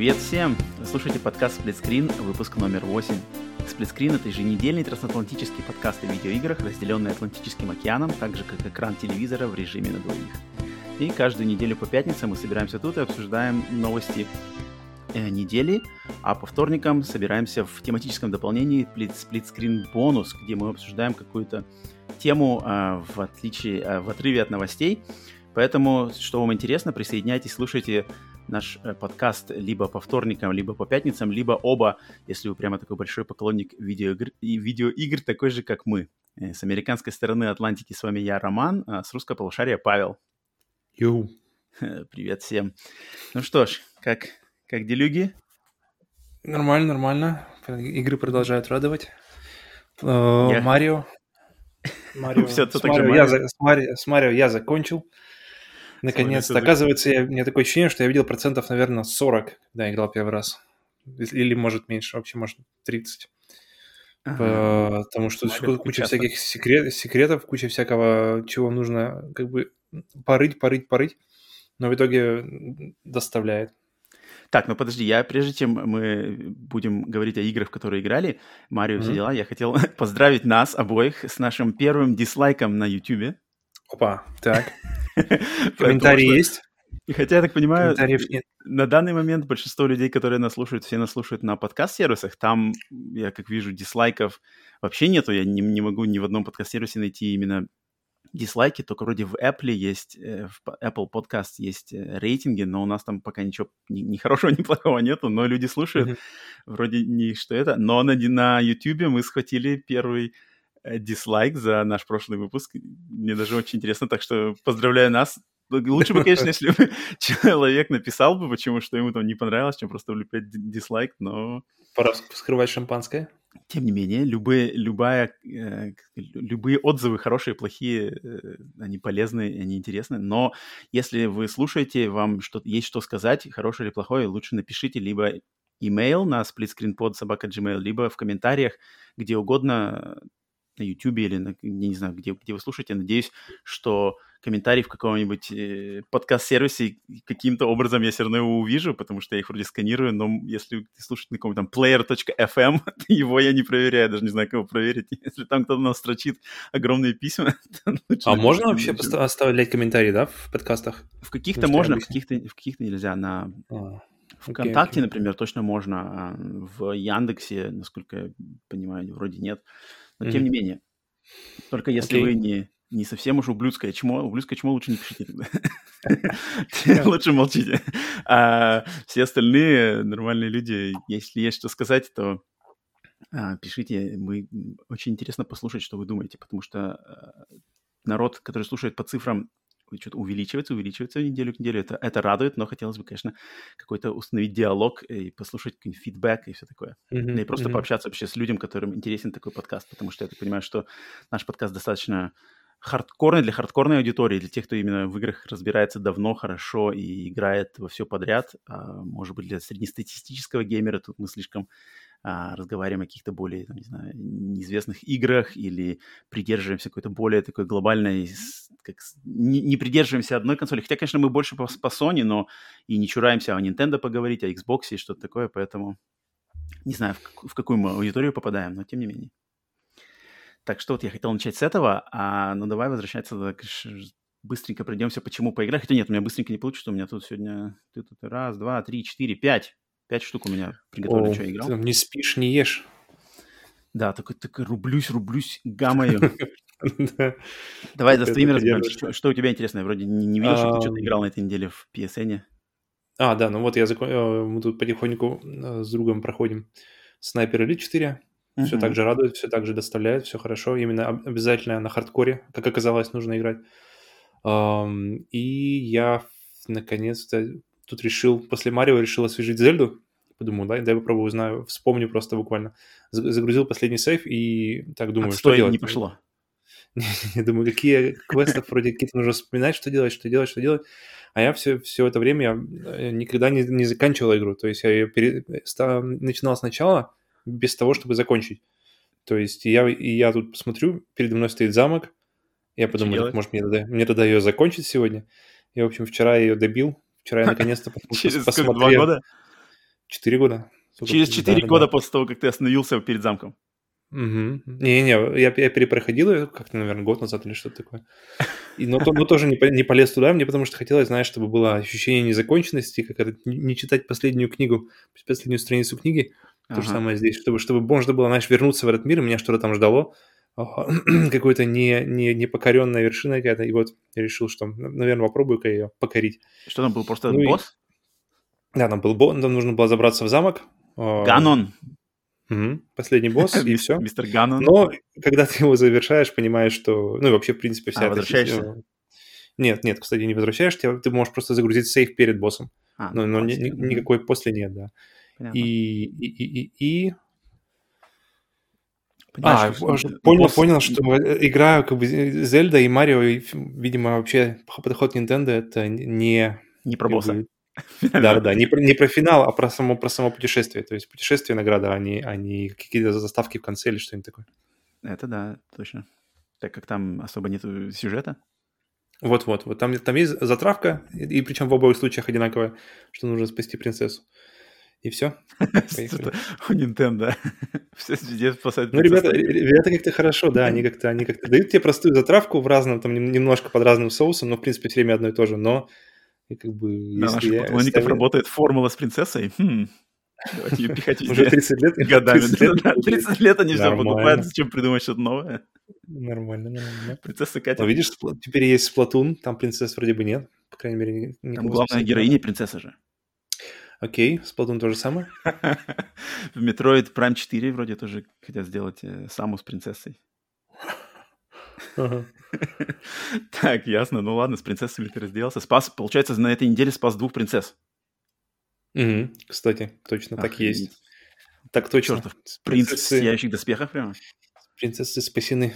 Привет всем! Вы слушаете подкаст «Сплитскрин», выпуск номер 8. «Сплитскрин» — это еженедельный трансатлантический подкаст о видеоиграх, разделенный Атлантическим океаном, так же, как экран телевизора в режиме на двоих. И каждую неделю по пятницам мы собираемся тут и обсуждаем новости недели, а по вторникам собираемся в тематическом дополнении «Сплитскрин бонус», где мы обсуждаем какую-то тему в отрыве от новостей. Поэтому, что вам интересно, присоединяйтесь, слушайте наш подкаст либо по вторникам, либо по пятницам, либо оба, если вы прямо такой большой поклонник видеоигр, такой же, как мы. С американской стороны Атлантики с вами я, Роман, а с русского полушария Павел. Йоу. Привет всем. Ну что ж, как делюги? Нормально. Игры продолжают радовать. Марио. С Марио я закончил. Наконец-то. Оказывается, у меня такое ощущение, что я видел 40%, когда играл первый раз. Или, может, меньше. Вообще, может, 30%. Ага. Потому что куча всяких секретов, куча всякого, чего нужно как бы порыть. Но в итоге доставляет. Так, ну подожди, прежде чем мы будем говорить о играх, в которые играли, Марио все дела, я хотел поздравить нас обоих с нашим первым дизлайком на YouTube. Опа, так. Комментарии есть? Хотя, я так понимаю, на данный момент большинство людей, которые нас слушают, все нас слушают на подкаст-сервисах. Там, я как вижу, дизлайков вообще нету. Я не могу ни в одном подкаст-сервисе найти именно дизлайки. Только вроде в Apple есть, в Apple Podcast есть рейтинги, но у нас там пока ничего ни хорошего, ни плохого нету. Но люди слушают. Вроде не что это. Но на YouTube мы схватили первый дизлайк за наш прошлый выпуск. Мне даже очень интересно, так что поздравляю нас. Лучше бы, конечно, если бы человек написал бы, почему что ему там не понравилось, чем просто влюблять дизлайк, но... Пора вскрывать шампанское. Тем не менее, любые отзывы, хорошие, плохие, они полезны, они интересны, но если вы слушаете, вам есть что сказать, хорошее или плохое, лучше напишите либо имейл на splitscreenpod@gmail, либо в комментариях, где угодно, на YouTube или, не знаю, где вы слушаете. Надеюсь, что комментарии в каком-нибудь подкаст-сервисе каким-то образом я все равно его увижу, потому что я их вроде сканирую, но если ты слушаешь на каком-то там player.fm, его я не проверяю, даже не знаю, кого проверить. Если там кто-то нас строчит огромные письма... А можно вообще оставлять комментарии, да, в подкастах? В каких-то можно, в каких-то нельзя. На ВКонтакте, например, точно можно. В Яндексе, насколько я понимаю, вроде нет. Но тем не менее, только если вы не совсем уж ублюдское чмо лучше не пишите тогда. Лучше молчите. А все остальные нормальные люди, если есть что сказать, то пишите. Очень интересно послушать, что вы думаете, потому что народ, который слушает по цифрам, что-то увеличивается неделю к неделю. Это радует, но хотелось бы, конечно, какой-то установить диалог и послушать какой-нибудь фидбэк и все такое. Да и просто пообщаться вообще с людям, которым интересен такой подкаст, потому что я так понимаю, что наш подкаст достаточно хардкорный для хардкорной аудитории, для тех, кто именно в играх разбирается давно, хорошо и играет во все подряд. А, может быть, для среднестатистического геймера тут мы слишком разговариваем о каких-то более, там, не знаю, неизвестных играх или придерживаемся какой-то более такой глобальной, не придерживаемся одной консоли. Хотя, конечно, мы больше по Sony, но и не чураемся о Nintendo поговорить, о Xbox и что-то такое, поэтому не знаю, в какую мы аудиторию попадаем, но тем не менее. Так что вот я хотел начать с этого, но давай возвращаться, быстренько пройдемся, почему поиграть. Хотя нет, у меня быстренько не получится, у меня тут сегодня раз, два, три, четыре, пять. 5 штук у меня приготовили, что я играл. Не спишь, не ешь. Да, такой рублюсь гаммою. Давай за стримы разберемся. Что у тебя интересное? Вроде не видел, что ты что-то играл на этой неделе в PSN. Да, ну вот мы тут потихоньку с другом проходим Sniper Elite 4. Все так же радует, все так же доставляет, все хорошо. Именно обязательно на хардкоре, как оказалось, нужно играть. И я наконец-то тут после Марио решил освежить Зельду. Подумал, дай попробую, узнаю, вспомню просто буквально. Загрузил последний сейф и так думаю, что делать. Не пошло. Я думаю, какие квесты вроде какие-то нужно вспоминать, что делать. А я все это время никогда не заканчивал игру. То есть я ее начинал сначала без того, чтобы закончить. То есть я тут смотрю, передо мной стоит замок. Я подумал, может, мне тогда ее закончить сегодня. И, в общем, вчера я ее добил. Вчера я наконец-то посмотрел. Через 2 года? 4 года. Через 4 года после того, как ты остановился перед замком. Не-не-не, я перепроходил ее как-то, наверное, год назад или что-то такое. Но тоже не полез туда, мне потому что хотелось, знаешь, чтобы было ощущение незаконченности, как не читать последнюю книгу, последнюю страницу книги. То же самое здесь, чтобы можно было, знаешь, вернуться в этот мир, меня что-то там ждало, какой-то непокоренная вершина какая-то, и вот я решил, что, наверное, попробую-ка ее покорить. Что там был, просто босс? Да, там был босс, нам нужно было забраться в замок. Ганон. Последний босс, и все. Мистер Ганон. Но когда ты его завершаешь, понимаешь, что... Ну и вообще, в принципе, вся эта... возвращаешься? Нет, кстати, не возвращаешься. Ты можешь просто загрузить сейф перед боссом. Но никакой после нет, да. И... Понял, что игра как бы Зельда и Марио, и, видимо, вообще подход Nintendo это не... Не про босса. Да-да-да, не про финал, а про само путешествие. То есть путешествие награда, а не какие-то заставки в конце или что-нибудь такое. Это да, точно. Так как там особо нет сюжета. Вот. Там есть затравка, и причем в обоих случаях одинаковая, что нужно спасти принцессу. И все. У Nintendo. Все здесь спасают. Ну, ребята как-то хорошо, да, они как-то дают тебе простую затравку в разном, там немножко под разным соусом, но, в принципе, все время одно и то же, но как бы... На наших поклонников работает формула с принцессой. Давайте ее пихать везде. Уже 30 лет? Годами. 30 лет они все покупают, зачем придумать что-то новое. Нормально. Принцесса Катя. Ну, видишь, теперь есть Splatoon, там принцесс вроде бы нет, по крайней мере, не... Там главная героиня принцесса же. Окей, Splatoon то же самое. В Метроид Prime 4 вроде тоже хотят сделать саму с принцессой. Так, ясно. Ну ладно, с принцессой Виктор разделался. Спас, получается, на этой неделе спас двух принцесс. Кстати, точно так есть. Так точно. Чертов принц в сияющих доспехах прямо. Принцессы спасены.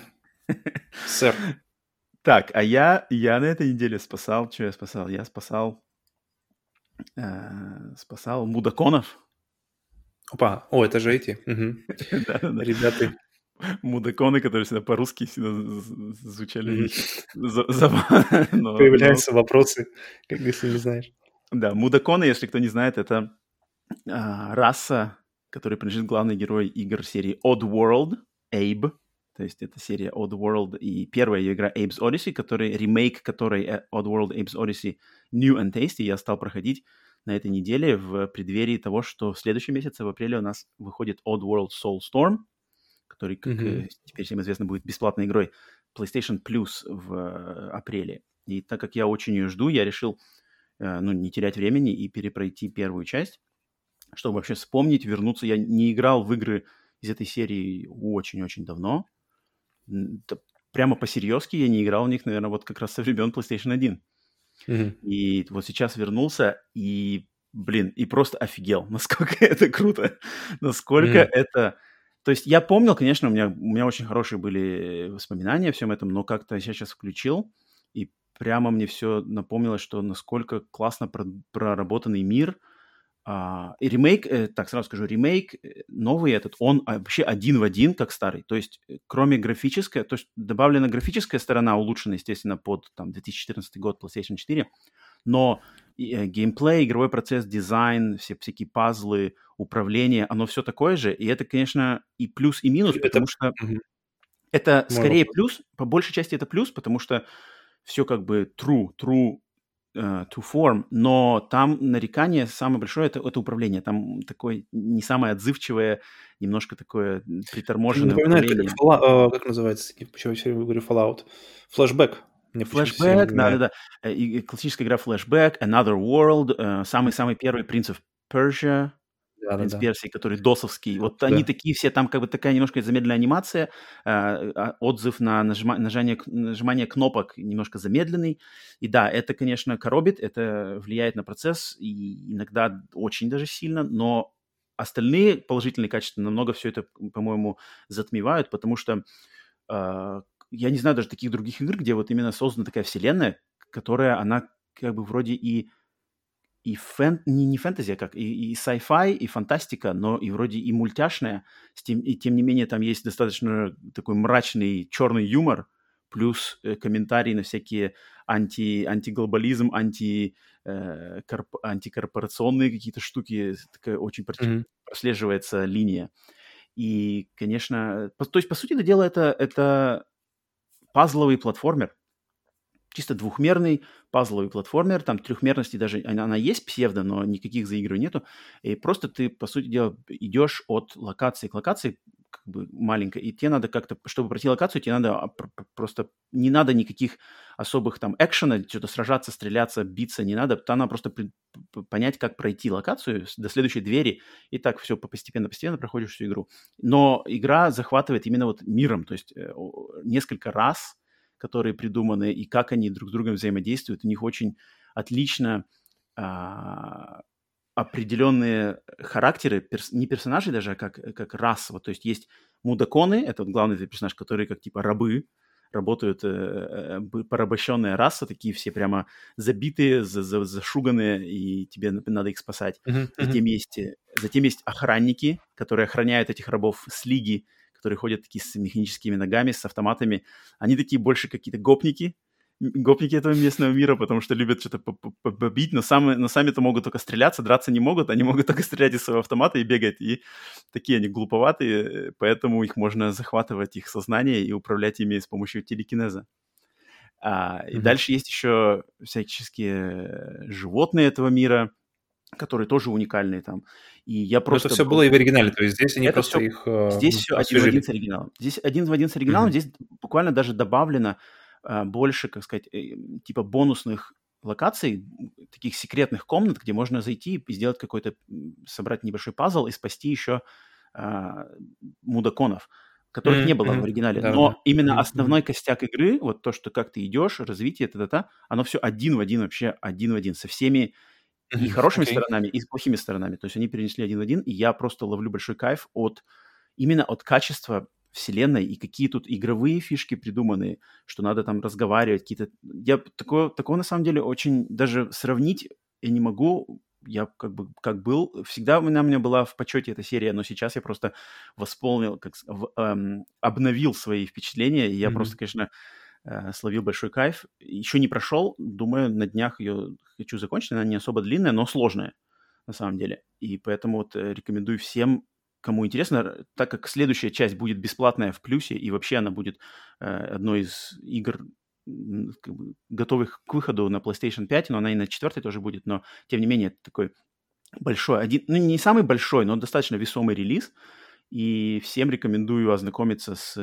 Сэр. Так, а я на этой неделе спасал... Что я спасал? Я спасал мудаконов. Опа, это же эти. Ребята. Мудаконы, которые всегда по-русски звучали. Появляются вопросы, как если не знаешь. Да, мудаконы, если кто не знает, это раса, которой принадлежит главный герой игр серии Odd World, Abe. То есть это серия Odd World и первая ее игра Abe's Odyssey, ремейк которой Odd World Abe's Odyssey New and Tasty я стал проходить на этой неделе в преддверии того, что в следующем месяце, в апреле, у нас выходит Odd World Soulstorm, который, как теперь всем известно, будет бесплатной игрой PlayStation Plus в апреле. И так как я очень ее жду, я решил не терять времени и перепройти первую часть, чтобы вообще вспомнить, вернуться. Я не играл в игры из этой серии очень-очень давно. Прямо по-серьезки я не играл в них, наверное, вот как раз со времен PlayStation 1. И вот сейчас вернулся и, и просто офигел, насколько это круто, насколько это... То есть я помнил, конечно, у меня очень хорошие были воспоминания о всем этом, но как-то я сейчас включил, и прямо мне все напомнило, что насколько классно проработанный мир. И ремейк, так сразу скажу, ремейк новый этот, он вообще один в один, как старый. То есть кроме графической, то есть добавлена графическая сторона, улучшена, естественно, под там, 2014 год PlayStation 4, но геймплей, игровой процесс, дизайн, все всякие пазлы, управление, оно все такое же. И это, конечно, и плюс, и минус, потому что это скорее плюс, по большей части это плюс, потому что все как бы true to form, но там нарекание самое большое это управление. Там такое не самое отзывчивое, немножко такое приторможенное управление. Как называется? Почему я все время говорю Fallout? Flashback. Flashback, да. И классическая игра Flashback, Another World, самый-самый первый Prince of Persia, Принц Персии, который досовский. Они такие все, там как бы такая немножко замедленная анимация, отзыв на нажимание кнопок немножко замедленный. И да, это, конечно, коробит, это влияет на процесс, и иногда очень даже сильно, но остальные положительные качества намного все это, по-моему, затмевают, потому что... Я не знаю даже таких других игр, где вот именно создана такая вселенная, которая, она как бы вроде не фэнтези, а как, и sci-fi, и фантастика, но и вроде и мультяшная, и тем не менее там есть достаточно такой мрачный черный юмор, плюс комментарии на всякие антиглобализм, антикорпорационные какие-то штуки, такая очень прослеживается линия. И, конечно, то есть, по сути дела, это пазловый платформер, чисто двухмерный пазловый платформер, там трехмерности даже, она есть псевдо, но никаких заигрываний нету, и просто ты, по сути дела, идешь от локации к локации, как бы маленько, и тебе надо как-то, чтобы пройти локацию, тебе надо просто, не надо никаких особых там экшена, что-то сражаться, стреляться, биться, не надо, то надо просто понять, как пройти локацию до следующей двери, и так все постепенно-постепенно проходишь всю игру. Но игра захватывает именно вот миром, то есть несколько раз которые придуманы, и как они друг с другом взаимодействуют. У них очень отлично определенные характеры, не персонажей даже, а как рас. Вот, то есть есть мудаконы, это вот главный персонаж, которые как типа рабы, работают, порабощенная раса, такие все прямо забитые, зашуганные, и тебе надо их спасать. Затем есть охранники, которые охраняют этих рабов с лиги, которые ходят такие с механическими ногами, с автоматами. Они такие больше какие-то гопники этого местного мира, потому что любят что-то побить, но сами-то могут только стреляться, драться не могут, они могут только стрелять из своего автомата и бегать. И такие они глуповатые, поэтому их можно захватывать, их сознание, и управлять ими с помощью телекинеза. И дальше есть еще всяческие животные этого мира, которые тоже уникальные там. И я просто... Это все было и в оригинале, то есть здесь они это просто все... их... Здесь все один в один с оригиналом. Здесь один в один с оригиналом, здесь буквально даже добавлено больше, как сказать, типа бонусных локаций, таких секретных комнат, где можно зайти и сделать какой-то... собрать небольшой пазл и спасти еще мудаконов, которых не было в оригинале. Да, но именно основной костяк игры, вот то, что как ты идешь, развитие, оно все один в один, вообще один в один, со всеми и хорошими сторонами, и с плохими сторонами. То есть они перенесли один в один, и я просто ловлю большой кайф именно от качества вселенной, и какие тут игровые фишки придуманы, что надо там разговаривать, какие-то... Я такого на самом деле очень... Даже сравнить я не могу. Я как был... Всегда у меня была в почете эта серия, но сейчас я просто восполнил, обновил свои впечатления, и я просто, конечно... словил большой кайф. Еще не прошел, думаю, на днях ее хочу закончить. Она не особо длинная, но сложная, на самом деле. И поэтому вот рекомендую всем, кому интересно, так как следующая часть будет бесплатная в плюсе, и вообще она будет одной из игр, готовых к выходу на PlayStation 5, но она и на 4 тоже будет, но тем не менее это такой большой, не самый большой, но достаточно весомый релиз. И всем рекомендую ознакомиться с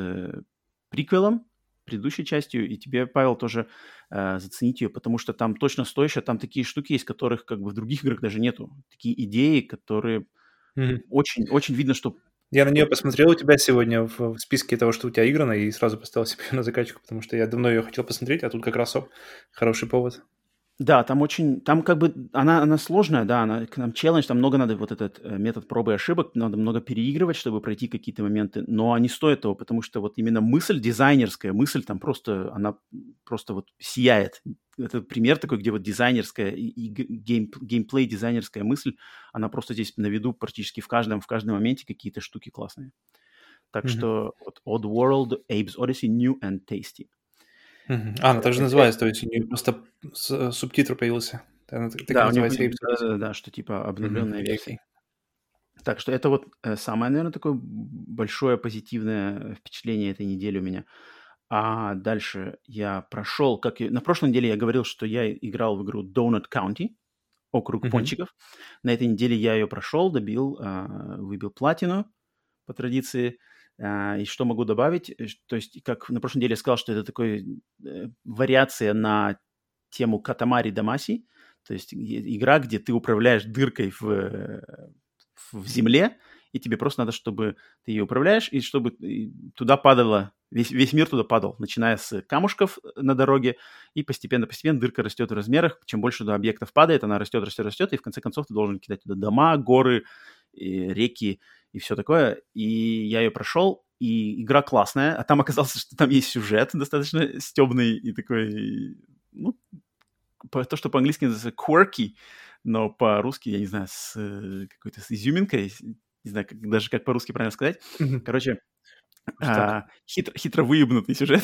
приквелом, предыдущей частью, и тебе, Павел, тоже заценить ее, потому что там точно стоящая, там такие штуки есть, которых как бы в других играх даже нету. Такие идеи, которые очень, очень видно, что... Я на нее посмотрел у тебя сегодня в списке того, что у тебя играно, и сразу поставил себе на закачку, потому что я давно ее хотел посмотреть, а тут как раз хороший повод. Да, там очень... Там как бы... Она сложная, да, там челлендж, там много надо вот этот метод пробы и ошибок, надо много переигрывать, чтобы пройти какие-то моменты, но они стоят того, потому что вот именно мысль дизайнерская, мысль там просто... Она просто вот сияет. Это пример такой, где вот дизайнерская и геймплей, дизайнерская мысль, она просто здесь на виду практически в каждом моменте какие-то штуки классные. Так что вот Odd World, Abe's Odyssey, New and Tasty. Она также называется, то есть у нее просто субтитр появился. Да, что типа обновленная версия. Так что это вот самое, наверное, такое большое позитивное впечатление этой недели у меня. А дальше я прошел, на прошлой неделе я говорил, что я играл в игру Donut County, округ пончиков. На этой неделе я ее прошел, выбил платину по традиции. И что могу добавить, то есть, как на прошлой неделе я сказал, что это такая вариация на тему Катамари Дамаси, то есть игра, где ты управляешь дыркой в земле, и тебе просто надо, чтобы ты ее управляешь, и чтобы туда падало, весь мир туда падал, начиная с камушков на дороге, и постепенно-постепенно дырка растет в размерах, чем больше туда объектов падает, она растет, и в конце концов ты должен кидать туда дома, горы, реки, и все такое, и я ее прошел, и игра классная, а там оказалось, что там есть сюжет достаточно стебный и такой, ну, то, что по-английски называется quirky, но по-русски, я не знаю, с какой-то изюминкой, не знаю, даже как по-русски правильно сказать, короче, хитро выебнутый сюжет,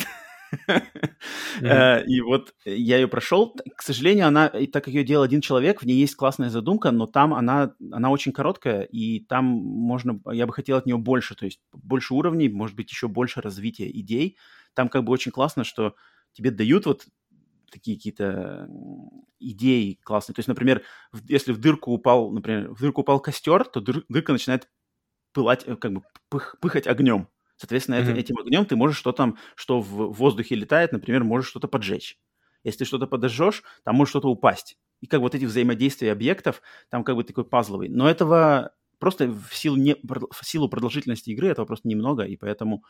И вот я ее прошел. К сожалению, она, так как ее делал один человек, в ней есть классная задумка, но там она очень короткая, и там можно, я бы хотел от нее больше, то есть больше уровней, может быть, еще больше развития идей. Там как бы очень классно, что тебе дают вот такие какие-то идеи классные. То есть, например, если в дырку упал костер, то дырка начинает пылать, как бы пыхать огнем. Соответственно, этим огнем ты можешь что в воздухе летает, например, можешь что-то поджечь. Если ты что-то подожжешь, там может что-то упасть. И как вот эти взаимодействия объектов, там как бы такой пазловый. Но этого просто в силу продолжительности игры этого просто немного, и поэтому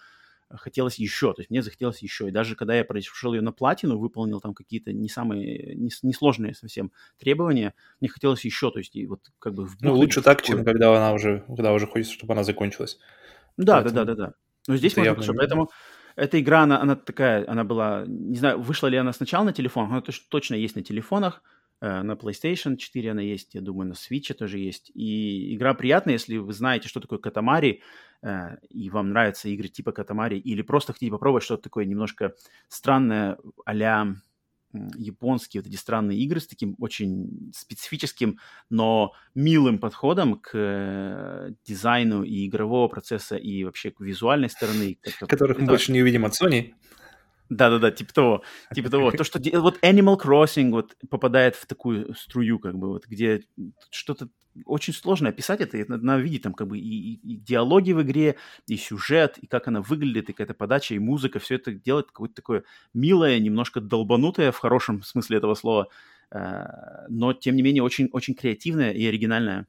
хотелось еще. То есть мне захотелось еще. И даже когда я прошел ее на платину, выполнил там какие-то несложные совсем требования, мне хотелось еще. То есть и вот как бы... лучше так, чем когда уже хочется, чтобы она закончилась. Да. Но здесь это можно... Поэтому эта игра, она такая, она была... Не знаю, вышла ли она сначала на телефон. Она точно есть на телефонах. На PlayStation 4 она есть, я думаю, на Switch тоже есть. И игра приятная, если вы знаете, что такое катамари, и вам нравятся игры типа катамари, или просто хотите попробовать что-то такое немножко странное, а-ля японские вот эти странные игры с таким очень специфическим, но милым подходом к дизайну и игрового процесса, и вообще к визуальной стороне. Которых мы больше не увидим от Sony. Да-да-да, типа того. То, что вот Animal Crossing вот попадает в такую струю, как бы, вот, где что-то очень сложно описать это надо видеть там, как бы, и диалоги в игре, и сюжет, и как она выглядит, и какая-то подача, и музыка, все это делает какое-то такое милое, немножко долбанутое, в хорошем смысле этого слова, но, тем не менее, очень-очень креативное и оригинальное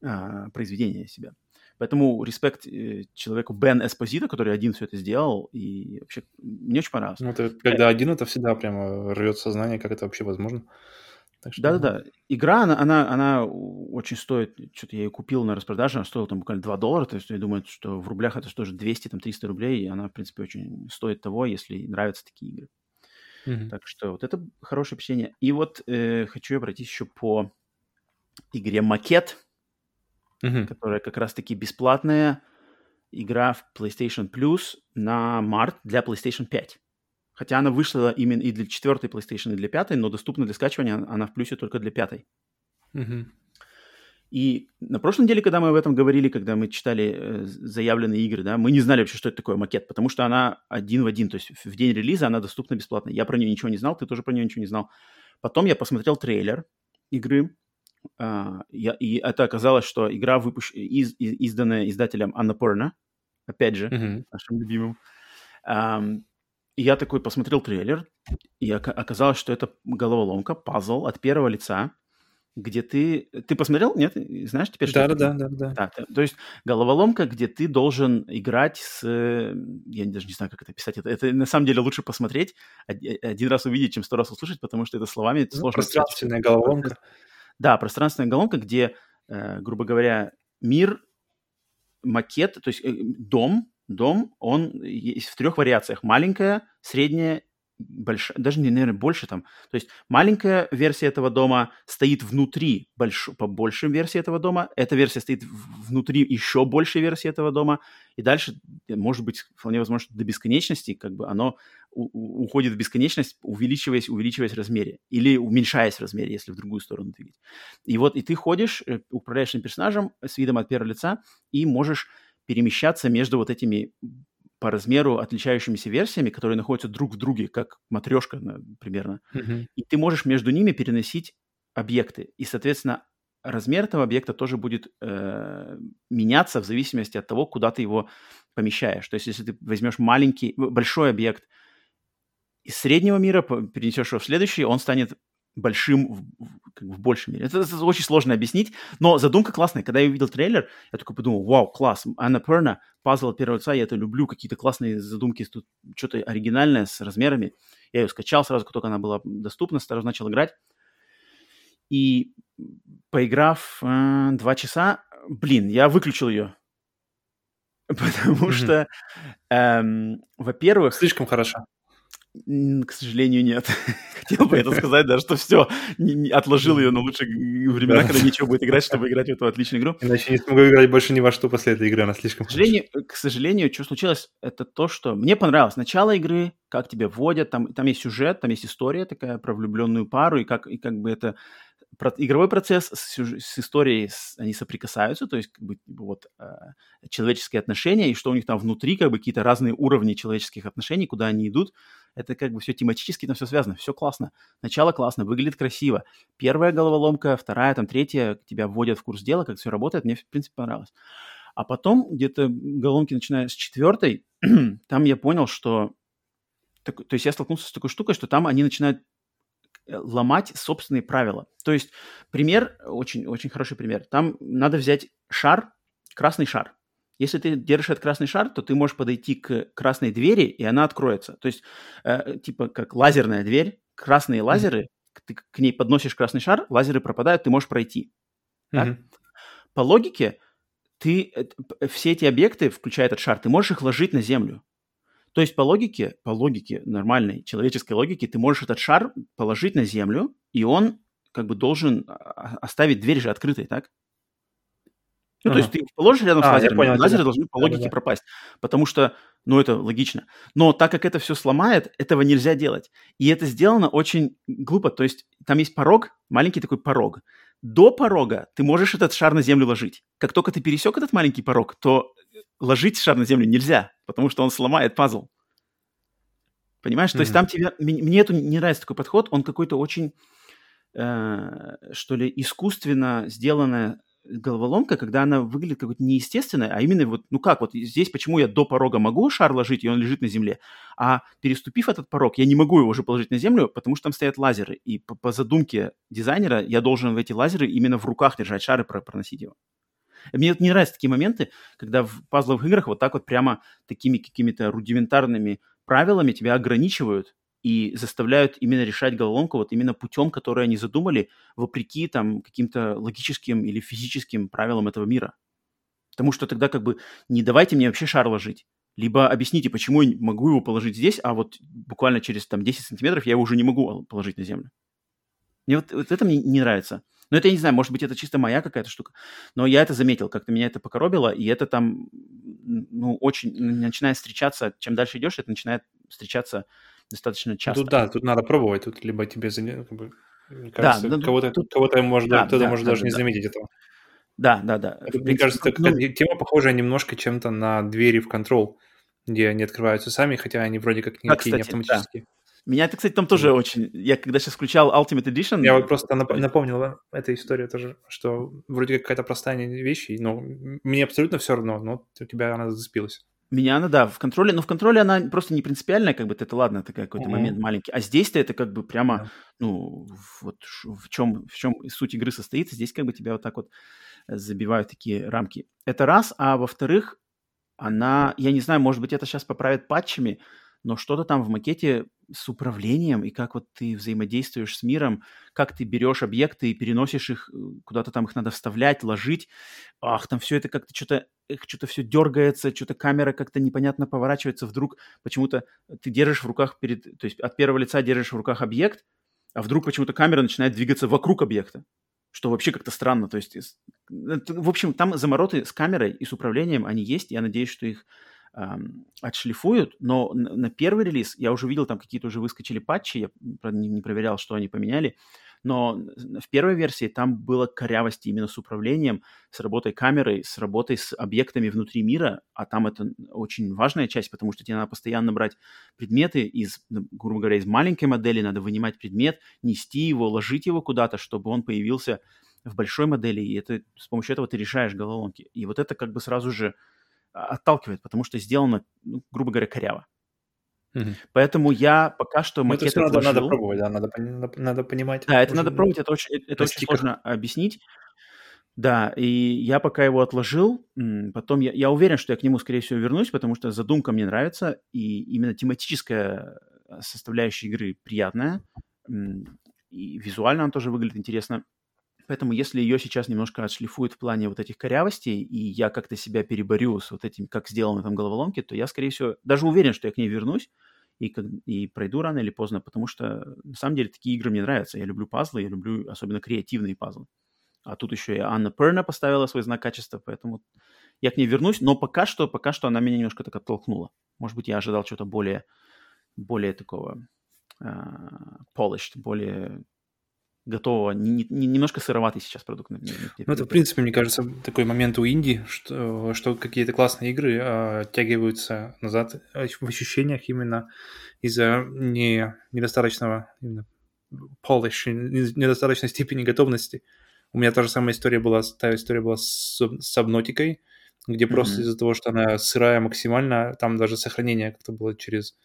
произведение себя. Поэтому респект человеку Бен Эспозито, который один все это сделал, и вообще мне очень понравилось. Ну, когда один, это всегда прямо рвет сознание, как это вообще возможно. Да-да-да. Игра, она очень стоит, что-то я ее купил на распродаже, она стоила там буквально $2, то есть я думаю, что в рублях это тоже 200-300 рублей, и она, в принципе, очень стоит того, если нравятся такие игры. Mm-hmm. Так что вот это хорошее впечатление. И вот хочу я пройтись еще по игре «Макет», которая как раз-таки бесплатная игра в PlayStation Plus на март для PlayStation 5. Хотя она вышла именно и для 4-й PlayStation, и для 5-й, но доступна для скачивания она в плюсе только для 5-й. И на прошлой неделе, когда мы об этом говорили, когда мы читали заявленные игры, да, мы не знали вообще, что это такое макет, потому что она один в один, то есть в день релиза она доступна бесплатно. Я про нее ничего не знал, ты тоже про нее ничего не знал. Потом я посмотрел трейлер игры, и это оказалось, что игра изданная издателем Annapurna, опять же, нашим любимым. Я такой посмотрел трейлер, и оказалось, что это головоломка, пазл от первого лица, где ты... Ты посмотрел? Нет? Знаешь теперь, что это? Да. То есть головоломка, где ты должен играть с... Я даже не знаю, как это писать. Это на самом деле лучше посмотреть, один раз увидеть, чем 100 раз услышать, потому что это словами сложно... Пространственная головоломка. Да, пространственная головоломка, где, грубо говоря, мир, макет, то есть дом, он есть в трех вариациях. Маленькая, средняя, большая, даже, наверное, больше там. То есть маленькая версия этого дома стоит внутри побольше версии этого дома, эта версия стоит внутри еще большей версии этого дома, и дальше, может быть, вполне возможно, до бесконечности, как бы оно уходит в бесконечность, увеличиваясь в размере. Или уменьшаясь в размере, если в другую сторону двигать. И вот и ты ходишь, управляешь этим персонажем с видом от первого лица и можешь перемещаться между вот этими по размеру отличающимися версиями, которые находятся друг в друге, как матрешка примерно. И ты можешь между ними переносить объекты. И, соответственно, размер этого объекта тоже будет меняться в зависимости от того, куда ты его помещаешь. То есть если ты возьмешь большой объект из среднего мира, перенесешь его в следующий, он станет большим в большем мире. Это очень сложно объяснить, но задумка классная. Когда я увидел трейлер, я только подумал, вау, класс, Annapurna, пазл от первого лица, я это люблю, какие-то классные задумки, тут что-то оригинальное с размерами. Я ее скачал сразу, как только она была доступна, сразу начал играть. И поиграв 2 часа, я выключил ее. Потому что, во-первых... Слишком хорошо. К сожалению, нет. Хотел бы это сказать, да, что все, отложил ее на лучшие времена, когда нечего будет играть, чтобы играть в эту отличную игру. Иначе не смогу играть больше ни во что после этой игры, она слишком... К сожалению, что случилось, это то, что мне понравилось. Начало игры, как тебя вводят, там есть сюжет, там есть история такая про влюбленную пару, и как бы это... Игровой процесс с историей они соприкасаются, то есть как бы, вот, человеческие отношения, и что у них там внутри, как бы какие-то разные уровни человеческих отношений, куда они идут, это как бы все тематически, там все связано, все классно. Начало классно, выглядит красиво. Первая головоломка, вторая, там третья, тебя вводят в курс дела, как все работает, мне в принципе понравилось. А потом где-то головоломки, начиная с четвертой, там я понял, что... То есть я столкнулся с такой штукой, что там они начинают ломать собственные правила. То есть пример, очень хороший пример. Там надо взять шар, красный шар. Если ты держишь этот красный шар, то ты можешь подойти к красной двери, и она откроется. То есть типа как лазерная дверь, красные лазеры, ты к ней подносишь красный шар, лазеры пропадают, ты можешь пройти. Так? По логике, ты все эти объекты, включая этот шар, ты можешь их ложить на землю. То есть по логике нормальной человеческой логики, ты можешь этот шар положить на землю, и он как бы должен оставить дверь же открытой, так? Ну, то есть ты положишь рядом с лазером, лазеры должны по логике пропасть, потому что, это логично. Но так как это все сломает, этого нельзя делать. И это сделано очень глупо. То есть там есть порог, маленький такой порог. До порога ты можешь этот шар на землю ложить. Как только ты пересек этот маленький порог, то ложить шар на землю нельзя, потому что он сломает пазл. Понимаешь? То есть там тебя... Мне это не нравится, такой подход. Он какой-то очень, что ли, искусственно сделанная головоломка, когда она выглядит какой-то неестественной, а именно вот, здесь почему я до порога могу шар ложить, и он лежит на земле, а переступив этот порог, я не могу его уже положить на землю, потому что там стоят лазеры, и по задумке дизайнера я должен в эти лазеры именно в руках держать шар и проносить его. Мне не нравятся такие моменты, когда в пазловых играх вот так вот прямо такими какими-то рудиментарными правилами тебя ограничивают и заставляют именно решать головоломку вот именно путем, который они задумали, вопреки там каким-то логическим или физическим правилам этого мира. Потому что тогда как бы не давайте мне вообще шар ложить, либо объясните, почему я могу его положить здесь, а вот буквально через там 10 сантиметров я его уже не могу положить на землю. Мне вот это мне не нравится. Но это, я не знаю, может быть, это чисто моя какая-то штука. Но я это заметил, как-то меня это покоробило, и это там, очень начинает встречаться, чем дальше идешь, это начинает встречаться достаточно часто. Тут надо пробовать, тут либо тебе, как бы, кажется, кого-то может, кто-то может даже не заметить этого. Да. Мне кажется, тема похожая немножко чем-то на двери в Control, где они открываются сами, хотя они вроде как не автоматические. Да. Меня это, кстати, там тоже очень... Я когда сейчас включал Ultimate Edition... Я вот просто напомнил эту историю тоже, что вроде как какая-то простая вещь, но мне абсолютно все равно, но у тебя она зацепилась. Меня она, в контроле. Но в контроле она просто не принципиальная, как бы это ладно, такой какой-то момент маленький. А здесь-то это как бы прямо, в чем суть игры состоит. Здесь как бы тебя вот так вот забивают такие рамки. Это раз. А во-вторых, она... Я не знаю, может быть, это сейчас поправят патчами, но что-то там в макете с управлением и как вот ты взаимодействуешь с миром, как ты берешь объекты и переносишь их, куда-то там их надо вставлять, ложить. Ах, там все это как-то что-то все дергается, что-то камера как-то непонятно поворачивается. Вдруг почему-то ты держишь в руках то есть от первого лица держишь в руках объект, а вдруг почему-то камера начинает двигаться вокруг объекта, что вообще как-то странно. То есть, в общем, там замороты с камерой и с управлением, они есть, я надеюсь, что их отшлифуют, но на первый релиз я уже видел, там какие-то уже выскочили патчи, я не проверял, что они поменяли, но в первой версии там было корявости именно с управлением, с работой камеры, с работой с объектами внутри мира, а там это очень важная часть, потому что тебе надо постоянно брать предметы грубо говоря, из маленькой модели, надо вынимать предмет, нести его, ложить его куда-то, чтобы он появился в большой модели, и это, с помощью этого ты решаешь головоломки. И вот это как бы сразу же отталкивает, потому что сделано, грубо говоря, коряво. Поэтому я пока что макет отложил. Это надо пробовать, надо понимать. Да, это надо пробовать, это очень сложно объяснить. Да, и я пока его отложил, потом я уверен, что я к нему, скорее всего, вернусь, потому что задумка мне нравится, и именно тематическая составляющая игры приятная, и визуально она тоже выглядит интересно. Поэтому если ее сейчас немножко отшлифуют в плане вот этих корявостей, и я как-то себя переборю с вот этим, как сделаны там головоломки, то я, скорее всего, даже уверен, что я к ней вернусь и пройду рано или поздно, потому что на самом деле такие игры мне нравятся. Я люблю пазлы, я люблю особенно креативные пазлы. А тут еще и Annapurna поставила свой знак качества, поэтому я к ней вернусь. Но пока что она меня немножко так оттолкнула. Может быть, я ожидал чего-то более такого polished, более готового, немножко сыроватый сейчас продукт. Ну, это, в принципе, мне кажется, такой момент у инди, что какие-то классные игры оттягиваются назад в ощущениях именно из-за недостаточного именно polish, недостаточной степени готовности. У меня та же самая история была, с Subnauticой, где просто из-за того, что она сырая максимально, там даже сохранение как-то было через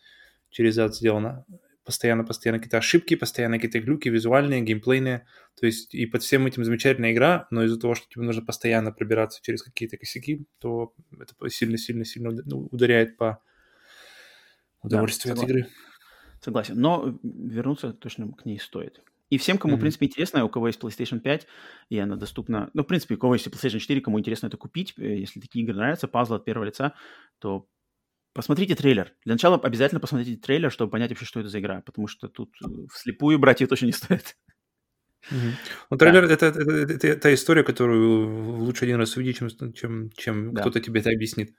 ад сделано. Постоянно какие-то ошибки, постоянно какие-то глюки визуальные, геймплейные. То есть и под всем этим замечательная игра, но из-за того, что тебе нужно постоянно пробираться через какие-то косяки, то это сильно-сильно-сильно ударяет по удовольствию, да, от игры. Согласен, но вернуться точно к ней стоит. И всем, кому, в принципе, интересно, у кого есть PlayStation 5, и она доступна... Ну, в принципе, у кого есть PlayStation 4, кому интересно это купить, если такие игры нравятся, пазлы от первого лица, то посмотрите трейлер. Для начала обязательно посмотрите трейлер, чтобы понять вообще, что это за игра, потому что тут вслепую брать ее точно не стоит. Ну, трейлер, да. Это та история, которую лучше один раз увидеть, чем да. Кто-то тебе это объяснит.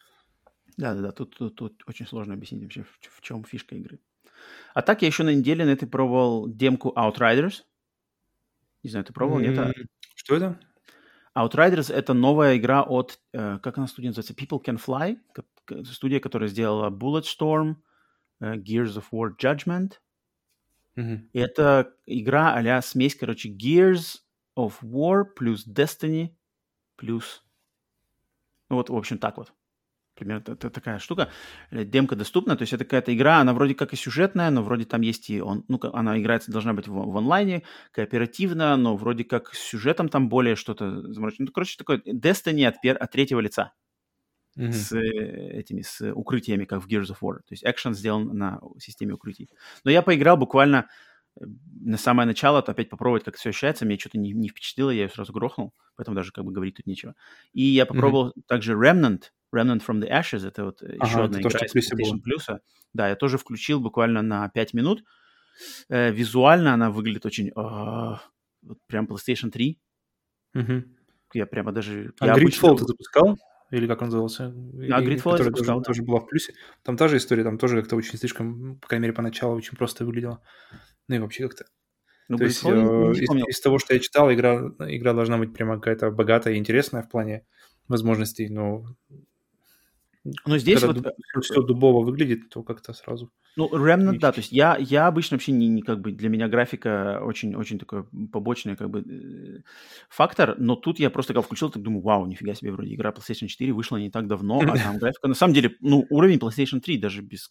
Да-да-да, тут очень сложно объяснить вообще, в чем фишка игры. А так я еще на неделе на этой пробовал демку Outriders. Не знаю, ты пробовал, нет? Что это? Outriders — это новая игра от, как она студия называется, People Can Fly, студия, которая сделала Bulletstorm, Gears of War Judgment. И это игра а-ля смесь, короче, Gears of War плюс Destiny плюс... Ну вот, в общем, так вот. Примерно это такая штука. Демка доступна, то есть это какая-то игра, она вроде как и сюжетная, но вроде там есть и... она играется, должна быть в онлайне, кооперативно, но вроде как с сюжетом там более что-то заморочено. Ну, короче, такое Destiny от третьего лица. С укрытиями, как в Gears of War. То есть экшен сделан на системе укрытий. Но я поиграл буквально на самое начало, то опять попробовать, как это все ощущается. Меня что-то не впечатлило, я ее сразу грохнул, поэтому даже как бы говорить тут нечего. И я попробовал также Remnant from the Ashes, это вот еще одна игра из PlayStation Plus. Да, я тоже включил буквально на 5 минут. Визуально она выглядит очень... прям PlayStation 3. Я прямо даже... А Greedfall ты запускал? Или как он назывался? А Greedfall я запускал. Тоже была в плюсе. Там та же история, там тоже как-то очень слишком, по крайней мере, поначалу очень просто выглядело. Ну и вообще как-то... Ну, то есть из того, что я читал, игра должна быть прямо какая-то богатая и интересная в плане возможностей, но здесь когда вот все дубово выглядит, то как-то сразу. Ну, Remnant, да, то есть я обычно вообще не как бы, для меня графика очень-очень такой побочный как бы фактор, но тут я просто как включил, так думаю, вау, нифига себе, вроде игра PlayStation 4 вышла не так давно, а там графика, на самом деле, ну, уровень PlayStation 3 даже без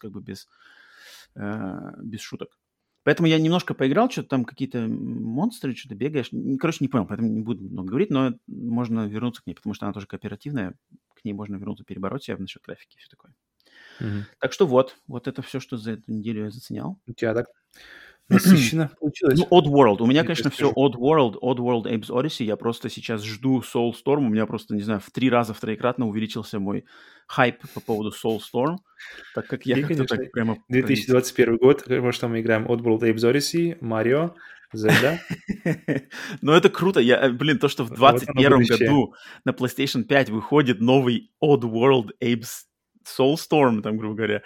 шуток. Поэтому я немножко поиграл, что-то там какие-то монстры, что-то бегаешь. Короче, не понял, поэтому не буду много говорить, но можно вернуться к ней, потому что она тоже кооперативная. К ней можно вернуться, перебороть себя насчет графики и все такое. Так что вот это все, что за эту неделю я заценял. У тебя так насыщенно получилось. Ну, Odd World. У меня, конечно, все Odd World, Abe's Odyssey. Я просто сейчас жду Soulstorm. У меня просто, не знаю, троекратно увеличился мой хайп по поводу Soulstorm, так как я как-то так прямо... 2021 год, во что мы играем? Odd World, Abe's Odyssey, Mario, Zelda. Ну, это круто. То, что в 2021 году на PlayStation 5 выходит новый Odd World, Abe's Soulstorm, там, грубо говоря,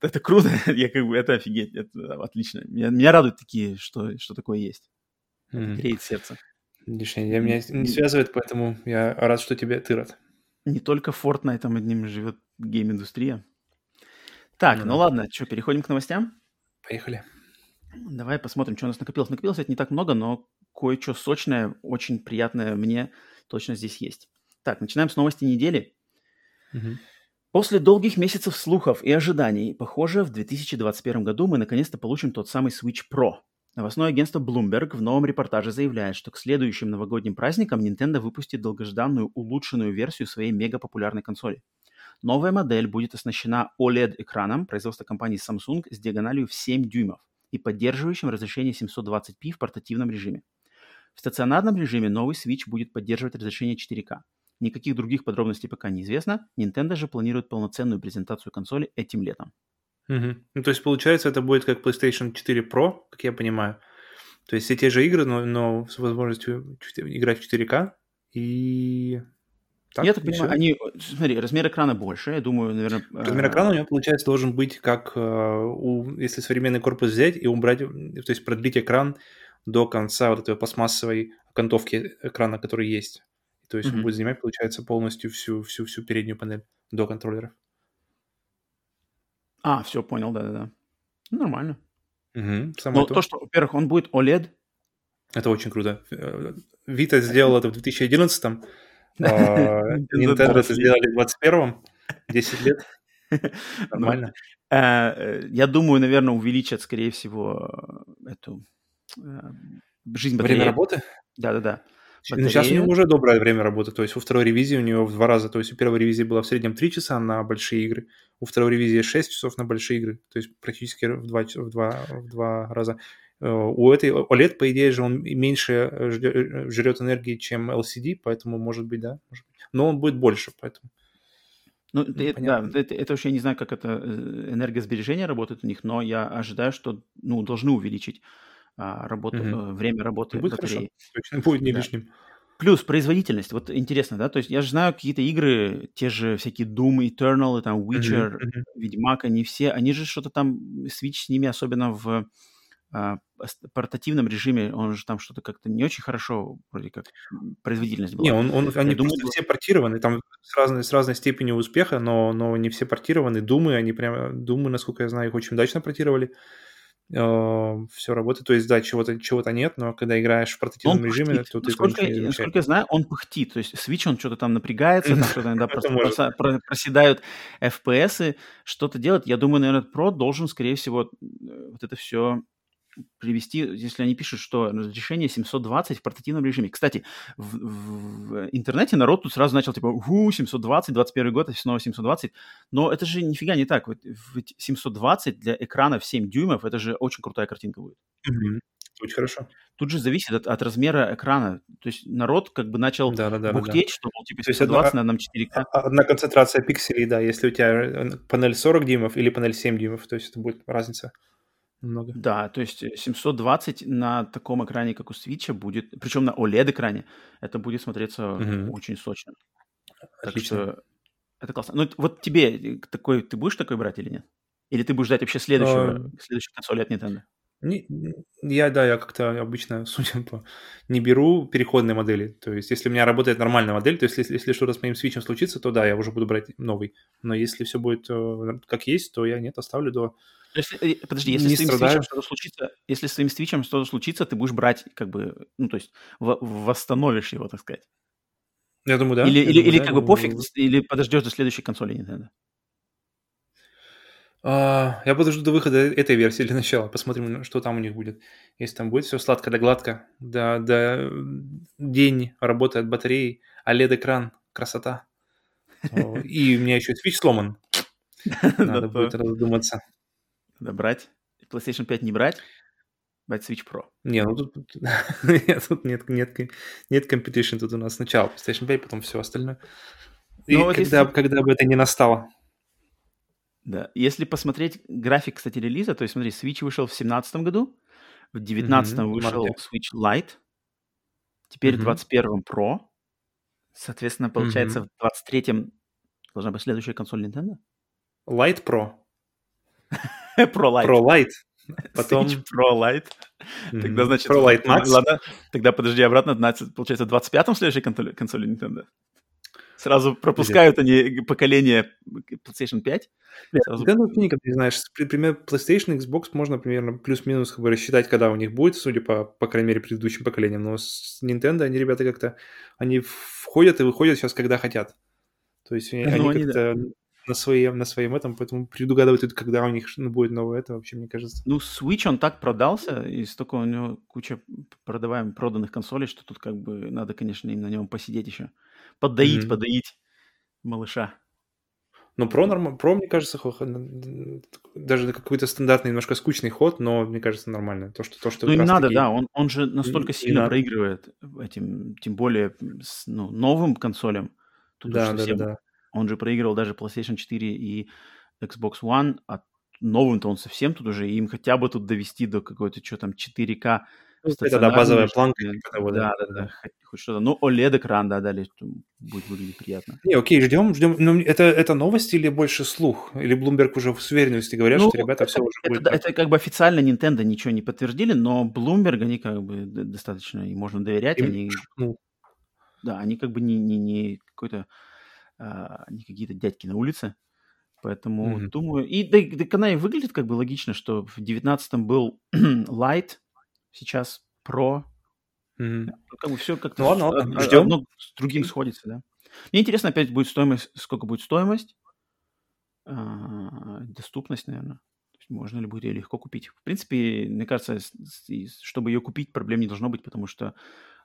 это круто, я как бы, это офигеть, это отлично. Меня радуют такие, что такое есть. Греет сердце. Лишнее меня не связывает, поэтому я рад, что ты рад. Не только Fortnite там одним живет гейм-индустрия. Так, ну ладно, что, переходим к новостям? Поехали. Давай посмотрим, что у нас накопилось. Накопилось это не так много, но кое-что сочное, очень приятное мне точно здесь есть. Так, начинаем с новости недели. После долгих месяцев слухов и ожиданий, похоже, в 2021 году мы наконец-то получим тот самый Switch Pro. Новостное агентство Bloomberg в новом репортаже заявляет, что к следующим новогодним праздникам Nintendo выпустит долгожданную улучшенную версию своей мегапопулярной консоли. Новая модель будет оснащена OLED-экраном производства компании Samsung с диагональю в 7 дюймов и поддерживающим разрешение 720p в портативном режиме. В стационарном режиме новый Switch будет поддерживать разрешение 4К. Никаких других подробностей пока неизвестно. Nintendo же планирует полноценную презентацию консоли этим летом. Угу. Ну, то есть, получается, это будет как PlayStation 4 Pro, как я понимаю. То есть все те же игры, но с возможностью играть в 4К. И... Так, я так понимаю, они... Смотри, размер экрана больше, я думаю, наверное... Размер экрана у него, получается, должен быть как... Если современный корпус взять и убрать... То есть продлить экран до конца вот этой пластмассовой окантовки экрана, которая есть. То есть он будет занимать, получается, полностью всю переднюю панель до контроллеров. А, все, понял, да-да-да. Ну, нормально. Угу, но то, что, во-первых, он будет OLED. Это очень круто. Vita сделала это в 2011-м. Nintendo это сделали в 21-м. 10 лет. Нормально. Я думаю, наверное, увеличат, скорее всего, эту жизнь батареи. Время работы? Да-да-да. Батарея. Сейчас у него уже доброе время работы, то есть у второй ревизии у него в 2 раза, то есть у первой ревизии было в среднем 3 часа на большие игры, у второй ревизии 6 часов на большие игры, то есть практически в два раза. У этой OLED, по идее же, он меньше жрет энергии, чем LCD, поэтому, может быть, да, может быть. Но он будет больше, поэтому... Ну, это вообще, я не знаю, как это энергосбережение работает у них, но я ожидаю, что, ну, должны увеличить работу, время работы будет батареи. Точно будет не лишним. Плюс производительность. Вот интересно, да? То есть я же знаю какие-то игры, те же всякие Doom, Eternal, там Witcher, Ведьмак, они все, они же что-то там, Switch с ними, особенно в портативном режиме, он же там что-то как-то не очень хорошо, вроде как, производительность была. Не, они думаю, все портированы, там с разной степенью успеха, но не все портированы. Думы, насколько я знаю, их очень удачно портировали. Все работает. То есть, да, чего-то нет, но когда играешь в портативном режиме... То насколько я знаю, он пыхтит. То есть Switch, он что-то там напрягается, там что-то иногда просто проседают FPS-ы, что-то делает. Я думаю, наверное, Pro должен, скорее всего, вот это все привести, если они пишут, что разрешение 720 в портативном режиме. Кстати, в интернете народ тут сразу начал, типа, 720, 21 год, и снова 720. Но это же нифига не так. 720 для экрана в 7 дюймов, это же очень крутая картинка будет. Mm-hmm. Очень хорошо. Тут же зависит от размера экрана. То есть народ как бы начал бухтеть, что, мол, типа, 720 на 4К. Одна концентрация пикселей, да, если у тебя панель 40 дюймов или панель 7 дюймов, то есть это будет разница. Много. Да, то есть 720 на таком экране, как у Switch, будет, причем на OLED-экране, это будет смотреться очень сочно. Отлично. Так что это классно. Ну, вот тебе такой, ты будешь такой брать или нет? Или ты будешь ждать вообще следующую консоль от Nintendo? Я как-то обычно, судя по, не беру переходные модели. То есть, если у меня работает нормальная модель, то есть, если что-то с моим Switch'ем случится, то да, я уже буду брать новый. Но если все будет как есть, то я нет, оставлю до... Если с твоим Switch'ем что-то случится, ты будешь брать, как бы, ну, то есть, восстановишь его, так сказать. Я думаю, да. Или пофиг, или подождешь до следующей консоли Nintendo. Я подожду до выхода этой версии для начала, посмотрим, что там у них будет. Если там будет все сладко да гладко, да день работы от батареи, OLED-экран, красота. И у меня еще Switch сломан. Надо будет раздуматься. Да, брать. PlayStation 5 не брать, брать Switch Pro. Не, ну тут нет competition. Тут у нас сначала PlayStation 5, потом все остальное. И когда бы это не настало. Да, если посмотреть график, кстати, релиза, то есть, смотри, Switch вышел в 2017 году, в 2019 вышел Switch Lite, теперь в 2021 Pro, соответственно, получается, в 2023 должна быть следующая консоль Nintendo. Lite Pro. Pro Lite. Потом... Switch Pro Lite. Тогда, значит... Pro Lite Max. Ладно, тогда, подожди, обратно, получается, в 25-м следующей консоли Nintendo. Сразу пропускают они поколение PlayStation 5. Нет, сразу... Да, ну, ты никак не знаешь. Например, PlayStation, Xbox можно примерно плюс-минус как бы рассчитать, когда у них будет, судя по крайней мере, предыдущим поколениям. Но с Nintendo они, ребята, как-то... Они входят и выходят сейчас, когда хотят. То есть они как-то... Да. На своем этом, поэтому предугадывать, когда у них будет новое, это вообще, мне кажется. Ну, Switch, он так продался, и столько у него куча проданных консолей, что тут как бы надо, конечно, им на нем посидеть еще. Подоить малыша. Ну, Pro, мне кажется, даже какой-то стандартный, немножко скучный ход, но, мне кажется, нормально. То, что ну, не надо, да, он же настолько сильно проигрывает этим, тем более с новым консолям. Тут да, да, да. Он же проигрывал даже PlayStation 4 и Xbox One, а новым-то он совсем тут уже, им хотя бы тут довести до какой-то, что там, 4К. Ну, это, да, базовая планка. Да. Хоть что-то. Ну, OLED-экран, да, дали, будет выглядеть приятно. Не, окей, ждем. Ну, это новость или больше слух? Или Bloomberg уже с уверенностью говорят, ну, что ребята все уже будет... Это как бы официально Nintendo ничего не подтвердили, но Bloomberg, они как бы достаточно, им можно доверять. Они, да, они как бы не какой-то... не какие-то дядьки на улице. Поэтому думаю... И да, она и выглядит как бы логично, что в 19-м был Light, сейчас Pro. Как бы все как-то... Ну ладно, ждем. Одно с другим сходится, да. Мне интересно, опять будет стоимость, сколько будет стоимость, доступность, наверное. Можно ли будет ее легко купить. В принципе, мне кажется, чтобы ее купить, проблем не должно быть, потому что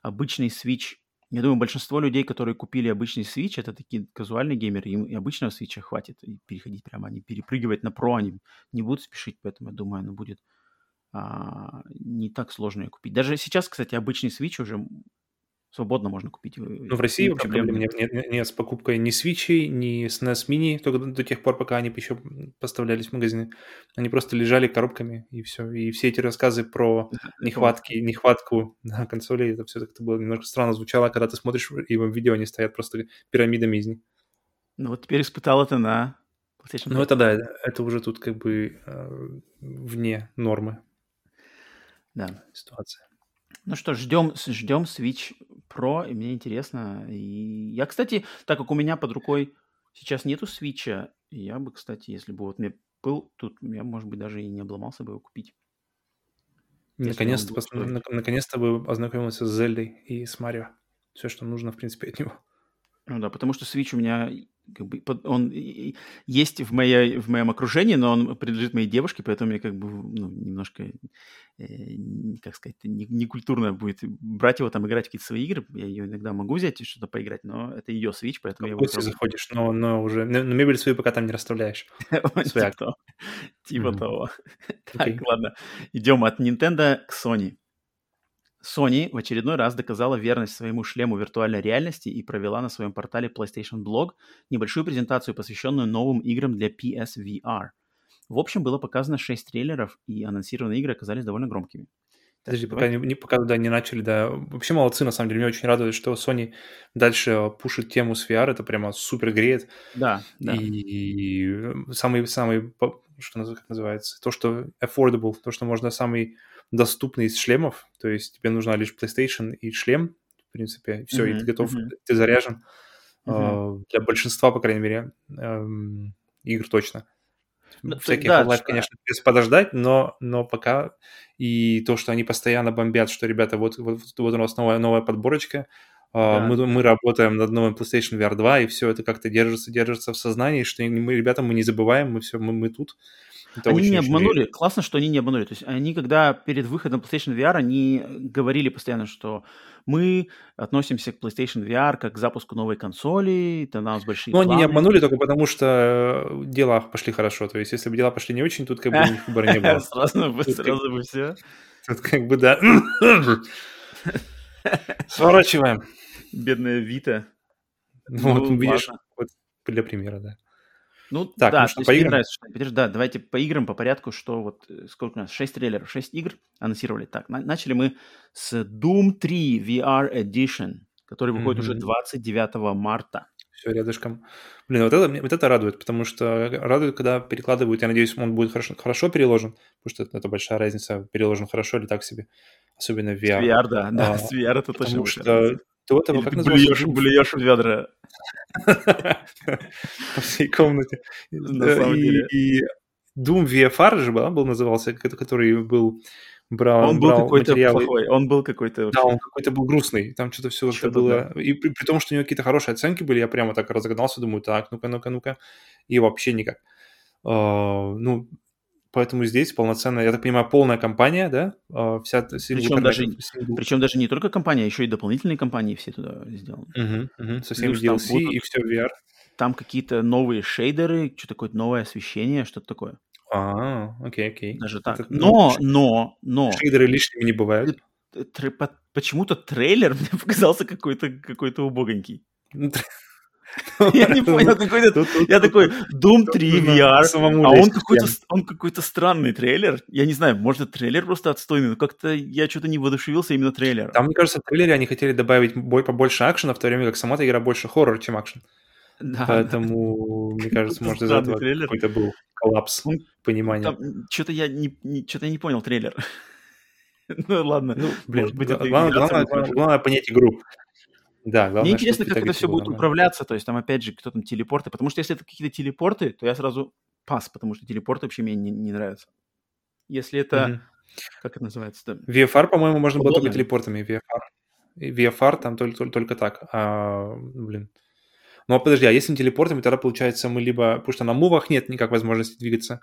обычный Switch... Я думаю, большинство людей, которые купили обычный Switch, это такие казуальные геймеры, им и обычного Switch'а хватит. И переходить прямо, они перепрыгивать на Pro, они не будут спешить, поэтому, я думаю, оно будет не так сложно ее купить. Даже сейчас, кстати, обычный Switch уже свободно можно купить. Но в России вообще проблем нет с покупкой ни Switch'ей, ни SNES Mini, только до тех пор, пока они еще поставлялись в магазины. Они просто лежали коробками, и все. И все эти рассказы про нехватку на консоли, это все как-то было немножко странно звучало, когда ты смотришь, и в видео они стоят просто пирамидами из них. Ну вот теперь испытал это на PlayStation 5. Ну это да, это уже тут как бы вне нормы. Да. Ситуация. Ну что, ждем Switch Pro, и мне интересно. И я, кстати, так как у меня под рукой сейчас нету Switch'а, я бы, кстати, если бы вот мне был тут, я, может быть, даже и не обломался бы его купить. Наконец-то бы ознакомился с Zelda и с Mario. Все, что нужно, в принципе, от него. Ну да, потому что Switch у меня, как бы, он есть в моем окружении, но он принадлежит моей девушке, поэтому я как бы, ну, немножко, как сказать, некультурно будет брать его, там, играть в какие-то свои игры. Я ее иногда могу взять и что-то поиграть, но это ее Switch, поэтому я его... Ты заходишь, но уже... Но мебель свою пока там не расставляешь. Типа того. Так, ладно. Идем от Nintendo к Sony. Sony в очередной раз доказала верность своему шлему виртуальной реальности и провела на своем портале PlayStation Blog небольшую презентацию, посвященную новым играм для PSVR. В общем, было показано 6 трейлеров, и анонсированные игры оказались довольно громкими. Подожди, пока не начали, да. Вообще молодцы, на самом деле. Меня очень радует, что Sony дальше пушит тему с VR. Это прямо супер греет. Да. И самый, что называется, то, что affordable, то, что можно самый доступный из шлемов. То есть тебе нужна лишь PlayStation и шлем, в принципе. И все, и ты готов, ты заряжен. Для большинства, по крайней мере, игр точно. Всяких онлайн, конечно, придется подождать, но пока. И то, что они постоянно бомбят, что, ребята, вот у нас новая подборочка, мы работаем над новым PlayStation VR 2, и все это как-то держится в сознании, что мы, ребята, мы не забываем, мы тут. Это они не обманули. Очень... Классно, что они не обманули. То есть они, когда перед выходом PlayStation VR, они говорили постоянно, что мы относимся к PlayStation VR как к запуску новой консоли, это у нас большие планы. Но они не обманули только потому, что дела пошли хорошо. То есть если бы дела пошли не очень, тут как бы выбора не было. Сразу бы все. Тут как бы да. Сворачиваем. Бедная Vita. Вот, видишь, для примера, да. Ну, так, да, что мне нравится, что... Да, давайте по играм, по порядку, что вот сколько у нас? 6 трейлеров, 6 игр анонсировали. Так, начали мы с Doom 3 VR Edition, который выходит уже 29 марта. Все рядышком. Блин, вот это радует, потому что радует, когда перекладывают, я надеюсь, он будет хорошо переложен, потому что это большая разница, переложен хорошо или так себе, особенно в VR. С VR, да, с VR это точно потому что... Ты как называешь? Блюешь в ведра. По всей комнате. И Doom VFR же был назывался, который был... Он был какой-то плохой. Он был какой-то... Да, он какой-то был грустный. Там что-то все было... И при том, что у него какие-то хорошие оценки были, я прямо так разогнался, думаю, так, ну-ка. И вообще никак. Ну... Поэтому здесь полноценная, я так понимаю, полная компания, да? Вся причем даже не только компания, еще и дополнительные компании все туда сделаны. Совсем DLC там, и все VR. Там какие-то новые шейдеры, что-то такое новое освещение, что-то такое. Окей. Даже так. Это, но... Шейдеры лишними не бывают. Почему-то трейлер мне показался какой-то убогонький. Я не понял, какой-то... Я такой, Doom 3 VR, а он какой-то странный трейлер. Я не знаю, может, это трейлер просто отстойный, но как-то я что-то не воодушевился именно трейлером. Там, мне кажется, в трейлере они хотели добавить побольше акшена, в то время как сама игра больше хоррор, чем акшен. Да, поэтому, да. Мне кажется, может, из-за этого трейлер. Какой-то был коллапс понимания. Что-то я не понял трейлер. Ну, ладно. Главное понять игру. Да, главное, мне интересно, как это все будет управляться. То есть там, опять же, кто там телепорты. Потому что если это какие-то телепорты, то я сразу пас, потому что телепорты вообще мне не нравятся. Если это... Как это называется-то? VFR, по-моему, можно было только телепортами. VFR там только так. Ну, подожди, а если не телепортами, тогда получается мы либо... Потому что на мувах нет никак возможности двигаться.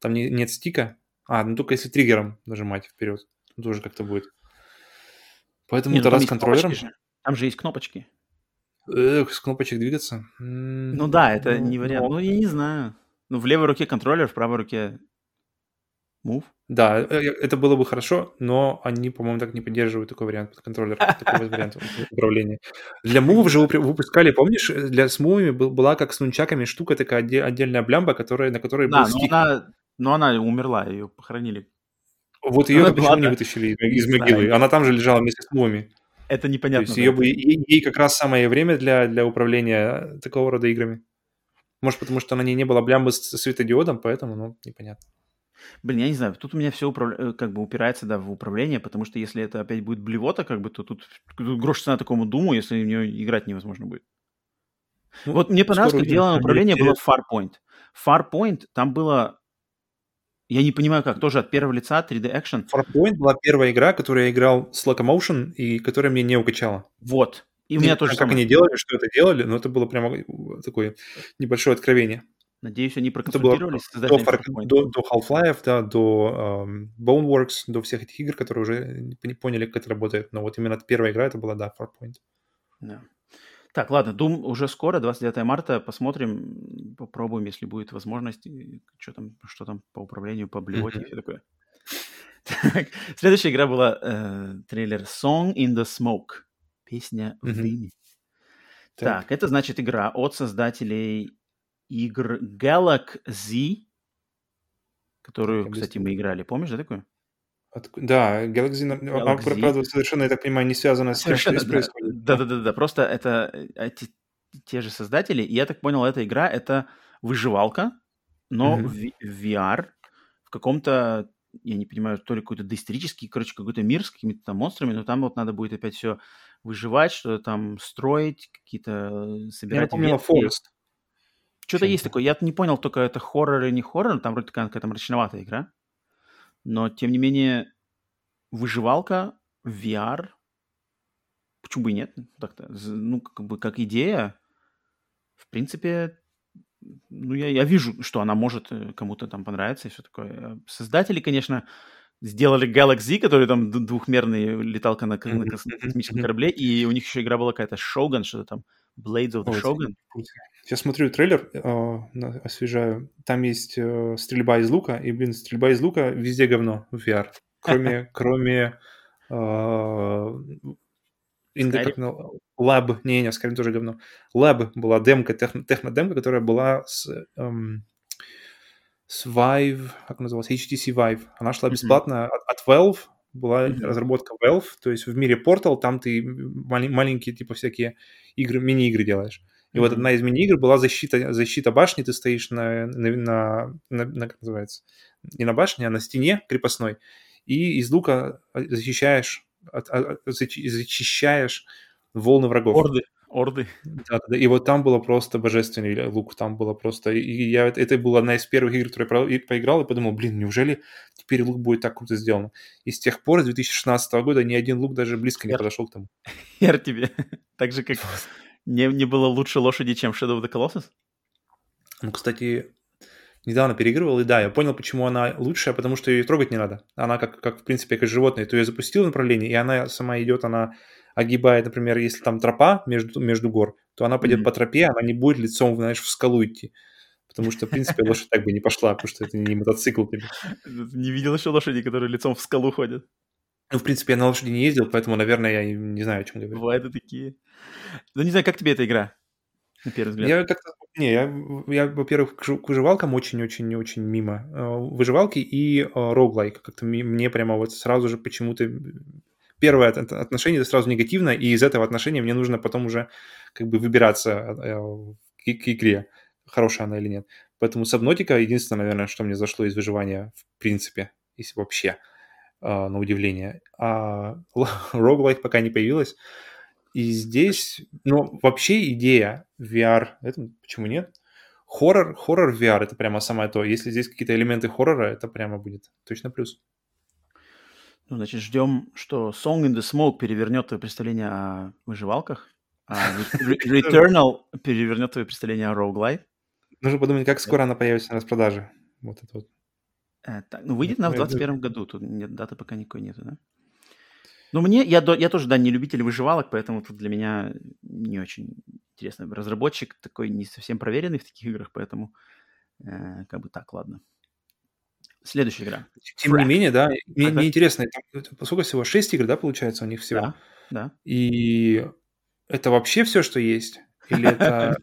Там нет стика. Ну только если триггером нажимать вперед. Тоже как-то будет. Поэтому тогда с контроллером... Там же есть кнопочки. С кнопочек двигаться? Ну да, это не вариант. Ну, я не знаю. Ну, в левой руке контроллер, в правой руке мув. Да, это было бы хорошо, но они, по-моему, так не поддерживают такой вариант под контроллер, такой вариант управления. Для мувов же выпускали, помнишь, с мувами была как с нунчаками штука, такая отдельная блямба, на которой был стик. Да, но она умерла, ее похоронили. Вот ее почему не вытащили из могилы? Она там же лежала вместе с мувами. Это непонятно. То есть ей как раз самое время для управления такого рода играми. Может, потому что на ней не было блямбы со светодиодом, поэтому, непонятно. Блин, я не знаю, тут у меня все упирается, в управление, потому что если это опять будет блевота, то тут грош цена такому думу, если в нее играть невозможно будет. Вот мне понравилось, как дело управление было в Farpoint. Farpoint там было... Я не понимаю, как. Тоже от первого лица 3D Action. Farpoint была первая игра, которую я играл с Locomotion и которая мне не укачала. Вот. И у меня тоже... Как они делали, что это делали, но это было прямо такое небольшое откровение. Надеюсь, они проконсультировались с созданием Farpoint. До Half-Life, да, до Boneworks, до всех этих игр, которые уже не поняли, как это работает. Но вот именно первая игра это была, Farpoint. Да. Так, ладно, Doom уже скоро, 29 марта, посмотрим, попробуем, если будет возможность, что там по управлению, по блевоте и все такое. Так, следующая игра была трейлер Song in the Smoke, песня в дыме. Так, это значит игра от создателей игр Galaxy, которую, кстати, мы играли, помнишь, да, такую? Да, Galaxy, правда, совершенно, я так понимаю, не связано с тем, что здесь происходит. Да, просто это те же создатели. И я так понял, эта игра — это выживалка, но в VR, в каком-то, я не понимаю, то ли какой-то доисторический, короче, какой-то мир с какими-то там монстрами, но там вот надо будет опять все выживать, что-то там строить, какие-то собирать. Я помню, Forest. Что-то есть такое. Я не понял, только это хоррор или не хоррор, там вроде какая-то мрачноватая игра. Но, тем не менее, выживалка, VR, почему бы и нет? Так-то, как идея, в принципе, я вижу, что она может кому-то там понравиться и все такое. Создатели, конечно, сделали Galaxy, который там двухмерный, леталка на космическом корабле, и у них еще игра была какая-то Shogun, что-то там, Blades of the Shogun. Я смотрю трейлер, освежаю. Там есть стрельба из лука, и, блин, стрельба из лука везде говно в VR. Кроме Lab. Не, скорее тоже говно. Lab была демка, технодемка, которая была с Vive, как называлась, HTC Vive. Она шла бесплатно от Valve. Была разработка Valve, то есть в мире Portal, там ты маленькие, типа, всякие игры, мини-игры делаешь. И вот одна из мини-игр была защита башни, ты стоишь на как называется, не на башне, а на стене крепостной, и из лука защищаешь волны врагов. Орды. Да, и вот там было просто божественный лук, там было просто... И это была одна из первых игр, которую я поиграл, и подумал, блин, неужели теперь лук будет так круто сделан? И с тех пор, с 2016 года, ни один лук даже близко не подошел к тому. Яр тебе. Так же, как не было лучше лошади, чем Shadow of the Colossus? Ну, кстати, недавно переигрывал, и да, я понял, почему она лучшая, потому что ее трогать не надо. Она как в принципе, как животное. То я запустил в направлении, и она сама идет, она... огибает, например, если там тропа между гор, то она пойдет по тропе, она не будет лицом, знаешь, в скалу идти. Потому что, в принципе, лошадь так бы не пошла, потому что это не мотоцикл. Не видел еще лошади, которые лицом в скалу ходят? Ну, в принципе, я на лошади не ездил, поэтому, наверное, я не знаю, о чем говорю. Бывают и такие. Ну, не знаю, как тебе эта игра? на первый взгляд? Я во-первых, к выживалкам очень-очень-очень мимо. Выживалки и роуглайк. Как-то мне прямо вот сразу же почему-то... Первое отношение это сразу негативно, и из этого отношения мне нужно потом уже как бы выбираться к игре, хорошая она или нет. Поэтому Subnautica единственное, наверное, что мне зашло из выживания в принципе, если вообще, на удивление. А Roguelike пока не появилась. И здесь, ну, вообще идея VR, это, почему нет? Хоррор VR, это прямо самое то. Если здесь какие-то элементы хоррора, это прямо будет точно плюс. Ну, значит, ждем, что Song in the Smoke перевернет твое представление о выживалках, а Returnal перевернет твое представление о Roguelite. Нужно подумать, как скоро она появится на распродаже. Вот это вот. Ну, выйдет она в 2021 году. Тут нет, даты пока никакой нету, да? Ну, я тоже, да, не любитель выживалок, поэтому тут для меня не очень интересно. Разработчик такой не совсем проверенный в таких играх, поэтому как бы так, ладно. Следующая игра. Тем не менее, да, мне интересно, сколько всего? 6 игр, да, получается, у них всего? Да. И это вообще все, что есть? Или это...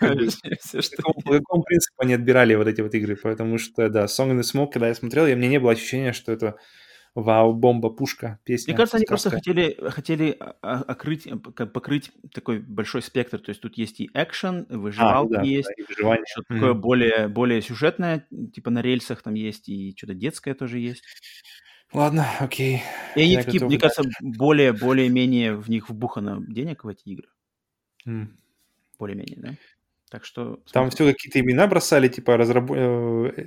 По какому принципу они отбирали вот эти вот игры? Потому что, да, Song in the Smoke, когда я смотрел, у меня не было ощущения, что это вау-бомба-пушка, песня. Мне кажется, они просто хотели покрыть такой большой спектр. То есть тут есть и экшен, выживалка есть, что-то такое более сюжетное, типа на рельсах там есть, и что-то детское тоже есть. Ладно, окей. И они такие, мне кажется, более-менее в них вбухано денег в эти игры. Более-менее, да? Так что... Там все какие-то имена бросали, типа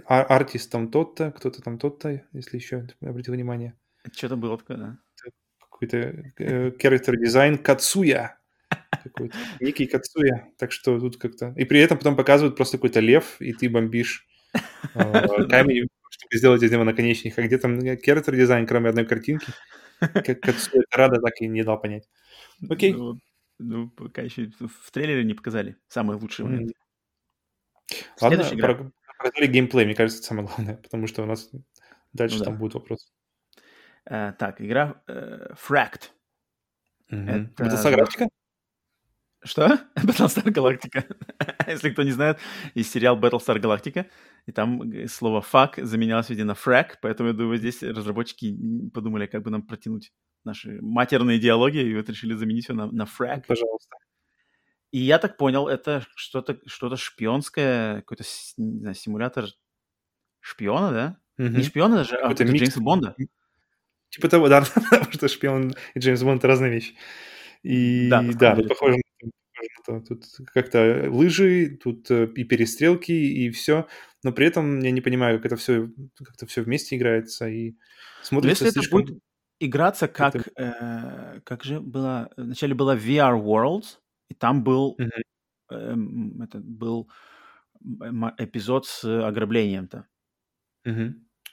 артист там тот-то, кто-то там тот-то, если еще обратил внимание. Что-то было такое, да? Какой-то character design Кацуя. Некий Кацуя. Так что тут как-то... И при этом потом показывают просто какой-то лев, и ты бомбишь камень, чтобы сделать из него наконечник. А где там character design, кроме одной картинки? Кацуя Рада так и не дал понять. Окей. Ну, пока еще в трейлере не показали. Самые лучшие моменты. Ладно, показали геймплей, мне кажется, это самое главное, потому что у нас дальше там будет вопрос. Так, игра Fract. Battlestar Galactica? Что? Battlestar Galactica. Если кто не знает, есть сериал Battlestar Galactica, и там слово «fuck» заменялось везде на «frack», поэтому, я думаю, здесь разработчики подумали, как бы нам протянуть наши матерные диалоги, и вот решили заменить все на фраг. Пожалуйста. И я так понял, это что-то шпионское, какой-то, не знаю, симулятор шпиона, да? Mm-hmm. Не шпиона даже, а Джеймса Бонда. Типа того, да, потому что шпион и Джеймс Бонд — это разные вещи. И да, тут похоже на то. Тут как-то лыжи, тут и перестрелки, и все. Но при этом я не понимаю, как это все вместе играется и смотрится слишком... Играться как... как же была... Вначале была VR Worlds, и там был... это был эпизод с ограблением-то.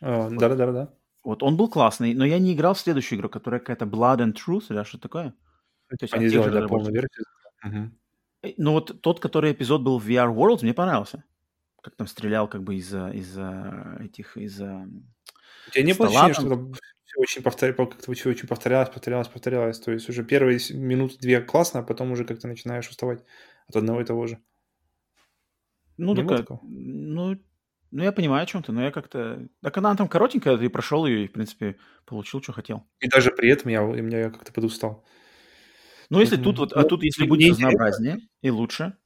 Да-да-да. Вот он был классный, но я не играл в следующую игру, которая какая-то Blood and Truth, или что такое? Они сделали полную версию. Ну вот тот, который эпизод был в VR Worlds, мне понравился. Как там стрелял как бы из-за у тебя не было ощущения, что там... Все очень повторялось. То есть уже первые минуты-две классно, а потом уже как-то начинаешь уставать от одного и того же. Ну, так, ну, я понимаю о чем-то, но я как-то... Так она там коротенькая, ты прошел ее и, в принципе, получил, что хотел. И даже при этом я как-то подустал. Ну, если тут вот... А тут, если будет разнообразнее и лучше...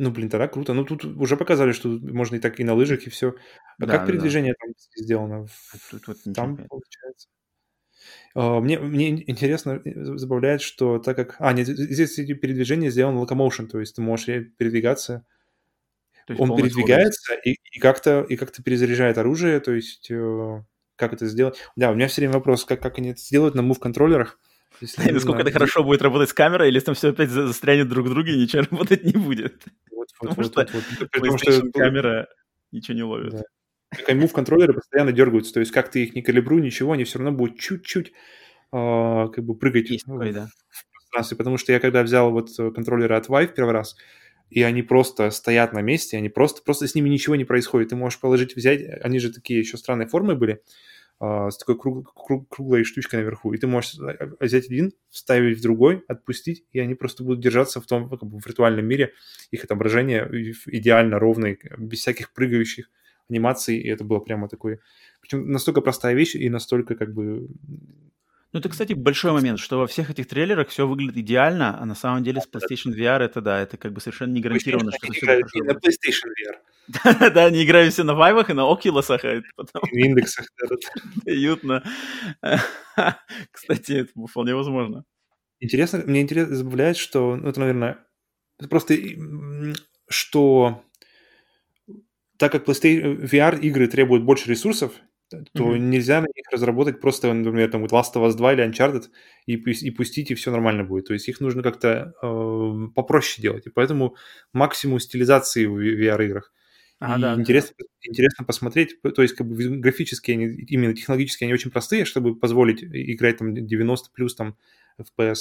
Ну, блин, тогда круто. Ну, тут уже показали, что можно и так, и на лыжах, и все. А да, как передвижение там сделано? Тут вот там получается. Мне интересно, забавляет, что так как... А, нет, здесь передвижение сделано локомоушен, то есть ты можешь передвигаться. Он передвигается и как-то перезаряжает оружие, то есть как это сделать? Да, у меня все время вопрос, как они это сделают на мув-контроллерах. Насколько это хорошо будет работать с камерой, или там все опять застрянет друг в друге и ничего работать не будет. Потому что камера ничего не ловит. Да. Мув-контроллеры постоянно дергаются, то есть как ты их не калибруй, ничего, они все равно будут чуть-чуть как бы прыгать в пространстве. Потому что я когда взял вот контроллеры от Valve первый раз, и они просто стоят на месте, они просто с ними ничего не происходит. Ты можешь положить, взять, они же такие еще странные формы были, с такой круглой штучкой наверху, и ты можешь взять один, вставить в другой, отпустить, и они просто будут держаться в том как бы, в виртуальном мире, их отображение идеально ровное, без всяких прыгающих анимаций, и это было прямо такое... Причем настолько простая вещь и настолько как бы... Ну, это, кстати, большой момент, что во всех этих трейлерах все выглядит идеально, а на самом деле с PlayStation VR это, да, это как бы совершенно не гарантированно, что все хорошо будет. На PlayStation VR. Да-да, они играют все на Vive'ах и на Oculus'ах. И на индексах, да. Уютно. Кстати, это вполне возможно. Интересно, мне интересно, забавляет, что, ну, это, наверное, это просто, что так как PlayStation VR игры требуют больше ресурсов, то нельзя на них разработать просто, например, там, Last of Us 2 или Uncharted и пустить, и все нормально будет. То есть их нужно как-то попроще делать. И поэтому максимум стилизации в VR-играх. Да, интересно посмотреть. То есть как бы графически, они, именно технологически, они очень простые, чтобы позволить играть там 90 плюс там FPS.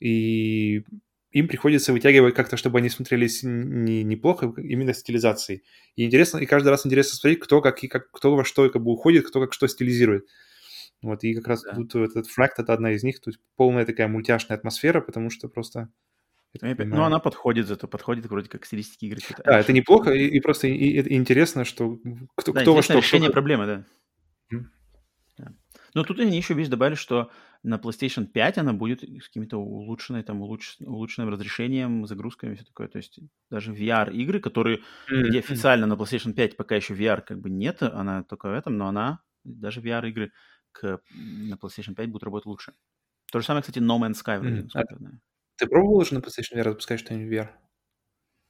И им приходится вытягивать как-то, чтобы они смотрелись неплохо именно стилизацией. И интересно, и каждый раз интересно смотреть, кто во что как бы уходит, кто как что стилизирует. Вот, и как раз тут этот Fract, это одна из них, тут полная такая мультяшная атмосфера, потому что просто... Ну, она подходит, зато подходит вроде как к стилистике игры. Да, это неплохо, и просто и интересно, что кто во что... решение проблемы, да. Но тут они еще, видишь, добавили, что на PlayStation 5 она будет с каким-то улучшенным разрешением, загрузками и все такое. То есть даже VR-игры, которые где официально на PlayStation 5 пока еще VR как бы нет, она только в этом, но она, даже VR-игры на PlayStation 5 будут работать лучше. То же самое, кстати, No Man's Sky вроде. Ты пробовал уже на PlayStation VR запускать что-нибудь VR?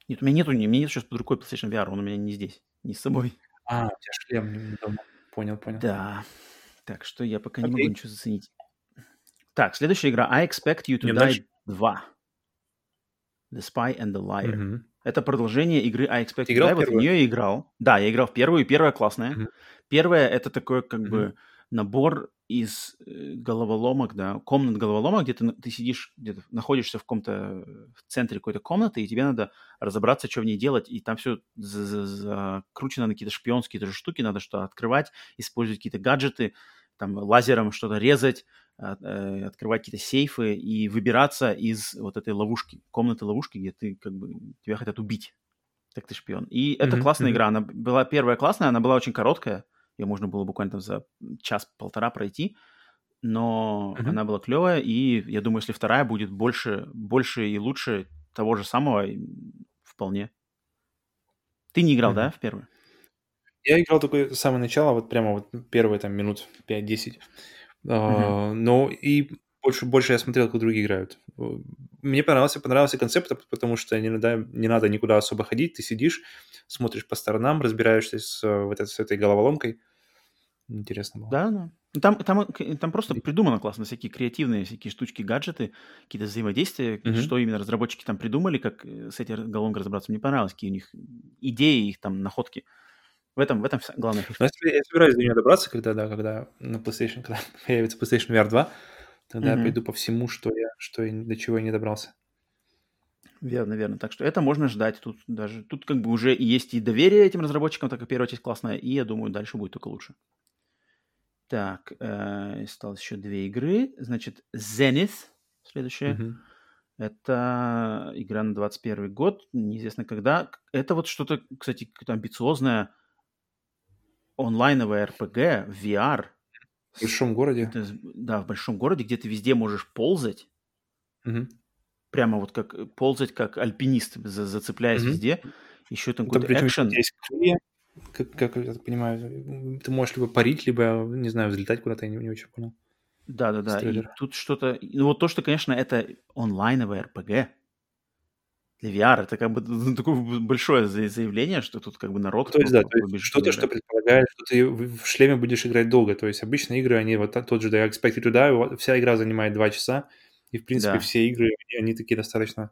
Нет, у меня нет сейчас под рукой PlayStation VR, он у меня не здесь, не с собой. У тебя шлем не дома. Понял. Да. Так, что я пока не могу ничего заценить. Так, следующая игра. I Expect You to Die 2. The Spy and the Liar. Это продолжение игры I Expect You to Die. Вот в нее я играл. Да, я играл в первую, и первая классная. Первая — это такой как бы набор из головоломок, да, комнат головоломок, где ты сидишь, где-то находишься в каком-то в центре какой-то комнаты, и тебе надо разобраться, что в ней делать, и там все закручено на какие-то шпионские тоже штуки, надо что-то открывать, использовать какие-то гаджеты, там лазером что-то резать, открывать какие-то сейфы и выбираться из вот этой ловушки, комнаты-ловушки, где ты как бы тебя хотят убить, так ты шпион. И это классная игра, она была первая классная, она была очень короткая, ее можно было буквально там за час-полтора пройти, но она была клевая, и я думаю, если вторая будет больше и лучше того же самого, вполне. Ты не играл, да, в первую? Я играл только с самого начала, вот прямо вот первые там минут 5-10. Но и больше я смотрел, как другие играют. Мне понравился концепт, потому что не надо никуда особо ходить, ты сидишь, смотришь по сторонам, разбираешься с этой головоломкой. Интересно было. Да. Там просто придумано классно всякие креативные всякие штучки, гаджеты, какие-то взаимодействия, что именно разработчики там придумали, как с этой головоломкой разобраться. Мне понравилось, какие у них идеи, их там находки. В этом главное. Я собираюсь до нее добраться, когда на PlayStation, когда появится PlayStation VR 2, тогда я пойду по всему, до чего я не добрался. Верно. Так что это можно ждать. Тут как бы уже есть и доверие этим разработчикам, так как первая часть классная, и я думаю, дальше будет только лучше. Так, осталось еще две игры. Значит, Zenith следующая. Это игра на 21 год, неизвестно когда. Это вот что-то, кстати, какое-то амбициозное онлайновое RPG, VR. В большом городе? Да, в большом городе, где ты везде можешь ползать. Прямо вот как ползать, как альпинист, зацепляясь везде. Еще там какой-то экшен. Как я так понимаю, ты можешь либо парить, либо, не знаю, взлетать куда-то, я не очень понял. Да. И тут что-то... Ну вот то, что, конечно, это онлайновое RPG для VR, это как бы такое большое заявление, что тут как бы народ... То есть, да, что-то, что предполагает, что ты в шлеме будешь играть долго. То есть обычно игры, они вот тот же I Expect You to Die, вся игра занимает 2 часа, и, в принципе, все игры, они такие достаточно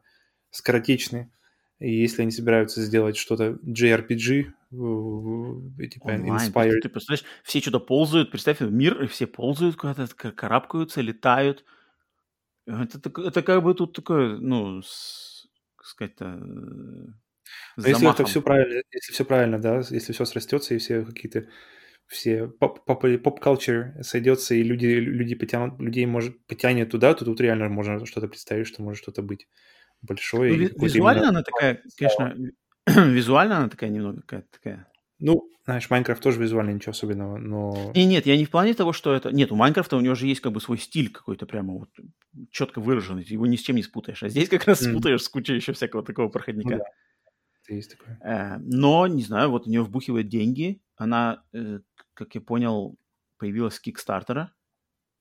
скоротечные. И если они собираются сделать что-то JRPG, типа Inspired... Ты представляешь, все что-то ползают, представь, мир, и все ползают куда-то, карабкаются, летают. Это как бы тут такое, ну, как сказать-то, замахом. Если все правильно, да, если все срастется, и все какие-то все поп-культура сойдется, и люди потянут, людей может потянет туда, то тут реально можно что-то представить, что может что-то быть большое. Визуально она такая, конечно, визуально она такая немного такая. Ну, знаешь, Майнкрафт тоже визуально ничего особенного, но... И нет, я не в плане того, что это... Нет, у Майнкрафта у него же есть как бы свой стиль какой-то прямо вот четко выраженный, его ни с чем не спутаешь. А здесь как раз спутаешь с кучей еще всякого такого проходника. Ну, да. Это есть такое. Но, не знаю, вот у нее вбухивают деньги. Она, как я понял, появилась с Кикстартера.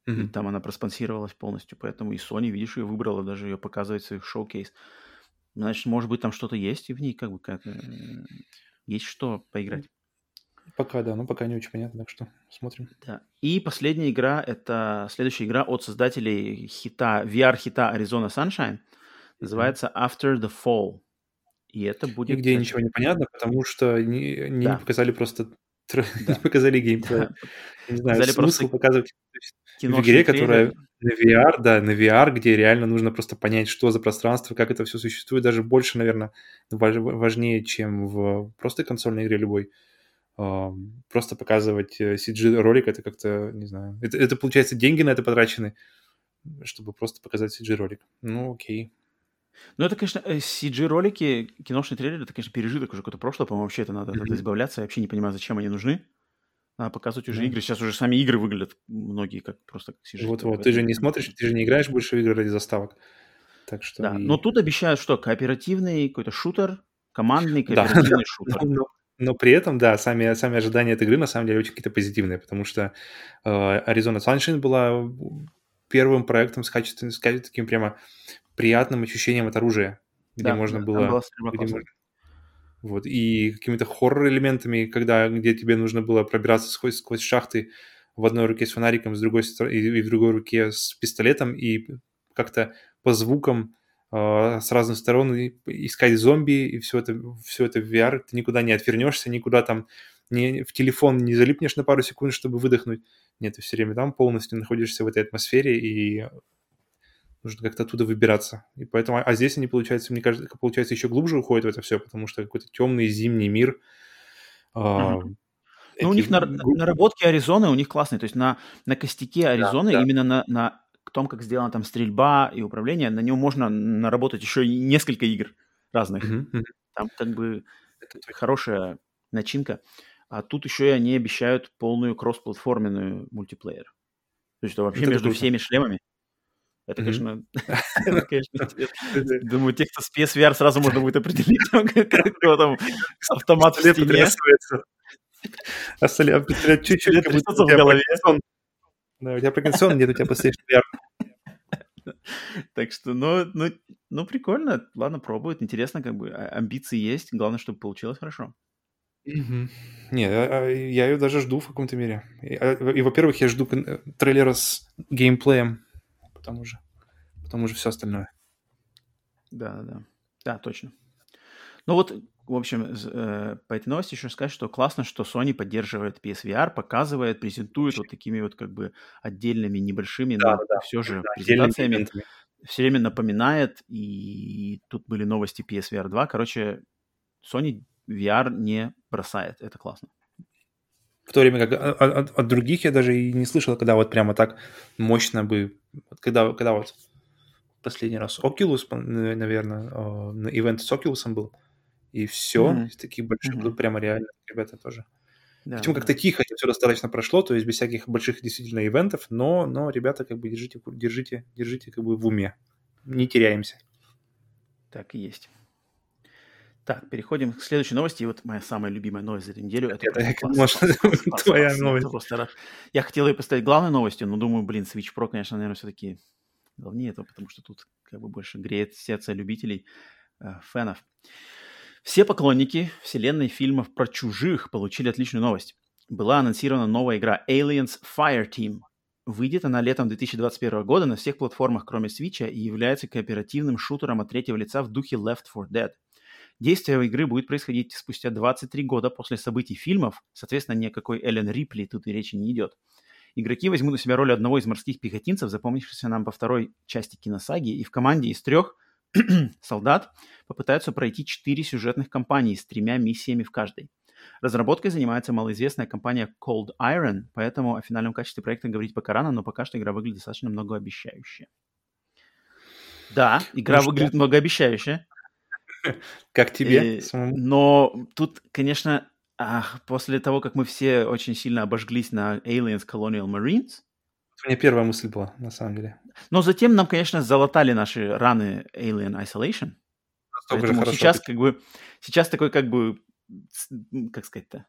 Mm-hmm. И там она проспонсировалась полностью. Поэтому и Sony, видишь, ее выбрала, даже ее показывает в своих шоу-кейс. Значит, может быть, там что-то есть, и в ней как бы как... Есть что поиграть. Пока, да, но пока не очень понятно, так что смотрим. Да. И последняя игра, это следующая игра от создателей хита, VR-хита Arizona Sunshine, называется After the Fall. И это будет... Нигде ничего не понятно, потому что не показали просто... Да. Не показали геймплей. Да. Не знаю, смысл показывать в игре, которая на VR, да, на VR, где реально нужно просто понять, что за пространство, как это все существует, даже больше, наверное, важнее, чем в просто консольной игре любой. Просто показывать CG-ролик, это как-то, не знаю, это получается, деньги на это потрачены, чтобы просто показать CG-ролик. Ну, окей. Ну, это, конечно, CG-ролики, киношные трейлеры, это, конечно, пережиток уже какое-то прошлое, по-моему, вообще это надо избавляться, я вообще не понимаю, зачем они нужны. Надо показывать уже игры, сейчас уже сами игры выглядят многие как просто как CG. Вот-вот, ты же не смотришь, ты же не играешь больше в игры ради заставок. Так что да, и... но тут обещают, что кооперативный какой-то шутер, командный кооперативный шутер. Но при этом, да, сами ожидания от игры, на самом деле, очень какие-то позитивные, потому что Arizona Sunshine была первым проектом с качественным, таким прямо... приятным ощущением от оружия, где можно было... Вот, и какими-то хоррор-элементами, где тебе нужно было пробираться сквозь шахты в одной руке с фонариком, с другой, и в другой руке с пистолетом, и как-то по звукам с разных сторон искать зомби, и все это в VR, ты никуда не отвернешься, никуда там в телефон не залипнешь на пару секунд, чтобы выдохнуть. Нет, ты все время там полностью находишься в этой атмосфере, и... нужно как-то оттуда выбираться. И поэтому, а здесь они, получается, мне кажется, еще глубже уходят в это все, потому что какой-то темный зимний мир. Ну, у них наработки Аризоны у них классные. То есть на костяке Аризоны, именно на том, как сделана там стрельба и управление, на нем можно наработать еще несколько игр разных. Там как бы хорошая начинка. А тут еще и они обещают полную кроссплатформенную мультиплеер. То есть это вообще между всеми шлемами. Это, конечно, думаю, тех, кто с PSVR, сразу можно будет определить, кто там автомат в стене. А пистолет чуть-чуть трясется в голове. У тебя паркинсон, нет, у тебя PlayStation VR. Так что, ну, прикольно. Ладно, пробуют. Интересно, как бы амбиции есть. Главное, чтобы получилось хорошо. Не, я ее даже жду в каком-то мере. И, во-первых, я жду трейлера с геймплеем. Потому же все остальное. Да. Да, точно. Ну вот, в общем, по этой новости еще сказать, что классно, что Sony поддерживает PSVR, показывает, презентует вот такими вот как бы отдельными небольшими, но все же презентациями. Все время напоминает. И тут были новости PSVR 2. Короче, Sony VR не бросает. Это классно. В то время как от других я даже и не слышал, когда вот прямо так мощно бы... Когда вот последний раз Oculus, наверное, на ивент с Oculus был, и все, такие большие будут прямо реально, ребята тоже. Да, причем как-то тихо это все достаточно прошло, то есть без всяких больших действительно ивентов, но ребята, как бы держите как бы в уме, не теряемся. Так и есть. Так, переходим к следующей новости. И вот моя самая любимая новость за эту неделю. Это твоя новость. Я хотел ее поставить главной новостью, но думаю, Switch Pro, конечно, наверное, все-таки главнее этого, потому что тут как бы больше греет сердце любителей, фенов. Все поклонники вселенной фильмов про чужих получили отличную новость. Была анонсирована новая игра Aliens Fireteam. Выйдет она летом 2021 года на всех платформах, кроме Switch, и является кооперативным шутером от третьего лица в духе Left 4 Dead. Действие игры будет происходить спустя 23 года после событий фильмов, соответственно, ни о какой Эллен Рипли тут и речи не идет. Игроки возьмут на себя роль одного из морских пехотинцев, запомнившихся нам по второй части киносаги, и в команде из 3 солдат попытаются пройти 4 сюжетных кампании с 3 миссиями в каждой. Разработкой занимается малоизвестная компания Cold Iron, поэтому о финальном качестве проекта говорить пока рано, но пока что игра выглядит достаточно многообещающе. Да, игра выглядит многообещающе. Как тебе? Но тут, конечно, после того, как мы все очень сильно обожглись на Aliens Colonial Marines... У меня первая мысль была, на самом деле. Но затем нам, конечно, залатали наши раны Alien Isolation. Поэтому сейчас, как бы, сейчас такой, как бы, как сказать-то,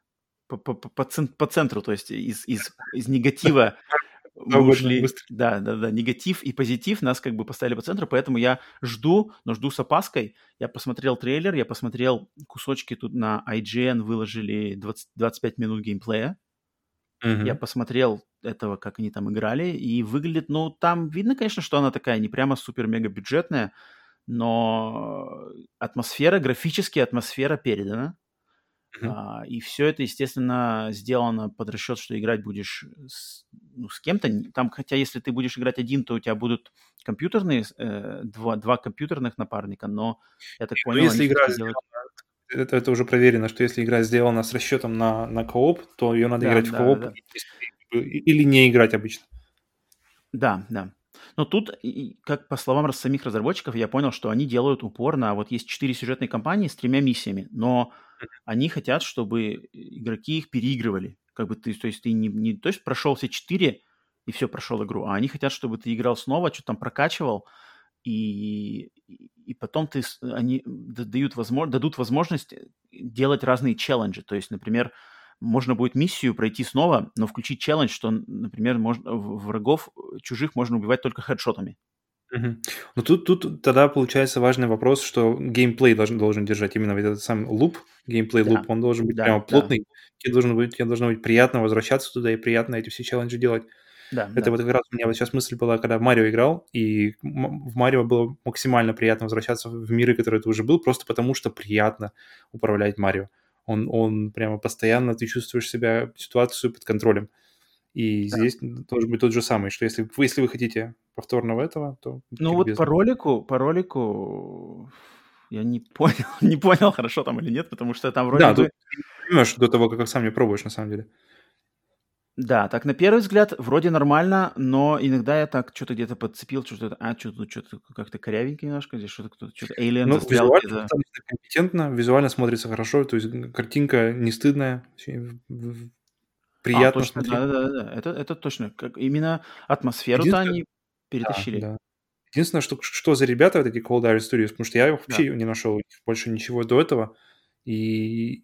по центру, то есть из негатива мы ушли. Да, негатив и позитив нас как бы поставили по центру, поэтому я жду, но жду с опаской. Я посмотрел трейлер, я посмотрел кусочки, тут на IGN выложили 25 минут геймплея. Mm-hmm. Я посмотрел этого, как они там играли, и выглядит, ну, там видно, конечно, что она такая не прямо супер-мега-бюджетная, но атмосфера, графически атмосфера передана. Mm-hmm. И все это, естественно, сделано под расчет, что играть будешь с кем-то. Там, хотя если ты будешь играть один, то у тебя будут компьютерные, два компьютерных напарника, но я так понял, если игра сделана, это уже проверено, что если игра сделана с расчетом на кооп, то ее надо играть в кооп или не играть обычно. Да. Но тут, как по словам самих разработчиков, я понял, что они делают упор на... Вот есть 4 сюжетные кампании с 3 миссиями, но они хотят, чтобы игроки их переигрывали. Как бы ты, то есть ты не то есть прошел все 4 и все, прошел игру, а они хотят, чтобы ты играл снова, что-то там прокачивал, и потом они дадут возможность делать разные челленджи. То есть, например, можно будет миссию пройти снова, но включить челлендж, что, например, врагов чужих можно убивать только хедшотами. Угу. Но тут тогда получается важный вопрос, что геймплей должен держать именно этот самый луп, геймплей-луп, он должен быть прямо плотный, тебе должно быть приятно возвращаться туда и приятно эти все челленджи делать. Да. Вот как раз у меня вот сейчас мысль была, когда Марио играл, и в Марио было максимально приятно возвращаться в миры, которые ты уже был, просто потому что приятно управлять Марио. Он прямо постоянно, ты чувствуешь себя, ситуацию под контролем. И здесь должен быть тот же самый, что если вы хотите повторного этого, то... Ну вот по ролику я не понял, хорошо там или нет, потому что там вроде... Да, тут ты понимаешь до того, как сам не пробуешь, на самом деле. Да, так на первый взгляд вроде нормально, но иногда я так что-то где-то подцепил, что-то как-то корявенько немножко, здесь что-то Alien застрял. Ну, визуально там компетентно, визуально смотрится хорошо, то есть картинка не стыдная, приятно. Точно, да, это точно. Как, именно атмосферу-то они перетащили. Да. Единственное, что за ребята вот эти Cold Iron Studios, потому что я вообще не нашел больше ничего до этого, и...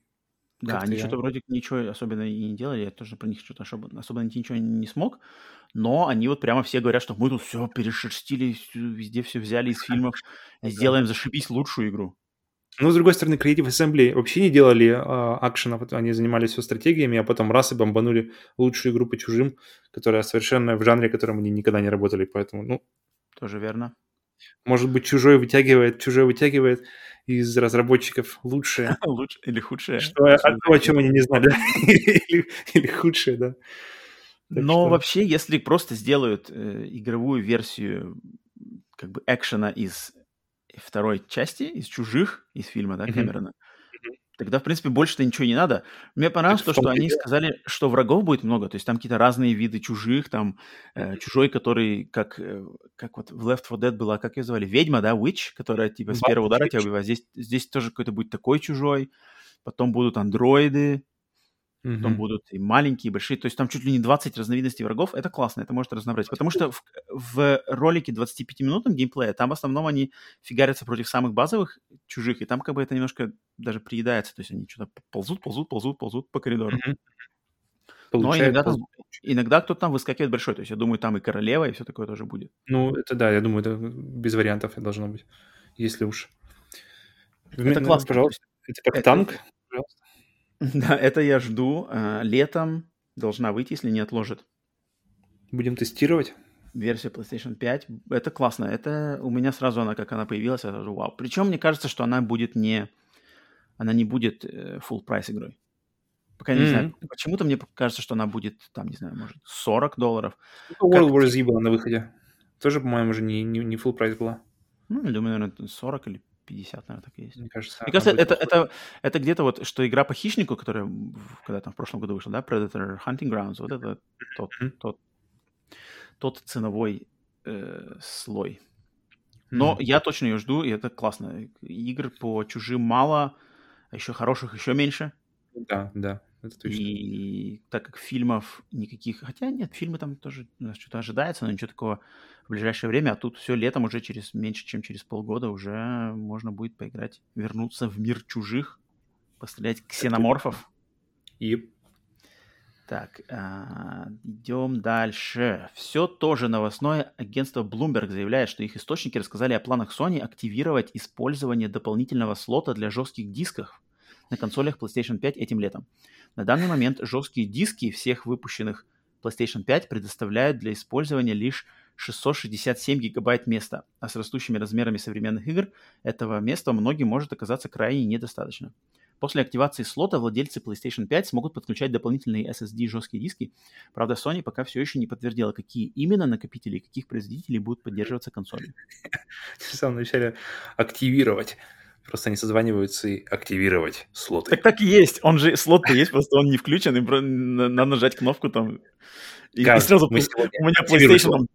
Да, они что-то вроде ничего особенно и не делали, я тоже про них что-то особо ничего не смог, но они вот прямо все говорят, что мы тут все перешерстили, везде все взяли из фильмов, сделаем зашибись лучшую игру. Ну, с другой стороны, Creative Assembly вообще не делали акшенов, они занимались все стратегиями, а потом раз и бомбанули лучшую игру по чужим, которая совершенно в жанре, в котором они никогда не работали, поэтому, ну... Тоже верно. Может быть, чужой вытягивает из разработчиков лучшее. Лучше или худшее. О чем они не знали. Или худшее, да. Но вообще, если просто сделают игровую версию как бы экшена из второй части, из «Чужих», из фильма, да, Кэмерона, тогда, в принципе, больше-то ничего не надо. Мне понравилось то, что они сказали, что врагов будет много, то есть там какие-то разные виды чужих, там чужой, который, как вот в Left 4 Dead была, как ее звали, ведьма, да, Witch, которая типа с первого удара тебя убивает. Здесь тоже какой-то будет такой чужой, потом будут андроиды, потом будут и маленькие, и большие, то есть там чуть ли не 20 разновидностей врагов, это классно, это может разнообразить, потому что в ролике 25-минутном геймплея там в основном они фигарятся против самых базовых чужих, и там как бы это немножко даже приедается, то есть они что-то ползут по коридору. Но иногда кто-то там выскакивает большой, то есть я думаю, там и королева, и все такое тоже будет. Ну, это да, я думаю, это без вариантов должно быть, если уж. Это классно. Пожалуйста, это как танк, пожалуйста. Да, это я жду. Летом должна выйти, если не отложат. Будем тестировать. Версия PlayStation 5. Это классно. Это у меня сразу она, как она появилась, я сразу вау. Причем мне кажется, что она не будет full price игрой. Пока не знаю. Почему-то мне кажется, что она будет, там, не знаю, может, $40. World War Z была на выходе. Тоже, по-моему, уже не full price была. Ну, я думаю, наверное, 40 или 50, наверное, так и есть. Мне кажется это где-то вот, что игра по Хищнику, которая когда там в прошлом году вышла, да, Predator Hunting Grounds, вот это тот ценовой слой. Но я точно ее жду, и это классно. Игр по чужим мало, а еще хороших еще меньше. Да, это точно. И так как фильмов никаких... Хотя нет, фильмы там тоже у нас что-то ожидается, но ничего такого в ближайшее время. А тут все летом уже через меньше, чем через полгода уже можно будет поиграть, вернуться в мир чужих, пострелять ксеноморфов. И... Так, идем дальше. Все тоже новостное. Агентство Bloomberg заявляет, что их источники рассказали о планах Sony активировать использование дополнительного слота для жестких дисков на консолях PlayStation 5 этим летом. На данный момент жесткие диски всех выпущенных PlayStation 5 предоставляют для использования лишь 667 гигабайт места, а с растущими размерами современных игр этого места многим может оказаться крайне недостаточно. После активации слота владельцы PlayStation 5 смогут подключать дополнительные SSD жесткие диски. Правда, Sony пока все еще не подтвердила, какие именно накопители и каких производителей будут поддерживаться консоли. В самом начале активировать. Просто они созваниваются и активировать слоты. Так и есть. Он же слот-то есть, просто он не включен, и надо нажать кнопку там. И сразу у меня PlayStation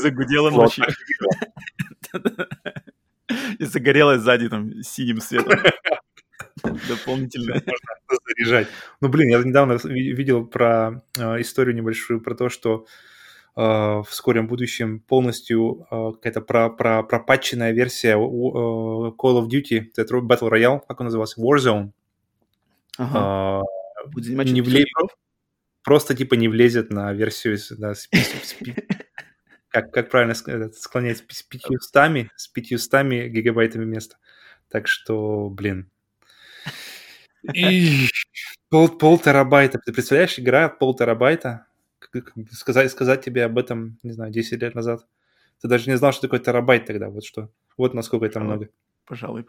загудела ночью. И загорелась сзади там синим светом. Дополнительно. Можно заряжать. Ну, блин, я недавно видел про историю небольшую, про то, что в скором будущем полностью какая-то пропатченная версия Call of Duty, Battle Royale, как он назывался, Warzone. Ага. Просто типа не влезет на версию Как правильно склонять с 500 гигабайтами места. Так что, блин. И полтерабайта. Ты представляешь, игра полтерабайта? Сказать тебе об этом, не знаю, 10 лет назад. Ты даже не знал, что такое терабайт тогда. Вот что. Вот насколько это много. Пожалуй.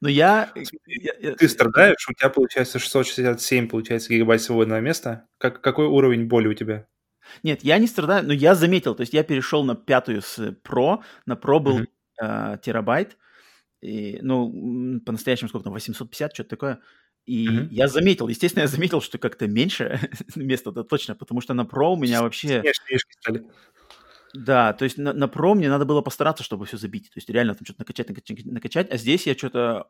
Но ты страдаешь, у тебя получается 667 гигабайт свободного места. Какой уровень боли у тебя? Нет, я не страдаю, но я заметил, то есть я перешел на пятую с Pro, на Pro был терабайт, и, по-настоящему сколько там, 850, что-то такое, и я заметил, естественно, что как-то меньше места-то точно, потому что на Pro у меня вообще... Да, то есть на Pro мне надо было постараться, чтобы все забить, то есть реально там что-то накачать, а здесь я что-то,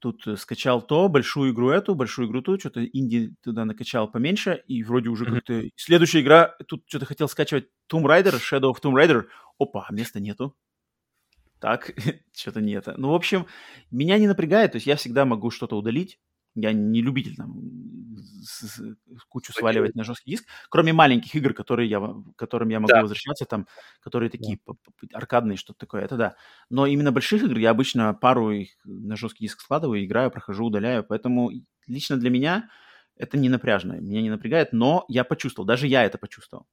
тут скачал большую игру, что-то инди туда накачал поменьше, и вроде уже как-то... Следующая игра, тут что-то хотел скачивать Shadow of Tomb Raider, опа, места нету. Так, что-то не это. Ну, в общем, меня не напрягает, то есть я всегда могу что-то удалить, я не любитель там кучу сваливать на жесткий диск, кроме маленьких игр, которым я могу возвращаться, там, которые такие аркадные, что-то такое, это да. Но именно больших игр я обычно пару их на жесткий диск складываю, играю, прохожу, удаляю, поэтому лично для меня это не напряжно, меня не напрягает, но я почувствовал, даже я это почувствовал.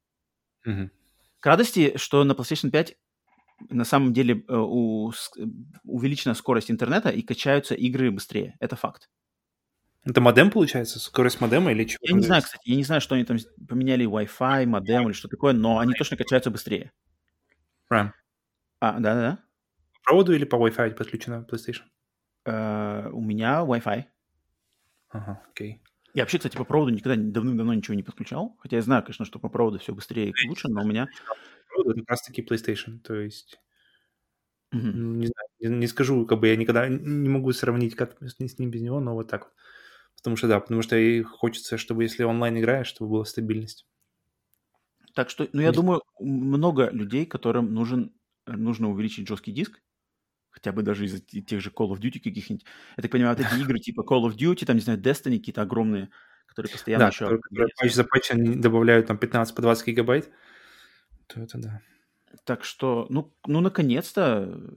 К радости, что на PlayStation 5 на самом деле увеличена скорость интернета и качаются игры быстрее, это факт. Это модем, получается? Скорость модема или чего? Я не знаю, кстати. Я не знаю, что они там поменяли, Wi-Fi, модем или что такое, но они точно качаются быстрее. RAM. Да. По проводу или по Wi-Fi подключена PlayStation? У меня Wi-Fi. Ага, окей. Я вообще, кстати, по проводу никогда давным-давно ничего не подключал. Хотя я знаю, конечно, что по проводу все быстрее и лучше, но у меня... По проводу это как раз-таки PlayStation, то есть... Не знаю, не скажу, как бы я никогда не могу сравнить как с ним без него, но вот так вот. Потому что и хочется, чтобы если онлайн играешь, чтобы была стабильность. Так что, я думаю, много людей, которым нужно увеличить жесткий диск, хотя бы даже из тех же Call of Duty каких-нибудь. Я так понимаю, вот эти игры типа Call of Duty, там, не знаю, Destiny какие-то огромные, которые постоянно еще... Да, которые патч за патч добавляют там 15-20 гигабайт, то это да. Так что, наконец-то...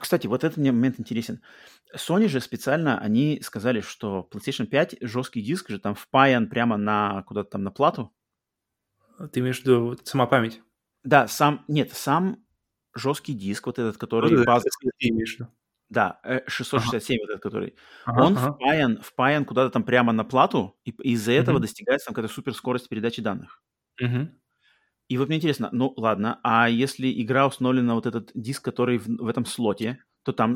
Кстати, вот этот мне момент интересен. Sony же специально, они сказали, что PlayStation 5 жесткий диск же там впаян прямо куда-то там на плату. Ты имеешь в виду сама память? Да, сам жесткий диск, вот этот, который... Да, 667, вот этот, который. Он впаян куда-то там прямо на плату, и из-за этого достигается там какая-то суперскорость передачи данных. И вот мне интересно, ну ладно, а если игра установлена на вот этот диск, который в этом слоте, то там...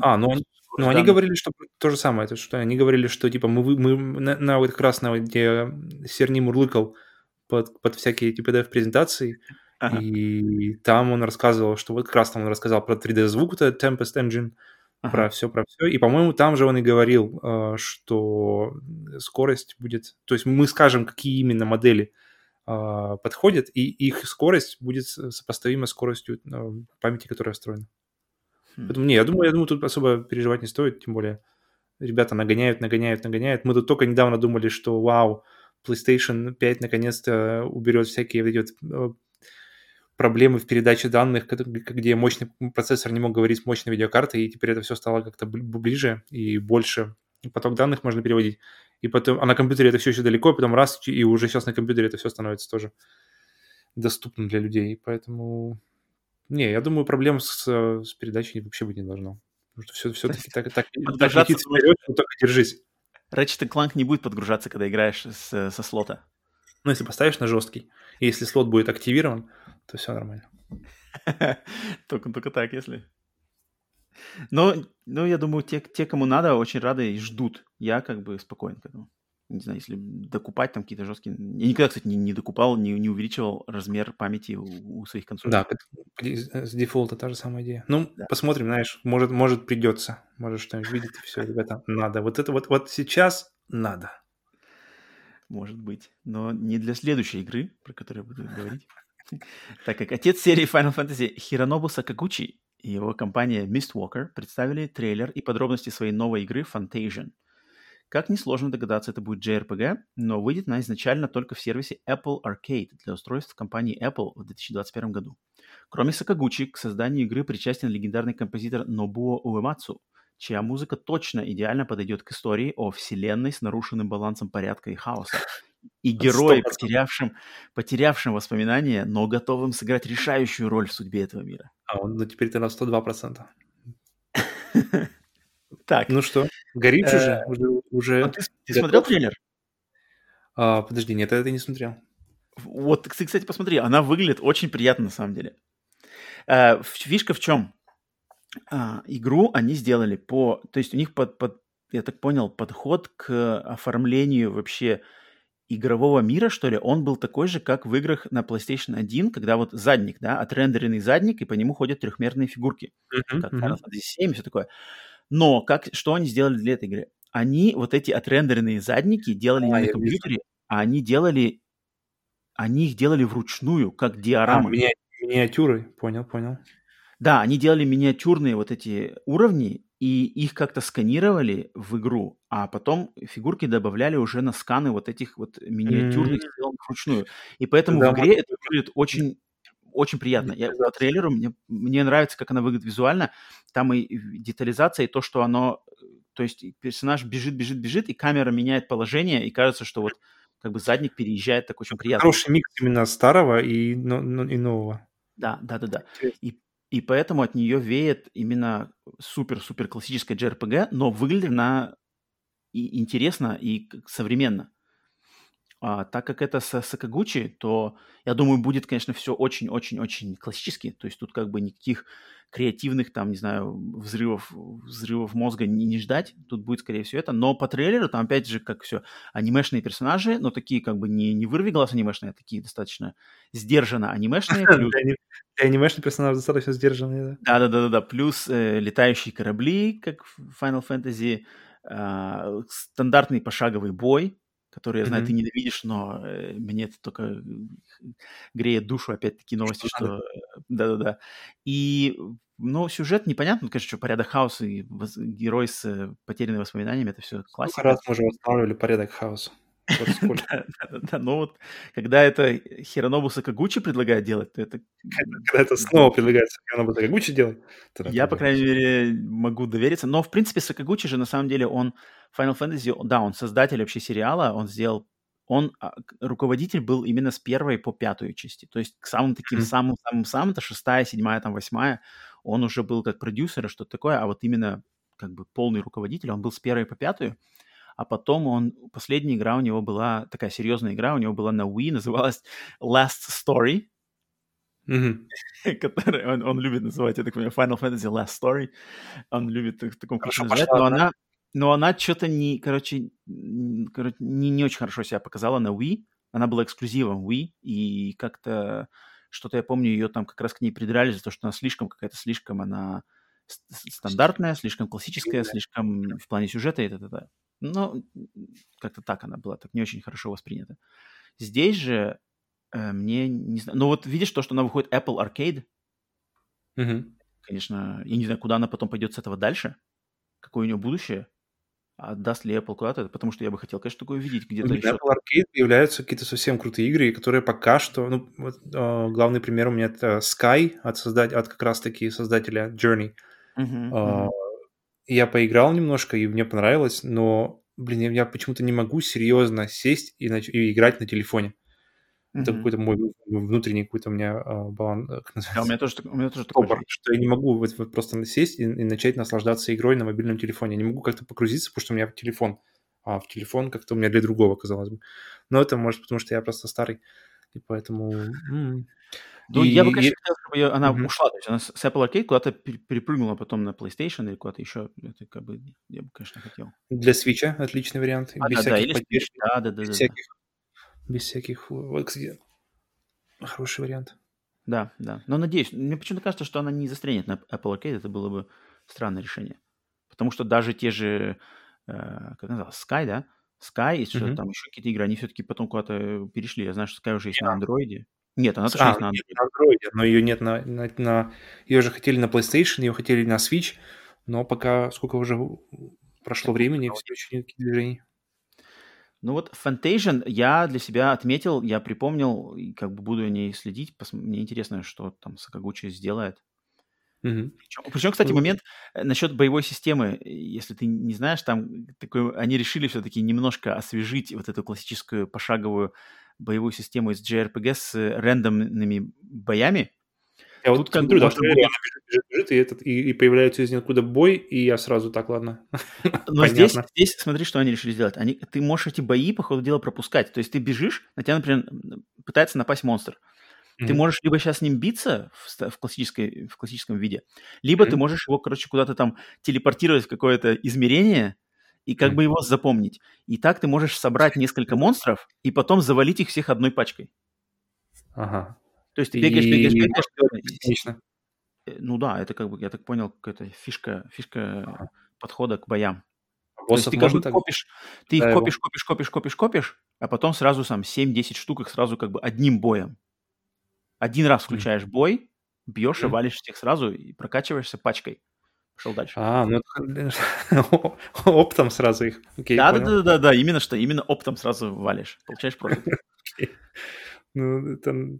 Ну, они говорили, что то же самое. То, что они говорили, что типа мы на вот как раз на где Серни мурлыкал под всякие типа PDF-презентации, ага. И там он рассказывал, что вот как раз там он рассказал про 3D-звук, это Tempest Engine, ага. про все. И, по-моему, там же он и говорил, что скорость будет... То есть мы скажем, какие именно модели подходят, и их скорость будет сопоставима скоростью памяти, которая встроена. Поэтому, я думаю, тут особо переживать не стоит, тем более ребята нагоняют. Мы тут только недавно думали, что вау, PlayStation 5 наконец-то уберет всякие вот проблемы в передаче данных, где мощный процессор не мог говорить с мощной видеокартой, и теперь это все стало как-то ближе и больше. Поток данных можно переводить. И потом, а на компьютере это все еще далеко, потом раз, и уже сейчас на компьютере это все становится тоже доступным для людей. Поэтому... Не, я думаю, проблем с передачей вообще быть не должно. Потому что все-таки так летит вперед, но только держись. Ratchet & Clank не будет подгружаться, когда играешь со слота. Ну, если поставишь на жесткий, и если слот будет активирован, то все нормально. Только так, если... Но я думаю, те, кому надо, очень рады и ждут. Я как бы спокоен к этому. Не знаю, если докупать там какие-то жесткие... Я никогда, кстати, не докупал, не увеличивал размер памяти у своих консолей. Да, с дефолта та же самая идея. Ну, да. Посмотрим, знаешь, может придется. Может что-нибудь видеть, и все, ребята, надо. Вот это вот сейчас надо. Может быть, но не для следующей игры, про которую я буду говорить. Так как отец серии Final Fantasy Хиронобу Сакагучи и его компания Mistwalker представили трейлер и подробности своей новой игры Fantasian. Как несложно догадаться, это будет JRPG, но выйдет она изначально только в сервисе Apple Arcade для устройств компании Apple в 2021 году. Кроме Сакагучи, к созданию игры причастен легендарный композитор Нобуо Уэмацу, чья музыка точно идеально подойдет к истории о вселенной с нарушенным балансом порядка и хаоса, и герое, потерявшим воспоминания, но готовым сыграть решающую роль в судьбе этого мира. А он, ну, теперь-то на 102%. Так. Ну что, горит уже? Ты смотрел трейлер? Подожди, нет, это я не смотрел. Вот, ты, кстати, посмотри, она выглядит очень приятно на самом деле. Фишка в чем? Игру они сделали по... То есть у них, я так понял, подход к оформлению вообще... игрового мира, что ли, он был такой же, как в играх на PlayStation 1, когда вот задник, да, отрендеренный задник, и по нему ходят трехмерные фигурки. Как Final Fantasy 7 все такое. Но что они сделали для этой игры? Они вот эти отрендеренные задники делали не на компьютере, а они их делали вручную, как диорамы. Миниатюры, понял. Да, они делали миниатюрные вот эти уровни, и их как-то сканировали в игру, а потом фигурки добавляли уже на сканы вот этих вот миниатюрных вручную. И поэтому в игре это выглядит очень, очень приятно. По трейлеру мне нравится, как она выглядит визуально. Там и детализация, и то, что оно... То есть персонаж бежит, и камера меняет положение, и кажется, что вот как бы задник переезжает, так очень приятно. Хороший микс именно старого и нового. Да. И поэтому от нее веет именно супер-супер классическая JRPG, но выглядит она и интересно, и современно. Так как это с Сакагучи, то, я думаю, будет, конечно, все очень-очень-очень классически. То есть тут как бы никаких креативных, там, не знаю, взрывов мозга не ждать. Тут будет, скорее всего, это. Но по трейлеру там, опять же, как все, анимешные персонажи, но такие как бы не вырви глаз анимешные, а такие достаточно сдержанно анимешные. Для анимешных персонажей достаточно сдержанные, да? Да. Плюс летающие корабли, как в Final Fantasy, стандартный пошаговый бой, который, я знаю, ты ненавидишь, но мне это только греет душу, опять-таки, новости, что... Да. И, ну, сюжет непонятно, конечно, что порядок хаоса и герой с потерянными воспоминаниями, это все классика. Сколько раз мы уже восстанавливали порядок хаоса? Да, но вот когда это Хиронобу Сакагучи предлагает делать, то это... Когда это снова предлагает Хиронобу Сакагучи делать... Я, по крайней мере, могу довериться. Но, в принципе, Сакагучи же, на самом деле, он... Final Fantasy, да, он создатель вообще сериала, он руководитель был именно с 1 по 5 части, то есть к самым таким самым-самым-самым, это 6, 7, 8, он уже был как продюсер и что-то такое, а вот именно как бы полный руководитель, он был с 1 по 5, а потом последняя игра у него была, такая серьезная игра у него была на Wii, называлась Last Story, который он любит называть, я так понимаю, Final Fantasy Last Story. Он любит в таком ключе называть, но она что-то не, не очень хорошо себя показала на Wii. Она была эксклюзивом Wii, и как-то что-то я помню, ее там как раз к ней придрали за то, что она слишком какая-то, слишком она стандартная, слишком классическая, слишком в плане сюжета и т.д. Ну, как-то так она была, так не очень хорошо воспринята. Здесь же мне не знаю... Ну вот видишь то, что она выходит Apple Arcade? Mm-hmm. Конечно, я не знаю, куда она потом пойдет с этого дальше, какое у нее будущее, отдаст ли Apple куда-то, потому что я бы хотел, конечно, такое увидеть где-то еще. Apple Arcade являются какие-то совсем крутые игры, которые пока что... Ну, вот, главный пример у меня это Sky от как раз-таки создателя Journey. Mm-hmm. Я поиграл немножко, и мне понравилось, но, блин, я почему-то не могу серьезно сесть и играть на телефоне. Это какой-то мой внутренний какой-то у меня баланс. У меня тоже такой. Что я не могу вот просто сесть и начать наслаждаться игрой на мобильном телефоне. Я не могу как-то погрузиться, потому что у меня телефон. А в телефон как-то у меня для другого, казалось бы. Но это может потому, что я просто старый. И поэтому... Ну, я бы, конечно, хотел, чтобы она ушла. То есть она с Apple Arcade куда-то перепрыгнула потом на PlayStation или куда-то еще. Это как бы я бы, конечно, хотел. Для Switch отличный вариант. Без всяких поддержек. Вот, кстати, хороший вариант. Да, да. Но надеюсь, мне почему-то кажется, что она не застрянет на Apple Arcade. Это было бы странное решение. Потому что даже те же, как называлось, Sky, да? Sky и что-то там еще какие-то игры, они все-таки потом куда-то перешли. Я знаю, что Sky уже есть на Android. Нет, она тоже есть на Android. Но ее нет на... Ее же хотели на PlayStation, ее хотели на Switch. Но пока сколько уже прошло времени, все еще нет каких-то движений. Ну вот Fantasian я для себя отметил, я припомнил, и как бы буду о ней следить. Мне интересно, что там Сакагучи сделает. Mm-hmm. Причем, кстати, момент насчет боевой системы. Если ты не знаешь, там такой, они решили все-таки немножко освежить вот эту классическую пошаговую боевую систему из JRPG с рандомными боями. Я вот тут смотрю, да, бежит, и появляется из ниоткуда бой, и я сразу так, ладно. Но здесь смотри, что они решили сделать. Ты можешь эти бои, по ходу дела, пропускать. То есть ты бежишь, на тебя, например, пытается напасть монстр. Mm-hmm. Ты можешь либо сейчас с ним биться в классическом виде, либо ты можешь его, короче, куда-то там телепортировать в какое-то измерение и как бы его запомнить. И так ты можешь собрать несколько монстров и потом завалить их всех одной пачкой. Ага. То есть ты бегаешь. Ну да, это как бы, я так понял, какая-то фишка подхода к боям. То есть ты как бы копишь, ты их копишь, а потом сразу сам 7-10 штук их сразу как бы одним боем. Один раз включаешь бой, бьешь и валишь всех сразу, и прокачиваешься пачкой. Пошел дальше. Оптом сразу их. Да, именно оптом сразу валишь. Получаешь профит. Ну, там...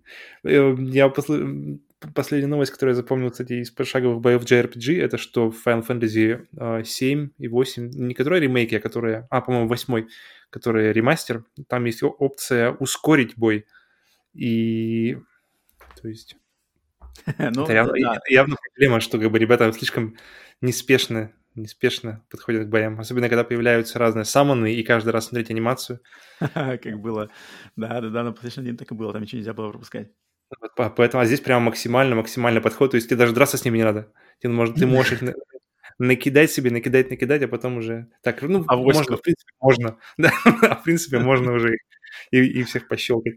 Последняя новость, которую я запомнил, кстати, из пошаговых боев JRPG, это что в Final Fantasy 7 и 8, не которые ремейки, а которые... по-моему, 8, который ремастер, там есть опция ускорить бой. И... То есть... Это явно проблема, что ребята слишком неспешно подходят к боям. Особенно, когда появляются разные саммоны, и каждый раз смотреть анимацию. Как было. Да, на PlayStation 1 так и было. Там ничего нельзя было пропускать. Поэтому здесь прям максимально подход. То есть тебе даже драться с ними не надо. Ты можешь их накидать, а потом уже... Так, ну, можно. В принципе, можно уже и всех пощелкать.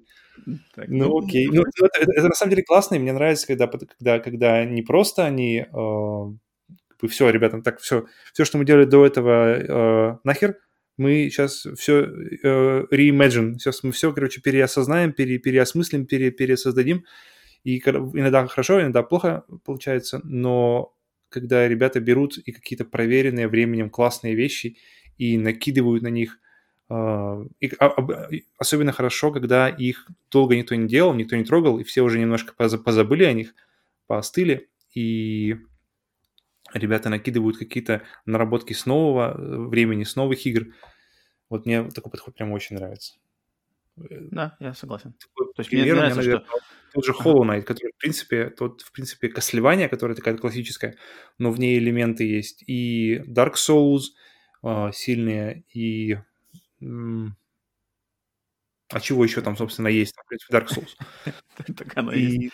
Так. Ну, окей. Ну, это на самом деле классно, и мне нравится, когда не просто они... Все, ребята, так все, что мы делали до этого, нахер, мы сейчас все reimagine. Сейчас мы все, короче, переосознаем, переосмыслим, пересоздадим. И иногда хорошо, иногда плохо получается, но когда ребята берут и какие-то проверенные временем классные вещи и накидывают на них, особенно хорошо, когда их долго никто не делал, никто не трогал, и все уже немножко позабыли о них, поостыли, и... Ребята накидывают какие-то наработки с нового времени, с новых игр. Вот мне такой подход прям очень нравится. Да, я согласен. Такой то есть пример, мне нравится, наверное, что... Тот же Hollow Knight, который, в принципе, Castlevania, которая такая классическая, но в ней элементы есть и Dark Souls сильные, и... А чего еще там, собственно, есть? В принципе, Dark Souls. Так оно и есть.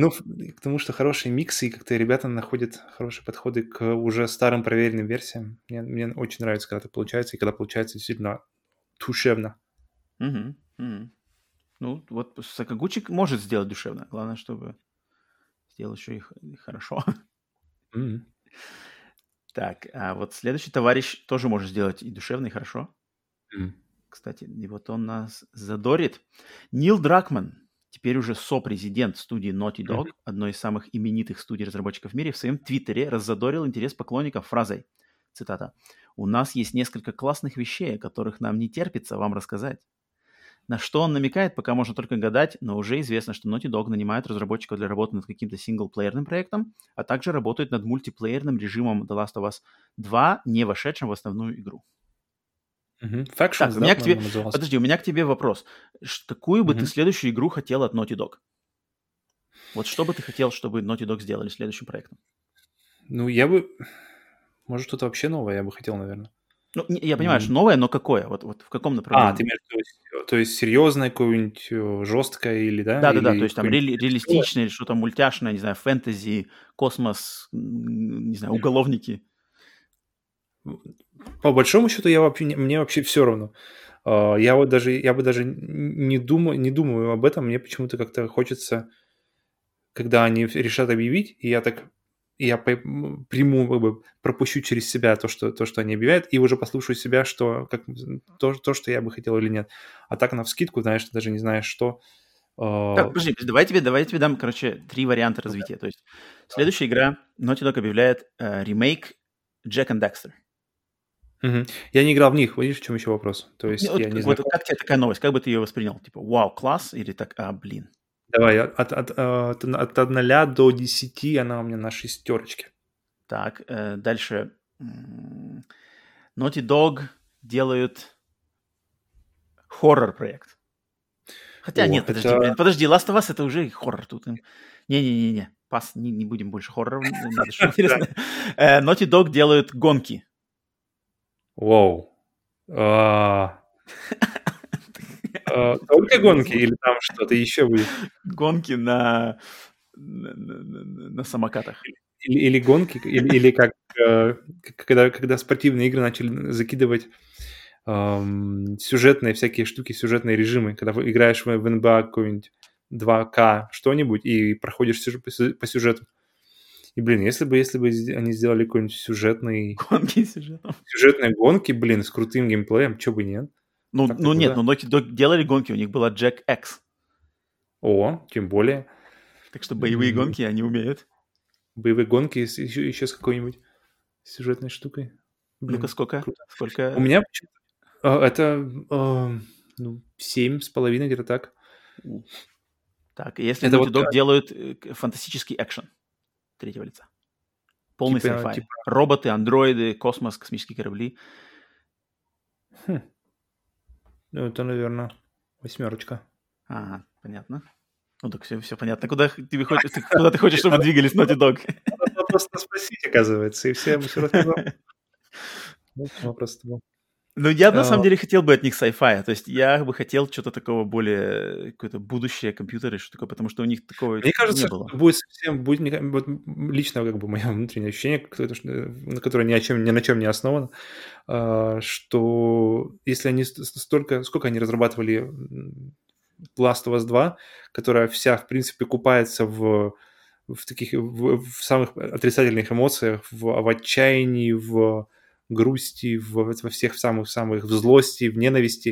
Ну, к тому, что хорошие миксы, и как-то ребята находят хорошие подходы к уже старым проверенным версиям. Мне очень нравится, когда это получается, и когда получается действительно душевно. Угу, угу. Ну, вот Сакагучи может сделать душевно. Главное, чтобы сделал еще и хорошо. Угу. Так, а вот следующий товарищ тоже может сделать и душевно, и хорошо. Угу. Кстати, и вот он нас задорит. Нил Дракман, теперь уже сопрезидент студии Naughty Dog, одной из самых именитых студий разработчиков в мире, в своем твиттере раззадорил интерес поклонников фразой, цитата, «У нас есть несколько классных вещей, о которых нам не терпится вам рассказать». На что он намекает, пока можно только гадать, но уже известно, что Naughty Dog нанимает разработчиков для работы над каким-то синглплеерным проектом, а также работает над мультиплеерным режимом The Last of Us 2, не вошедшим в основную игру. Factions, так, да, у меня к тебе вопрос. Какую бы ты следующую игру хотел от Naughty Dog? Вот что бы ты хотел, чтобы Naughty Dog сделали следующим проектом? Ну, я бы... Может, что-то вообще новое я бы хотел, наверное. Ну, я понимаю, что новое, но какое? Вот в каком направлении? А, ты имеешь в виду, то есть серьезное, какое-нибудь жесткое или, да? Да-да-да, то есть там реалистичное, или что-то мультяшное, не знаю, фэнтези, космос, не знаю, уголовники. По большому счету, мне вообще все равно. Я бы даже не думаю об этом. Мне почему-то как-то хочется, когда они решат объявить, и я приму, как бы пропущу через себя то, что они объявляют, и уже послушаю себя, что то, что я бы хотел или нет. А так навскидку, знаешь, ты даже не знаешь, что. Так, подожди, давай тебе дам, короче, три варианта развития. Да. То есть следующая игра Naughty Dog объявляет ремейк Jack and Daxter. Я не играл в них, видишь, в чем еще вопрос? То есть как тебе такая новость? Как бы ты ее воспринял? Типа, вау, класс, или так, блин. Давай, от 1 до 10 она у меня на шестерочке. Так, дальше. Naughty Dog делают хоррор-проект. Хотя подожди, Last of Us это уже хоррор тут. Не-не-не, пас, не будем больше хоррором. Naughty Dog делают гонки. Вау. Только гонки или там что-то еще будет? Гонки на самокатах. Или гонки, или как когда спортивные игры начали закидывать сюжетные всякие штуки, сюжетные режимы. Когда играешь в NBA какой-нибудь 2К что-нибудь и проходишь по сюжету. И, блин, если бы они сделали какой-нибудь сюжетный... Гонки с сюжетом. Сюжетные гонки, блин, с крутым геймплеем, чё бы нет. Ну Naughty Dog делали гонки, у них была Jack X. О, тем более. Так что боевые гонки они умеют. Боевые гонки еще с какой-нибудь сюжетной штукой. Блин, ну-ка, сколько? У меня это 7,5, где-то так. Так, если это Naughty Dog делают фантастический экшен. Третьего лица. Полный sci-fi. Типа... Роботы, андроиды, космос, космические корабли. Ну, это, наверное, 8. Ага, понятно. Ну, так все понятно. Куда ты хочешь, чтобы двигались Naughty Dog? Надо просто спросить, оказывается, и все рассказали. Ну, я на самом деле хотел бы от них sci-fi. То есть я бы хотел что-то такого более... Какое-то будущее компьютера, что такое, потому что у них такого не было. Мне кажется, будет совсем... Вот лично как бы мое внутреннее ощущение, которое ни на чем не основано, что если они столько... Сколько они разрабатывали Last of Us 2, которая вся, в принципе, купается в самых отрицательных эмоциях, в отчаянии, в... грусти, во всех самых-самых, в злости, в ненависти.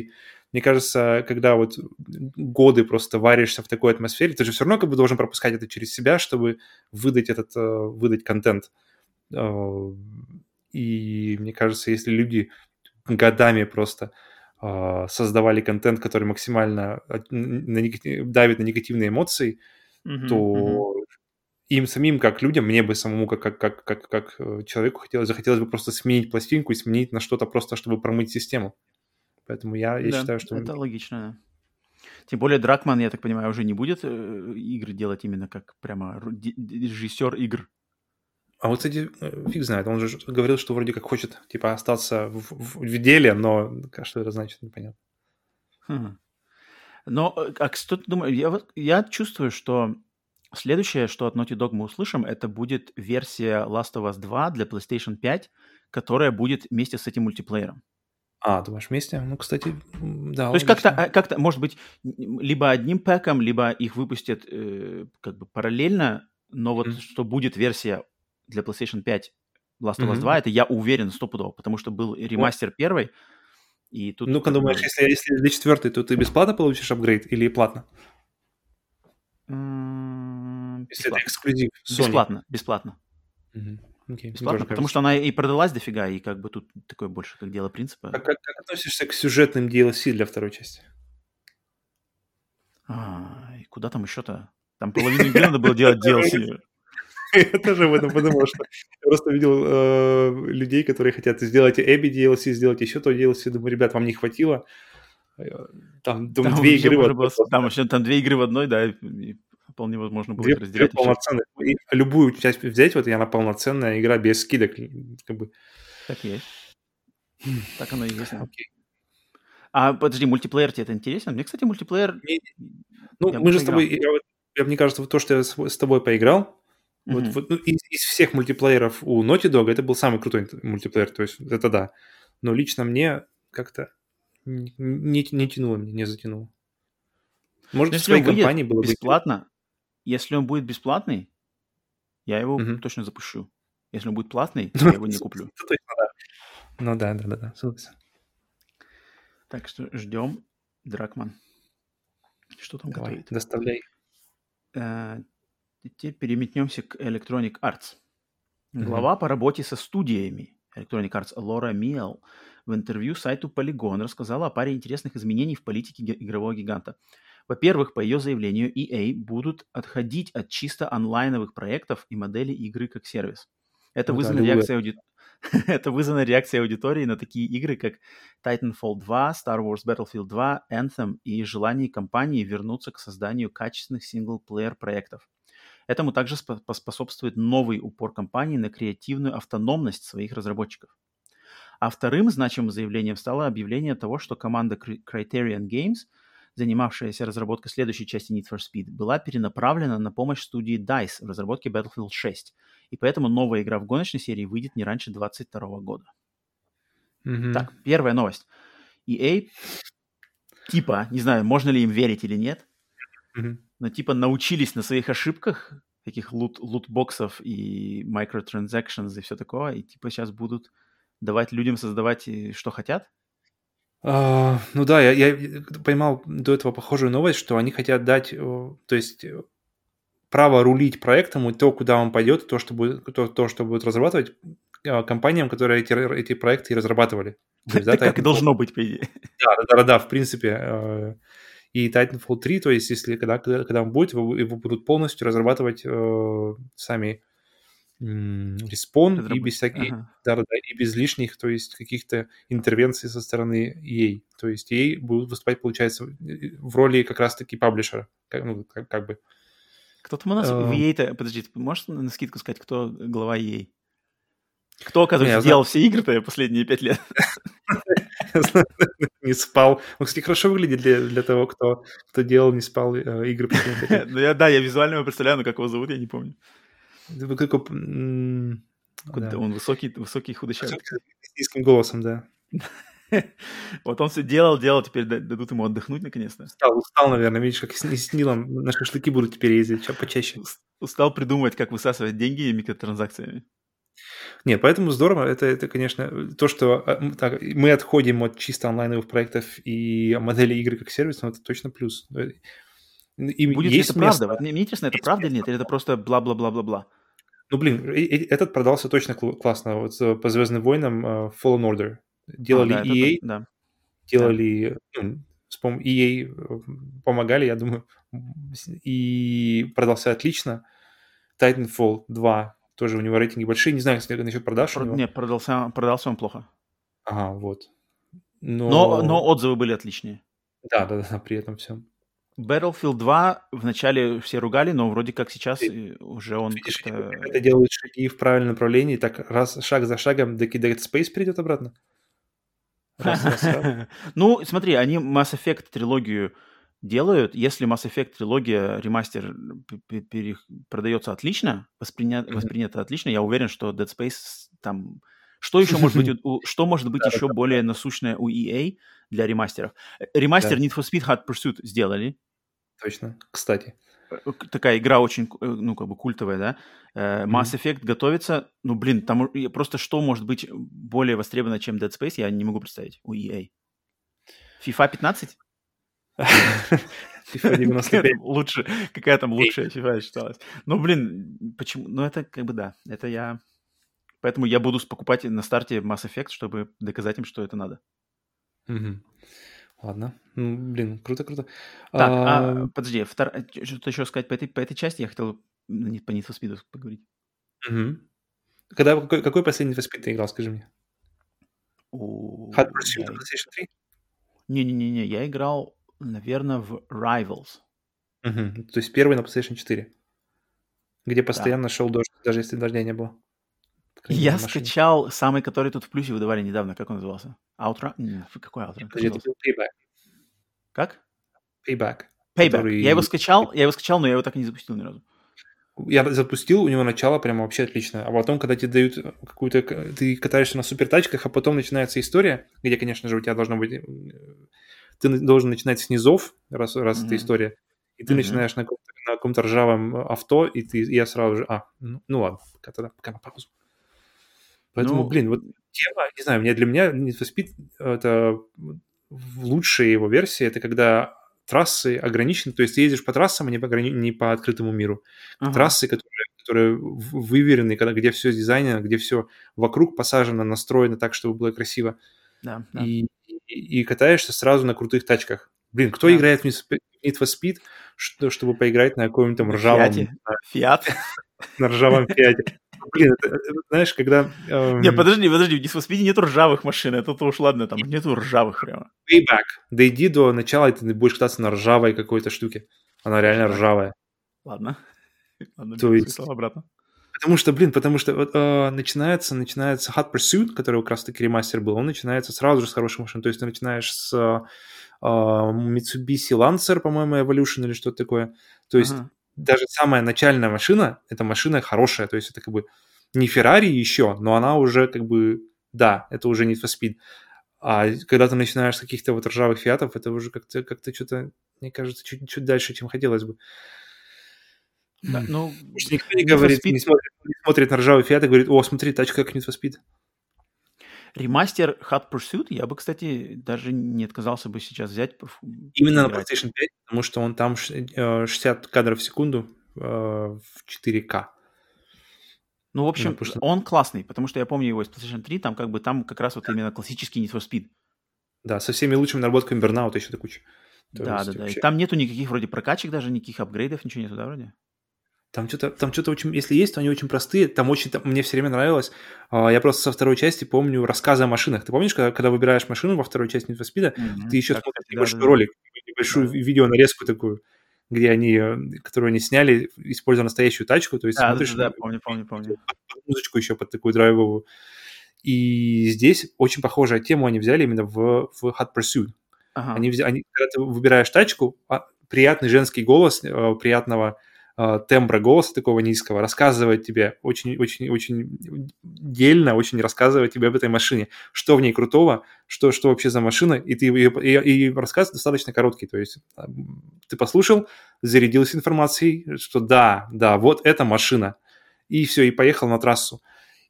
Мне кажется, когда вот годы просто варишься в такой атмосфере, ты же все равно как бы должен пропускать это через себя, чтобы выдать контент. И мне кажется, если люди годами просто создавали контент, который максимально давит на негативные эмоции, то... Им самим, как людям, мне бы самому, как человеку, захотелось бы просто сменить пластинку и сменить на что-то просто, чтобы промыть систему. Поэтому я считаю, что... это логично, да. Тем более Дракман, я так понимаю, уже не будет игры делать именно как прямо режиссер игр. А вот, кстати, фиг знает. Он же говорил, что вроде как хочет, типа, остаться в деле, но что это значит, непонятно. Но, а что ты думаешь? Я чувствую, что... Следующее, что от Naughty Dog мы услышим, это будет версия Last of Us 2 для PlayStation 5, которая будет вместе с этим мультиплеером. А, думаешь, вместе? Ну, кстати, да. То есть как-то, может быть, либо одним пэком, либо их выпустят как бы параллельно, но вот что будет версия для PlayStation 5 Last of Us 2, это я уверен стопудово, потому что был ремастер первый, и тут... Ну-ка, думаешь, если для четвертой, то ты бесплатно получишь апгрейд или платно? Если это эксклюзив Sony. Бесплатно. Okay. Бесплатно, потому что она и продалась дофига, и как бы тут такое больше, как дело принципа. Как относишься к сюжетным DLC для второй части? И куда там еще-то? Там половину игры надо было делать DLC. Я тоже об этом подумал, что я просто видел людей, которые хотят сделать Эбби DLC, сделать еще то DLC. Думаю, ребят, вам не хватило. Там две игры в одной. Там две игры в одной, да, вполне возможно будет разделять. Любую часть взять, вот и она полноценная игра без скидок. Как бы. Так есть. Так оно и есть. Okay. А подожди, мультиплеер тебе это интересно? Мне, кстати, мультиплеер... мы же с тобой... Мне кажется, вот то, что я с тобой поиграл, из всех мультиплееров у Naughty Dog это был самый крутой мультиплеер, то есть это да. Но лично мне как-то не тянуло, не затянуло. Может, в своей компании было бы... бесплатно. Если он будет бесплатный, я его точно запущу. Если он будет платный, я его не куплю. Ну да. Так что ждем, Дракман. Что там готовит? Доставляй. Теперь переметнемся к Electronic Arts. Глава по работе со студиями Electronic Arts Лора Миел в интервью сайту Polygon рассказала о паре интересных изменений в политике игрового гиганта. Во-первых, по ее заявлению, EA будут отходить от чисто онлайновых проектов и моделей игры как сервис. Это вызвана реакция аудитории на такие игры, как Titanfall 2, Star Wars Battlefield 2, Anthem и желание компании вернуться к созданию качественных синглплеер-проектов. Этому также поспособствует новый упор компании на креативную автономность своих разработчиков. А вторым значимым заявлением стало объявление того, что команда Criterion Games, занимавшаяся разработкой следующей части Need for Speed, была перенаправлена на помощь студии DICE в разработке Battlefield 6, и поэтому новая игра в гоночной серии выйдет не раньше 2022 года. Так, первая новость. EA, не знаю, можно ли им верить или нет, но научились на своих ошибках, таких лутбоксов и microtransactions и все такое, и сейчас будут давать людям создавать, что хотят? Ну да, я поймал до этого похожую новость, что они хотят дать, то есть право рулить проектом и то, куда он пойдет, то, что будет разрабатывать компаниям, которые эти проекты и разрабатывали. Это как и должно быть, по идее. Да, в принципе. И Titanfall 3, то есть если когда он будет, его будут полностью разрабатывать сами Respawn и без лишних, то есть каких-то интервенций со стороны EA. То есть EA будут выступать, получается, в роли как раз-таки паблишера. Как бы. Кто-то у нас в EA-то... Подожди, ты можешь на скидку сказать, кто глава EA? Кто, оказывается, сделал все игры-то последние 5 лет? Не спал. Он, кстати, хорошо выглядит для того, кто делал, не спал игры. Да, я визуально его представляю, но как его зовут, я не помню. Он высокий худощавый. С низким голосом, да. Вот он все делал, теперь дадут ему отдохнуть наконец-то. Устал, наверное, видишь, как с Нилом на шашлыки будут теперь ездить почаще. Устал придумывать, как высасывать деньги микротранзакциями. Не, поэтому здорово. Это, конечно, то, что мы отходим от чисто онлайновых проектов и моделей игры как сервис, но это точно плюс. И будет ли это правда? Вот мне интересно, это правда или нет? Или это просто бла-бла-бла-бла-бла? Ну, блин, этот продался точно классно. Вот по «Звездным войнам» Fallen Order. EA помогали, я думаю, и продался отлично. Titanfall 2 тоже у него рейтинги большие. Не знаю, если насчет продаж у него. Нет, продался он плохо. Ага, вот. Но отзывы были отличные. Да, при этом всем. Battlefield 2 вначале все ругали, но вроде как сейчас уже он... Видишь, это делают шаги в правильном направлении, так раз шаг за шагом, так и Dead Space придет обратно. Раз. Ну, смотри, они Mass Effect трилогию делают, если Mass Effect трилогия ремастер продается отлично, воспринято отлично, я уверен, что Dead Space там... Что еще может быть, что может быть еще более насущное у EA для ремастеров? Ремастер Need for Speed Hot Pursuit сделали. Точно, кстати. Такая игра очень, ну, как бы культовая, да? Mass Effect готовится. Ну, блин, там просто что может быть более востребовано, чем Dead Space, я не могу представить у EA. FIFA 15? FIFA 95. Лучше. Какая там лучшая FIFA считалась? Ну, блин, почему? Ну, это как бы да. Это я... Поэтому я буду покупать на старте Mass Effect, чтобы доказать им, что это надо. Угу. Ладно. Ну, блин, круто-круто. Так, подожди, что-то еще сказать по этой части? Я хотел по Need for Speed поговорить. Угу. Когда, какой последний Need for Speed ты играл, скажи мне? Hot Pursuit на PlayStation 3? Не-не-не, я играл, наверное, в Rivals. Угу. То есть первый на PlayStation 4, где постоянно шел дождь, даже если дождя не было. Я скачал самый, который тут в плюсе выдавали недавно. Как он назывался? Outriders? Какой Outriders? Как? Payback. Который... Я его скачал, но я его так и не запустил ни разу. Я запустил, у него начало прямо вообще отлично. А потом, когда тебе дают какую-то... Ты катаешься на супертачках, а потом начинается история, где, конечно же, у тебя должно быть... Ты должен начинать с низов, раз это история. И ты начинаешь на каком-то ржавом авто, и я сразу же... ладно, пока на паузу. Поэтому, вот тема, не знаю, для меня Need for Speed это лучшая его версия, это когда трассы ограничены, то есть ты ездишь по трассам, а не по открытому миру. Ага. Трассы, которые выверены, где все дизайнено, где все вокруг посажено, настроено так, чтобы было красиво. Да, да. И катаешься сразу на крутых тачках. Блин, кто играет в Need for Speed, чтобы поиграть на каком-нибудь там ржавом... Фиат. На ржавом Фиате. Блин, знаешь, когда... Не, подожди, в Need for Speed нету ржавых машин, это то уж ладно, там нету ржавых прямо. Payback. Дойди до начала, и ты будешь кататься на ржавой какой-то штуке. Она реально ржавая. Ладно, беру слова обратно. Потому что начинается Hot Pursuit, который как раз-таки ремастер был, он начинается сразу же с хорошей машины. То есть ты начинаешь с Mitsubishi Lancer, по-моему, Evolution или что-то такое. То есть... Даже самая начальная машина, это машина хорошая, то есть это как бы не Феррари еще, но она уже как бы, да, это уже Need for Speed. А когда ты начинаешь с каких-то вот ржавых фиатов, это уже как-то что-то, мне кажется, чуть дальше, чем хотелось бы. Да, ну, никто не говорит, не смотрит на ржавый фиат и говорит, о, смотри, тачка как Need for Speed. Ремастер Hot Pursuit, я бы, кстати, даже не отказался бы сейчас взять. Именно на PlayStation 5, потому что он там 60 кадров в секунду в 4К. Ну, в общем, он классный, потому что я помню его из PlayStation 3, там как раз вот именно классический Need for Speed. Да, со всеми лучшими наработками Burnout еще до кучи. Да. И там нету никаких вроде прокачек даже, никаких апгрейдов, ничего нету, да, вроде? Там что-то очень... Если есть, то они очень простые. Там мне все время нравилось. Я просто со второй части помню рассказы о машинах. Ты помнишь, когда выбираешь машину во второй части Need for Speed, ты еще смотришь небольшой ролик, небольшую видеонарезку такую, которую они сняли, используя настоящую тачку. То есть смотришь... Да, помню. Музычку еще под такую драйвовую. И здесь очень похожую тему они взяли именно в Hot Pursuit. Ага. Когда ты выбираешь тачку, приятный женский голос, приятного... тембра голоса такого низкого, рассказывает тебе очень-очень-очень дельно, очень рассказывает тебе об этой машине, что в ней крутого, что вообще за машина, и рассказ достаточно короткий, то есть ты послушал, зарядился информацией, что да, вот эта машина, и все, и поехал на трассу.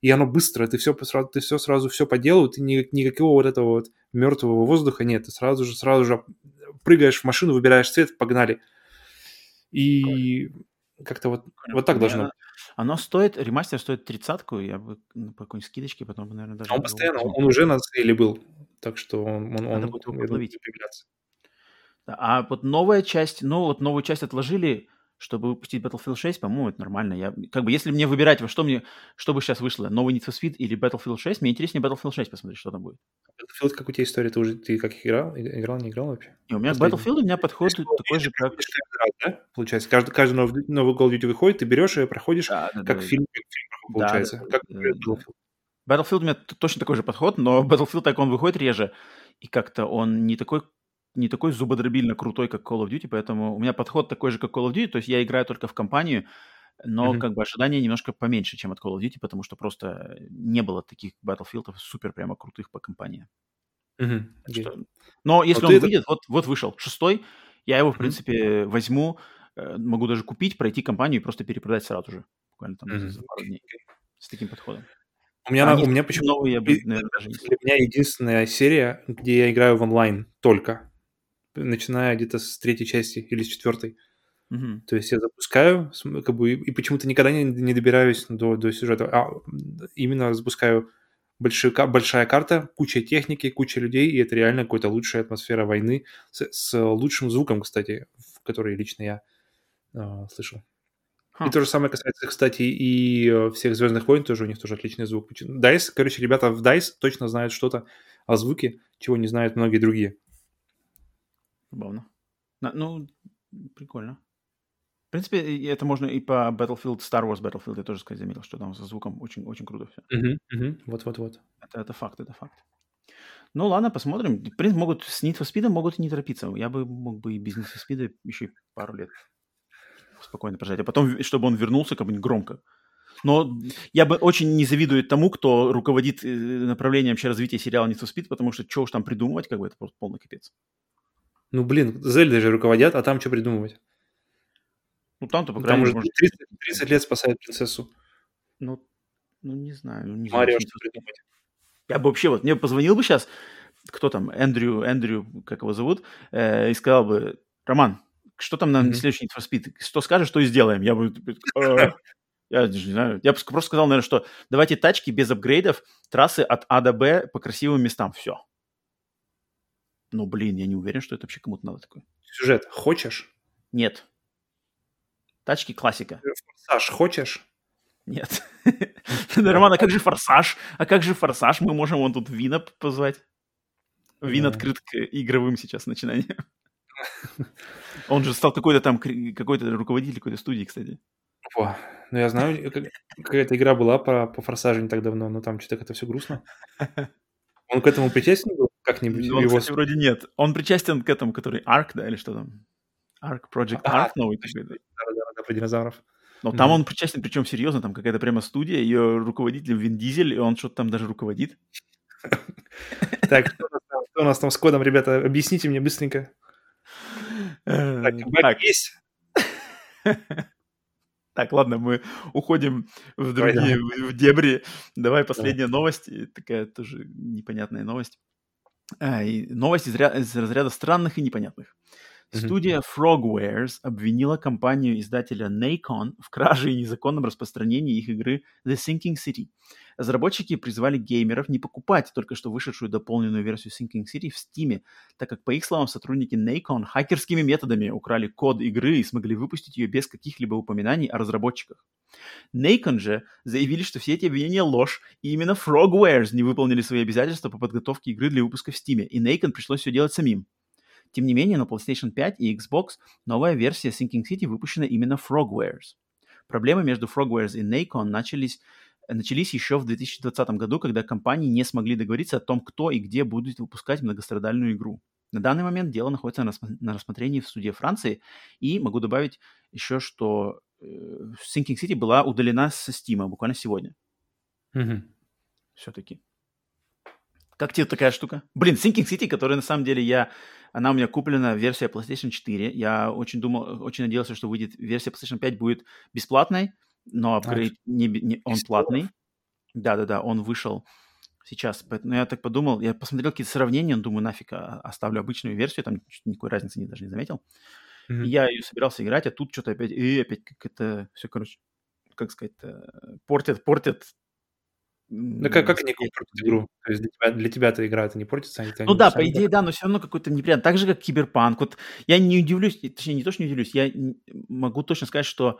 И оно быстро, ты сразу все по делу, ты никакого вот этого вот мертвого воздуха нет, ты сразу же прыгаешь в машину, выбираешь цвет, погнали. И... Как-то вот так должно быть. Ремастер стоит 30-ку, я бы по какой-нибудь скидочке потом, наверное, даже... Он постоянно, он уже на сейле был, так что он будет подловить. А вот новая часть, новую часть отложили, чтобы выпустить Battlefield 6, по-моему, это нормально. Я, если мне выбирать, что бы сейчас вышло, новый Need for Speed или Battlefield 6, мне интереснее Battlefield 6 посмотреть, что там будет. Battlefield, как у тебя история? Ты как играл? Не играл вообще? И у меня к Battlefield подходит такой же, как... Да? Получается, каждый новый Call of Duty выходит, ты берешь и проходишь, как фильм получается. Battlefield. Battlefield у меня точно такой же подход, но Battlefield так он выходит реже, и как-то он не такой не такой зубодробильно крутой, как Call of Duty, поэтому у меня подход такой же, как Call of Duty, то есть я играю только в кампанию, но как бы ожидания немножко поменьше, чем от Call of Duty, потому что просто не было таких Battlefield'ов супер прямо крутых по кампании. Что... Но если он выйдет, вот вышел шестой, я его, в принципе, возьму, могу даже купить, пройти кампанию и просто перепродать сразу же, буквально там за пару дней, с таким подходом. У меня почему-то для меня единственная серия, где я играю в онлайн только, начиная где-то с третьей части или с четвертой. То есть я запускаю, как бы, и почему-то никогда не добираюсь до сюжета. А именно запускаю большая карта, куча техники, куча людей, и это реально какая-то лучшая атмосфера войны с лучшим звуком, кстати, который лично я слышал. И то же самое касается, кстати, и всех «Звездных войн», тоже у них тоже отличный звук. DICE, короче, ребята в DICE точно знают что-то о звуке, чего не знают многие другие. Забавно. Ну, прикольно. В принципе, это можно и по Battlefield, Star Wars Battlefield, я тоже, сказать, заметил, что там со звуком очень-очень круто все. Вот-вот-вот. Это факт. Ну, ладно, посмотрим. В принципе, могут с Need for Speed могут и не торопиться. Я бы мог бы и без Need for Speed еще пару лет спокойно прожать, а потом, чтобы он вернулся как-нибудь громко. Но я бы очень не завидую тому, кто руководит направлением вообще развития сериала Need for Speed, потому что что уж там придумывать, как бы это просто полный капец. Ну, блин, Зельдой же руководят, а там что придумывать? Ну, там-то, по крайней мере, уже 30 лет спасает принцессу. Ну не знаю. Не Марио, знаю, что придумать. Я бы вообще, вот, мне позвонил бы сейчас, кто там, Эндрю, как его зовут, и сказал бы: Роман, что там на следующий Need for Speed? Что скажешь, что и сделаем? Я бы... Я даже не знаю. Я бы просто сказал, наверное, что давайте тачки без апгрейдов, трассы от А до Б по красивым местам. Все. Ну, блин, я не уверен, что это вообще кому-то надо такое. Сюжет хочешь? Нет. Тачки классика. Форсаж хочешь? Нет. Роман, а как же форсаж? Мы можем вон тут Вина позвать. Вин открыт к игровым сейчас начинаниям. Он же стал какой-то руководитель какой-то студии, кстати. О, ну я знаю, какая-то игра была по форсажу не так давно, но там что-то это все грустно. Он к этому причастен был как-нибудь? Он, его... кстати, вроде нет. Он причастен к этому, который Ark, да, или что там? Ark, Project Ark новый. Да, про динозавров. Но там он причастен, причем серьезно, там какая-то прямо студия, ее руководитель Вин Дизель, и он что-то там даже руководит. Так, что у нас там с кодом, ребята? Объясните мне быстренько. Так, есть. Так, ладно, мы уходим в другие в дебри. Давай последняя новость. Такая тоже непонятная новость. Новость из разряда странных и непонятных. Студия Frogwares обвинила компанию-издателя Nacon в краже и незаконном распространении их игры The Sinking City. Разработчики призвали геймеров не покупать только что вышедшую дополненную версию Sinking City в Steam, так как, по их словам, сотрудники Nacon хакерскими методами украли код игры и смогли выпустить ее без каких-либо упоминаний о разработчиках. Nacon же заявили, что все эти обвинения ложь, и именно Frogwares не выполнили свои обязательства по подготовке игры для выпуска в Steam, и Nacon пришлось все делать самим. Тем не менее, на PlayStation 5 и Xbox новая версия Sinking City выпущена именно Frogwares. Проблемы между Frogwares и Nacon начались еще в 2020 году, когда компании не смогли договориться о том, кто и где будет выпускать многострадальную игру. На данный момент дело находится на рассмотрении в суде Франции, и могу добавить еще, что Sinking City была удалена со Steam буквально сегодня. Все-таки. Как тебе такая штука? Блин, Sinking City, которая на самом деле она у меня куплена, версия PlayStation 4. Я очень надеялся, что выйдет версия PlayStation 5 будет бесплатной, но апгрейд он платный. Да, он вышел сейчас. Поэтому я так подумал, я посмотрел какие-то сравнения, думаю, нафиг, оставлю обычную версию, там никакой разницы даже не заметил. Я ее собирался играть, а тут что-то опять как это все, короче, как сказать, портят. Ну, как они портят игру? То есть для тебя-то игра это не портится? Ну да, по идее, да, но все равно какой-то неприятный. Так же, как Киберпанк. Вот я не удивлюсь, точнее, не то, что не удивлюсь, я могу точно сказать, что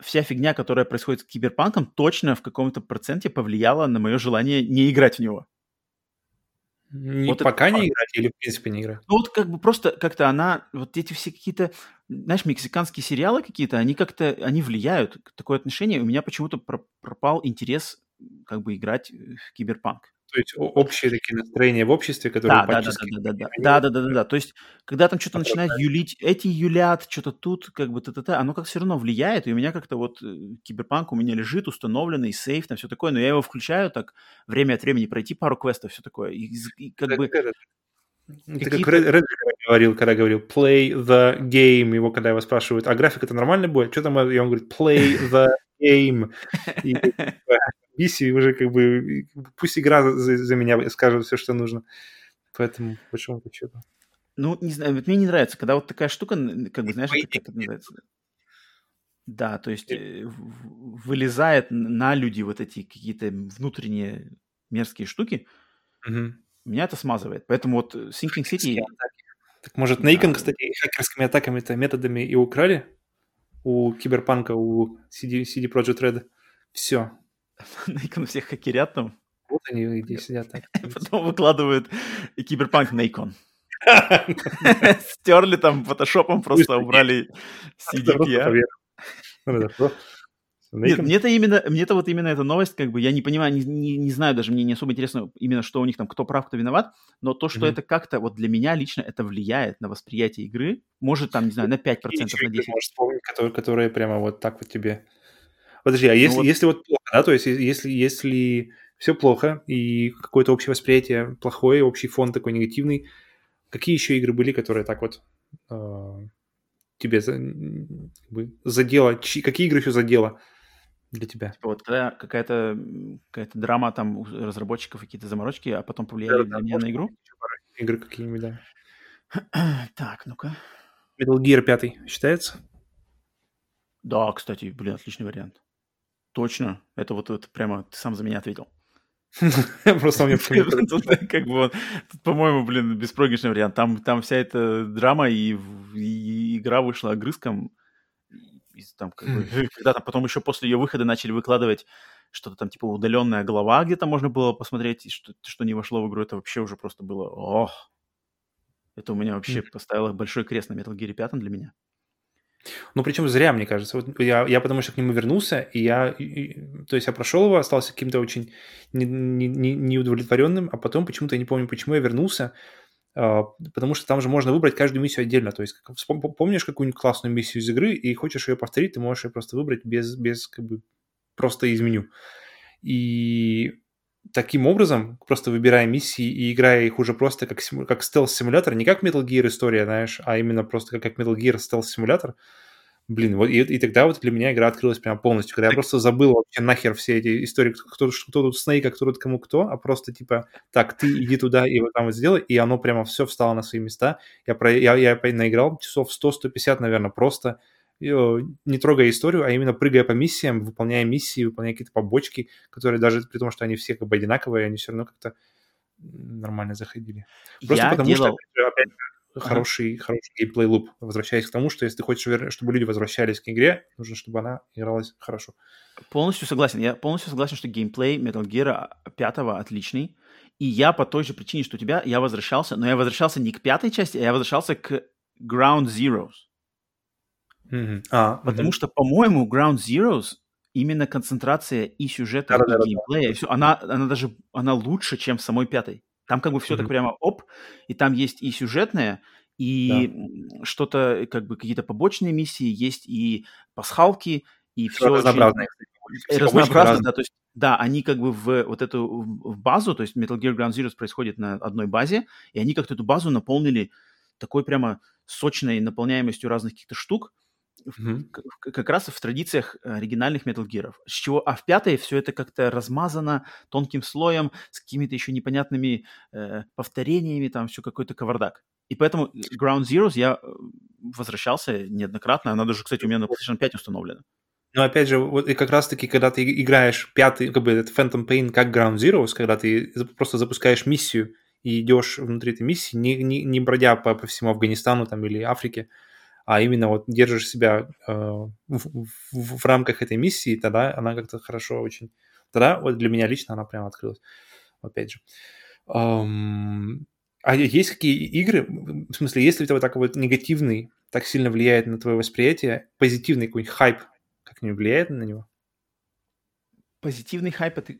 вся фигня, которая происходит с Киберпанком, точно в каком-то проценте повлияла на мое желание не играть в него. Вот пока не играть или в принципе не играть? Ну вот как бы просто как-то она, вот эти все какие-то, знаешь, мексиканские сериалы какие-то, они как-то, они влияют. Такое отношение, у меня почему-то пропал интерес как бы играть в Киберпанк. То есть общие такие настроения в обществе, которые... Да. То есть, когда там что-то начинает юлить, эти юлят, что-то тут, как бы оно как все равно влияет, и у меня как-то вот киберпанк у меня лежит установленный, сейф, там все такое, но я его включаю так время от времени пройти пару квестов, все такое, и как бы... Ты как Реддер говорил, когда говорил play the game, его когда его спрашивают, а график это нормально будет? Что там? И он говорит play the game. И уже как бы пусть игра за меня скажет все, что нужно. Поэтому почему-то что-то. Ну, не знаю, вот мне не нравится, когда вот такая штука, как бы, знаешь, как это называется? Да, то есть вылезает на люди вот эти какие-то внутренние мерзкие штуки. Меня это смазывает. Поэтому вот Sinking City... Так может, Нейкон, кстати, хакерскими атаками-то методами и украли у Киберпанка, у CD Projekt Red. Все. Нейкон всех хакерят там. Вот они где сидят. Потом выкладывают Киберпанк Нейкон. Стерли там фотошопом, просто убрали CD. Нет, мне-то вот именно эта новость, как бы, я не понимаю, не знаю даже, мне не особо интересно именно, что у них там, кто прав, кто виноват, но то, что это как-то, вот для меня лично, это влияет на восприятие игры, может, там, не знаю, на 5%, на 10%. Ты можешь вспомнить, которые прямо вот так вот тебе... Подожди, а если вот плохо, да, то есть если все плохо, и какое-то общее восприятие плохое, общий фон такой негативный, какие еще игры были, которые так вот... тебе задело, какие игры еще задело для тебя? Типа вот когда какая-то драма там у разработчиков, какие-то заморочки, а потом повлияли на меня на игру? Игры какие-нибудь, да. Так, ну-ка. Metal Gear 5 считается? Да, кстати, блин, отличный вариант. Точно. Это вот прямо ты сам за меня ответил. Просто мне как бы, по-моему, блин, беспроигрышный вариант. Там вся эта драма и игра вышла огрызком. Когда там потом еще после ее выхода начали выкладывать что-то там типа удаленная глава, где-то можно было посмотреть, что не вошло в игру, это вообще уже просто было. Ох, это у меня вообще поставило большой крест на Metal Gear 5 для меня. Ну, причем зря, мне кажется. Вот я потому что к нему вернулся, и я прошел его, остался каким-то очень неудовлетворенным, а потом почему-то, я не помню, почему я вернулся, потому что там же можно выбрать каждую миссию отдельно. То есть помнишь какую-нибудь классную миссию из игры и хочешь ее повторить, ты можешь ее просто выбрать без как бы, просто из меню. И таким образом, просто выбирая миссии и играя их уже просто как стелс-симулятор, не как Metal Gear история, знаешь, а именно просто как Metal Gear стелс-симулятор, блин, вот и тогда вот для меня игра открылась прям полностью, когда я просто забыл вообще нахер все эти истории, кто тут Снейк, а кто тут кому кто, а просто типа, так, ты иди туда и вот там вот сделай, и оно прямо все встало на свои места, я наиграл часов 100-150, наверное, просто не трогая историю, а именно прыгая по миссиям, выполняя миссии, выполняя какие-то побочки, которые даже при том, что они все как бы одинаковые, они все равно как-то нормально заходили. Просто что, опять же, хороший геймплей-луп. Возвращаясь к тому, что если ты хочешь, чтобы люди возвращались к игре, нужно, чтобы она игралась хорошо. Полностью согласен. Я полностью согласен, что геймплей Metal Gear 5 отличный. И я по той же причине, что у тебя, я возвращался, но я возвращался не к пятой части, а я возвращался к Ground Zeroes. Потому что, по-моему, Ground Zeroes именно концентрация и сюжета, и геймплея, и все, она лучше, чем в самой пятой. Там как бы все так прямо оп, и там есть и сюжетное, и что-то, как бы какие-то побочные миссии, есть и пасхалки, и все разнообразно, да, то есть, да, они как бы в вот эту в базу, то есть Metal Gear Ground Zeroes происходит на одной базе, и они как-то эту базу наполнили такой прямо сочной наполняемостью разных каких-то штук, как раз в традициях оригинальных Metal Gear'ов. А в пятой все это как-то размазано тонким слоем, с какими-то еще непонятными повторениями, там все какой-то кавардак. И поэтому Ground Zeroes я возвращался неоднократно, она даже, кстати, у меня на PlayStation 5 установлена. Но опять же, вот и как раз-таки, когда ты играешь пятый, как бы этот Phantom Pain как Ground Zeroes, когда ты просто запускаешь миссию и идешь внутри этой миссии, не бродя по всему Афганистану там, или Африке, а именно вот держишь себя в рамках этой миссии, тогда она как-то хорошо очень... Тогда вот для меня лично она прямо открылась. Опять же. А есть какие игры, в смысле, если у тебя вот так вот негативный, так сильно влияет на твое восприятие, позитивный какой-нибудь хайп как-нибудь влияет на него? Позитивный хайп — это...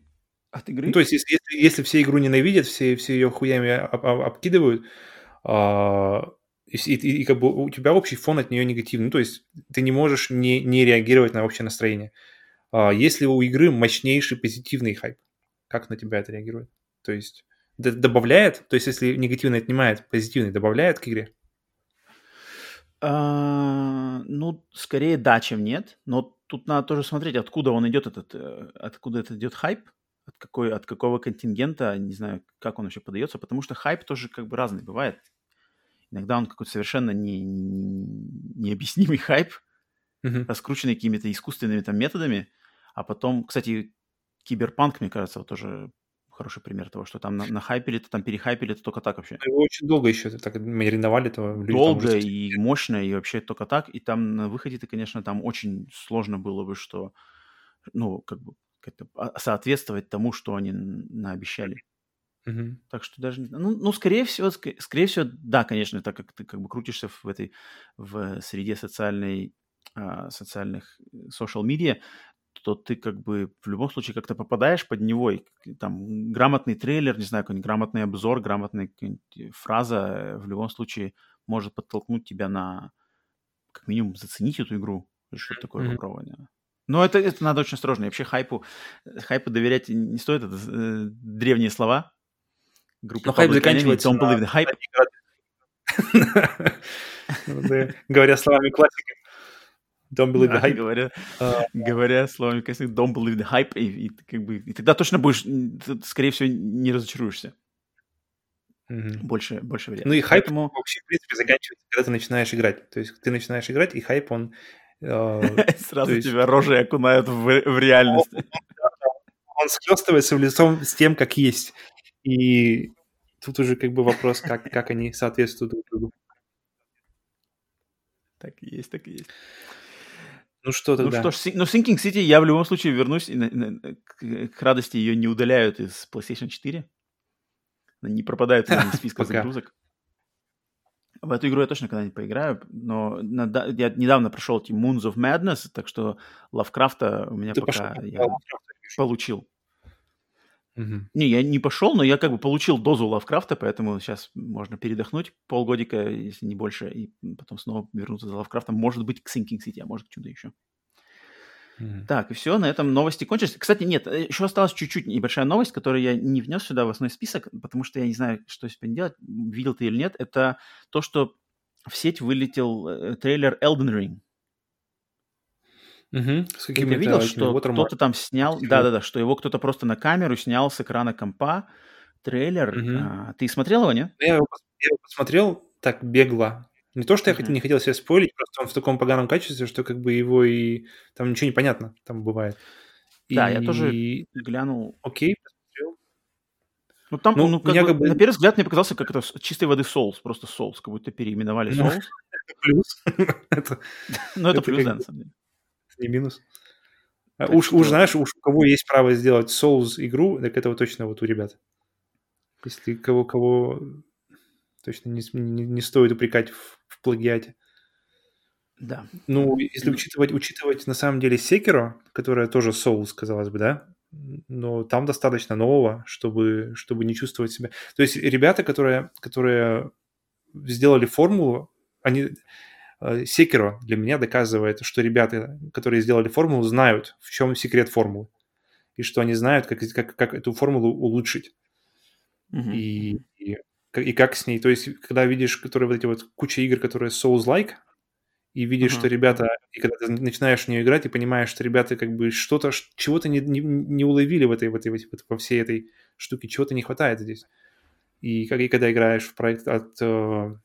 от игры. Ну, то есть, если все игру ненавидят, все ее хуями обкидывают, и как бы у тебя общий фон от нее негативный. Ну, то есть ты не можешь не реагировать на общее настроение. Если у игры мощнейший позитивный хайп, как на тебя это реагирует? То есть добавляет? То есть если негативный отнимает, позитивный добавляет к игре? Ну, скорее да, чем нет. Но тут надо тоже смотреть, откуда он идет, откуда это идет хайп, от какого контингента, не знаю, как он еще подается, потому что хайп тоже как бы разный бывает. Иногда он какой-то совершенно необъяснимый хайп, раскрученный какими-то искусственными там методами, а потом, кстати, Киберпанк, мне кажется, вот тоже хороший пример того, что там нахайпили-то, там перехайпили-то только так вообще. Его очень долго еще так мариновали. Долго и мощно, и вообще только так. И там на выходе-то, конечно, там очень сложно было бы, что, ну, как бы соответствовать тому, что они наобещали. Mm-hmm. Так что даже не... Ну, скорее всего, да, конечно, так как ты как бы крутишься в этой, в среде социальных social media, то ты как бы в любом случае как-то попадаешь под него, и там грамотный трейлер, не знаю, какой-нибудь грамотный обзор, грамотная фраза в любом случае может подтолкнуть тебя на, как минимум, заценить эту игру, что-то такое попробование. Mm-hmm. Но это надо очень осторожно. И вообще хайпу доверять не стоит, это древние слова. Но хайп заканчивается. Don't believe the hype. Говоря словами классики. Don't believe the hype. Говоря словами классики, don't believe the hype. И тогда точно будешь, скорее всего, не разочаруешься. Больше вариантов. Ну и хайп вообще, в принципе, заканчивается, когда ты начинаешь играть. То есть ты начинаешь играть, и хайп, он... Сразу тебя рожей окунают в реальность. Он схлёстывается в лицо с тем, как есть. И тут уже как бы вопрос, как они соответствуют друг другу. Так и есть. Ну что тогда? Ну что ж, но Sinking City я в любом случае вернусь. И к радости ее не удаляют из PlayStation 4. Она не пропадает из списка загрузок. В эту игру я точно когда-нибудь поиграю, но я недавно прошел Moons of Madness, так что Лавкрафта у меня получил. Не, я не пошел, но я как бы получил дозу Лавкрафта, поэтому сейчас можно передохнуть полгодика, если не больше, и потом снова вернуться за Лавкрафтом. Может быть, к Sinking City, а может, к чему-то еще. Так, и все, на этом новости кончились. Кстати, нет, еще осталась чуть-чуть небольшая новость, которую я не внес сюда в основной список, потому что я не знаю, что с ней делать, видел ты или нет. Это то, что в сеть вылетел трейлер Elden Ring. С какими-то... Я видел, что кто-то там снял... Да-да-да, что его кто-то просто на камеру снял с экрана компа трейлер. Ты смотрел его, нет? Я его посмотрел так бегло. Не то, что я не хотел себя спойлить, просто он в таком поганом качестве, что как бы его и... Там ничего не понятно, там бывает. Да, я тоже глянул. Окей, посмотрел. Ну, там, ну, как бы... На первый взгляд мне показался, как это чистой воды Souls, просто Souls, как будто переименовали Souls. Это плюс. Ну, это плюс, да, на самом деле. Не минус. Уж знаешь, уж у кого есть право сделать Souls игру, так этого точно вот у ребят. Если кого... Точно не стоит упрекать в плагиате. Да. Ну, если учитывать на самом деле Секиро, которая тоже Souls, казалось бы, да? Но там достаточно нового, чтобы не чувствовать себя... То есть ребята, которые сделали формулу, они... Секиро для меня доказывает, что ребята, которые сделали формулу, знают, в чем секрет формулы. И что они знают, как эту формулу улучшить. И как с ней, то есть, когда видишь, которые вот эти вот куча игр, которые Souls-like, и видишь, что ребята, и когда ты начинаешь в нее играть, и понимаешь, что ребята как бы что-то, чего-то не уловили во всей этой штуке, чего-то не хватает здесь. И когда играешь в проект от From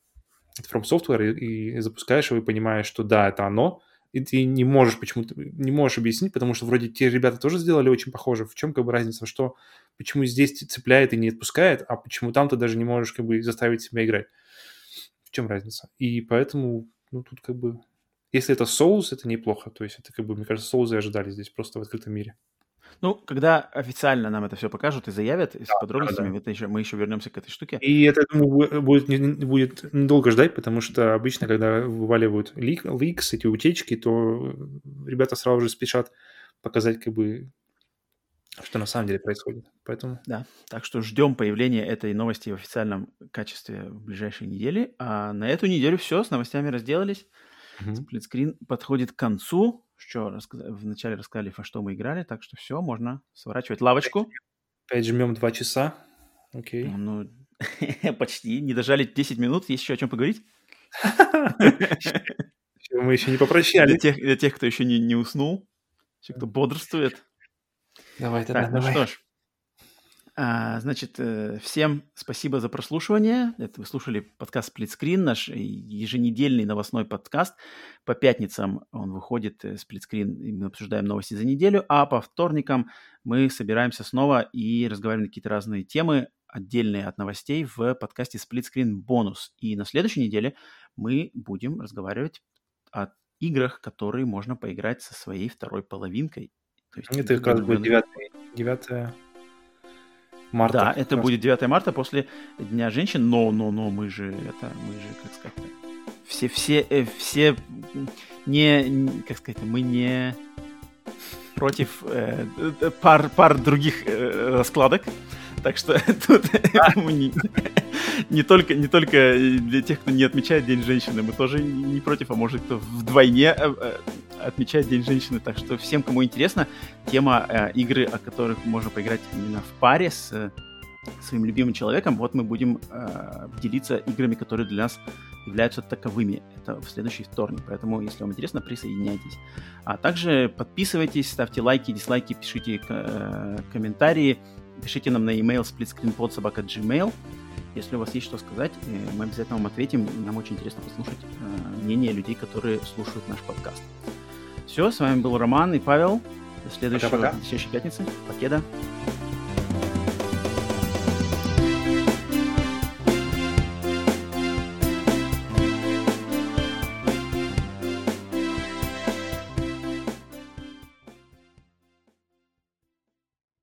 Software и запускаешь его, и понимаешь, что да, это оно, и ты не можешь почему-то, не можешь объяснить, потому что вроде те ребята тоже сделали очень похоже. В чем как бы разница, что почему здесь цепляет и не отпускает, а почему там ты даже не можешь как бы заставить себя играть. В чем разница? И поэтому, ну, тут как бы... Если это Souls, это неплохо. То есть это как бы, мне кажется, Souls и ожидали здесь просто в открытом мире. Ну, когда официально нам это все покажут и заявят, и с подробностями, да. Мы еще вернемся к этой штуке. И это, я думаю, будет недолго ждать, потому что обычно, когда вываливают ликс, эти утечки, то ребята сразу же спешат показать как бы что на самом деле происходит. Поэтому... Да, так что ждем появления этой новости в официальном качестве в ближайшие недели. А на эту неделю все, с новостями разделались. Сплитскрин подходит к концу. Что вначале рассказали, во что мы играли, так что все, можно сворачивать лавочку. Опять жмем 2 часа. Окей. Ну, почти. Не дожали 10 минут. Есть еще о чем поговорить? Мы еще не попрощались. Для тех, кто еще не уснул, кто бодрствует. Давай тогда, давай. Ну что ж. Значит, всем спасибо за прослушивание. Это вы слушали подкаст «Сплитскрин», наш еженедельный новостной подкаст. По пятницам он выходит, «Сплитскрин», и мы обсуждаем новости за неделю, а по вторникам мы собираемся снова и разговариваем на какие-то разные темы, отдельные от новостей, в подкасте «Сплитскрин бонус». И на следующей неделе мы будем разговаривать о играх, которые можно поиграть со своей второй половинкой. То есть, это как раз будет 9 марта. Да, это будет 9 марта после Дня женщин, но мы же, как сказать, все не, как сказать, мы не против пар других раскладок, так что тут не только для тех, кто не отмечает День женщины, мы тоже не против, а может кто вдвойне отмечает День женщины. Так что всем, кому интересна тема игры, о которых можно поиграть именно в паре с своим любимым человеком, вот мы будем делиться играми, которые для нас являются таковыми. Это в следующий вторник, поэтому, если вам интересно, присоединяйтесь. А также подписывайтесь, ставьте лайки, дизлайки, пишите комментарии, пишите нам на e-mail splitscreenpod@gmail.com. Если у вас есть что сказать, мы обязательно вам ответим. Нам очень интересно послушать мнение людей, которые слушают наш подкаст. Все, с вами был Роман и Павел. До следующей пятницы. Покеда.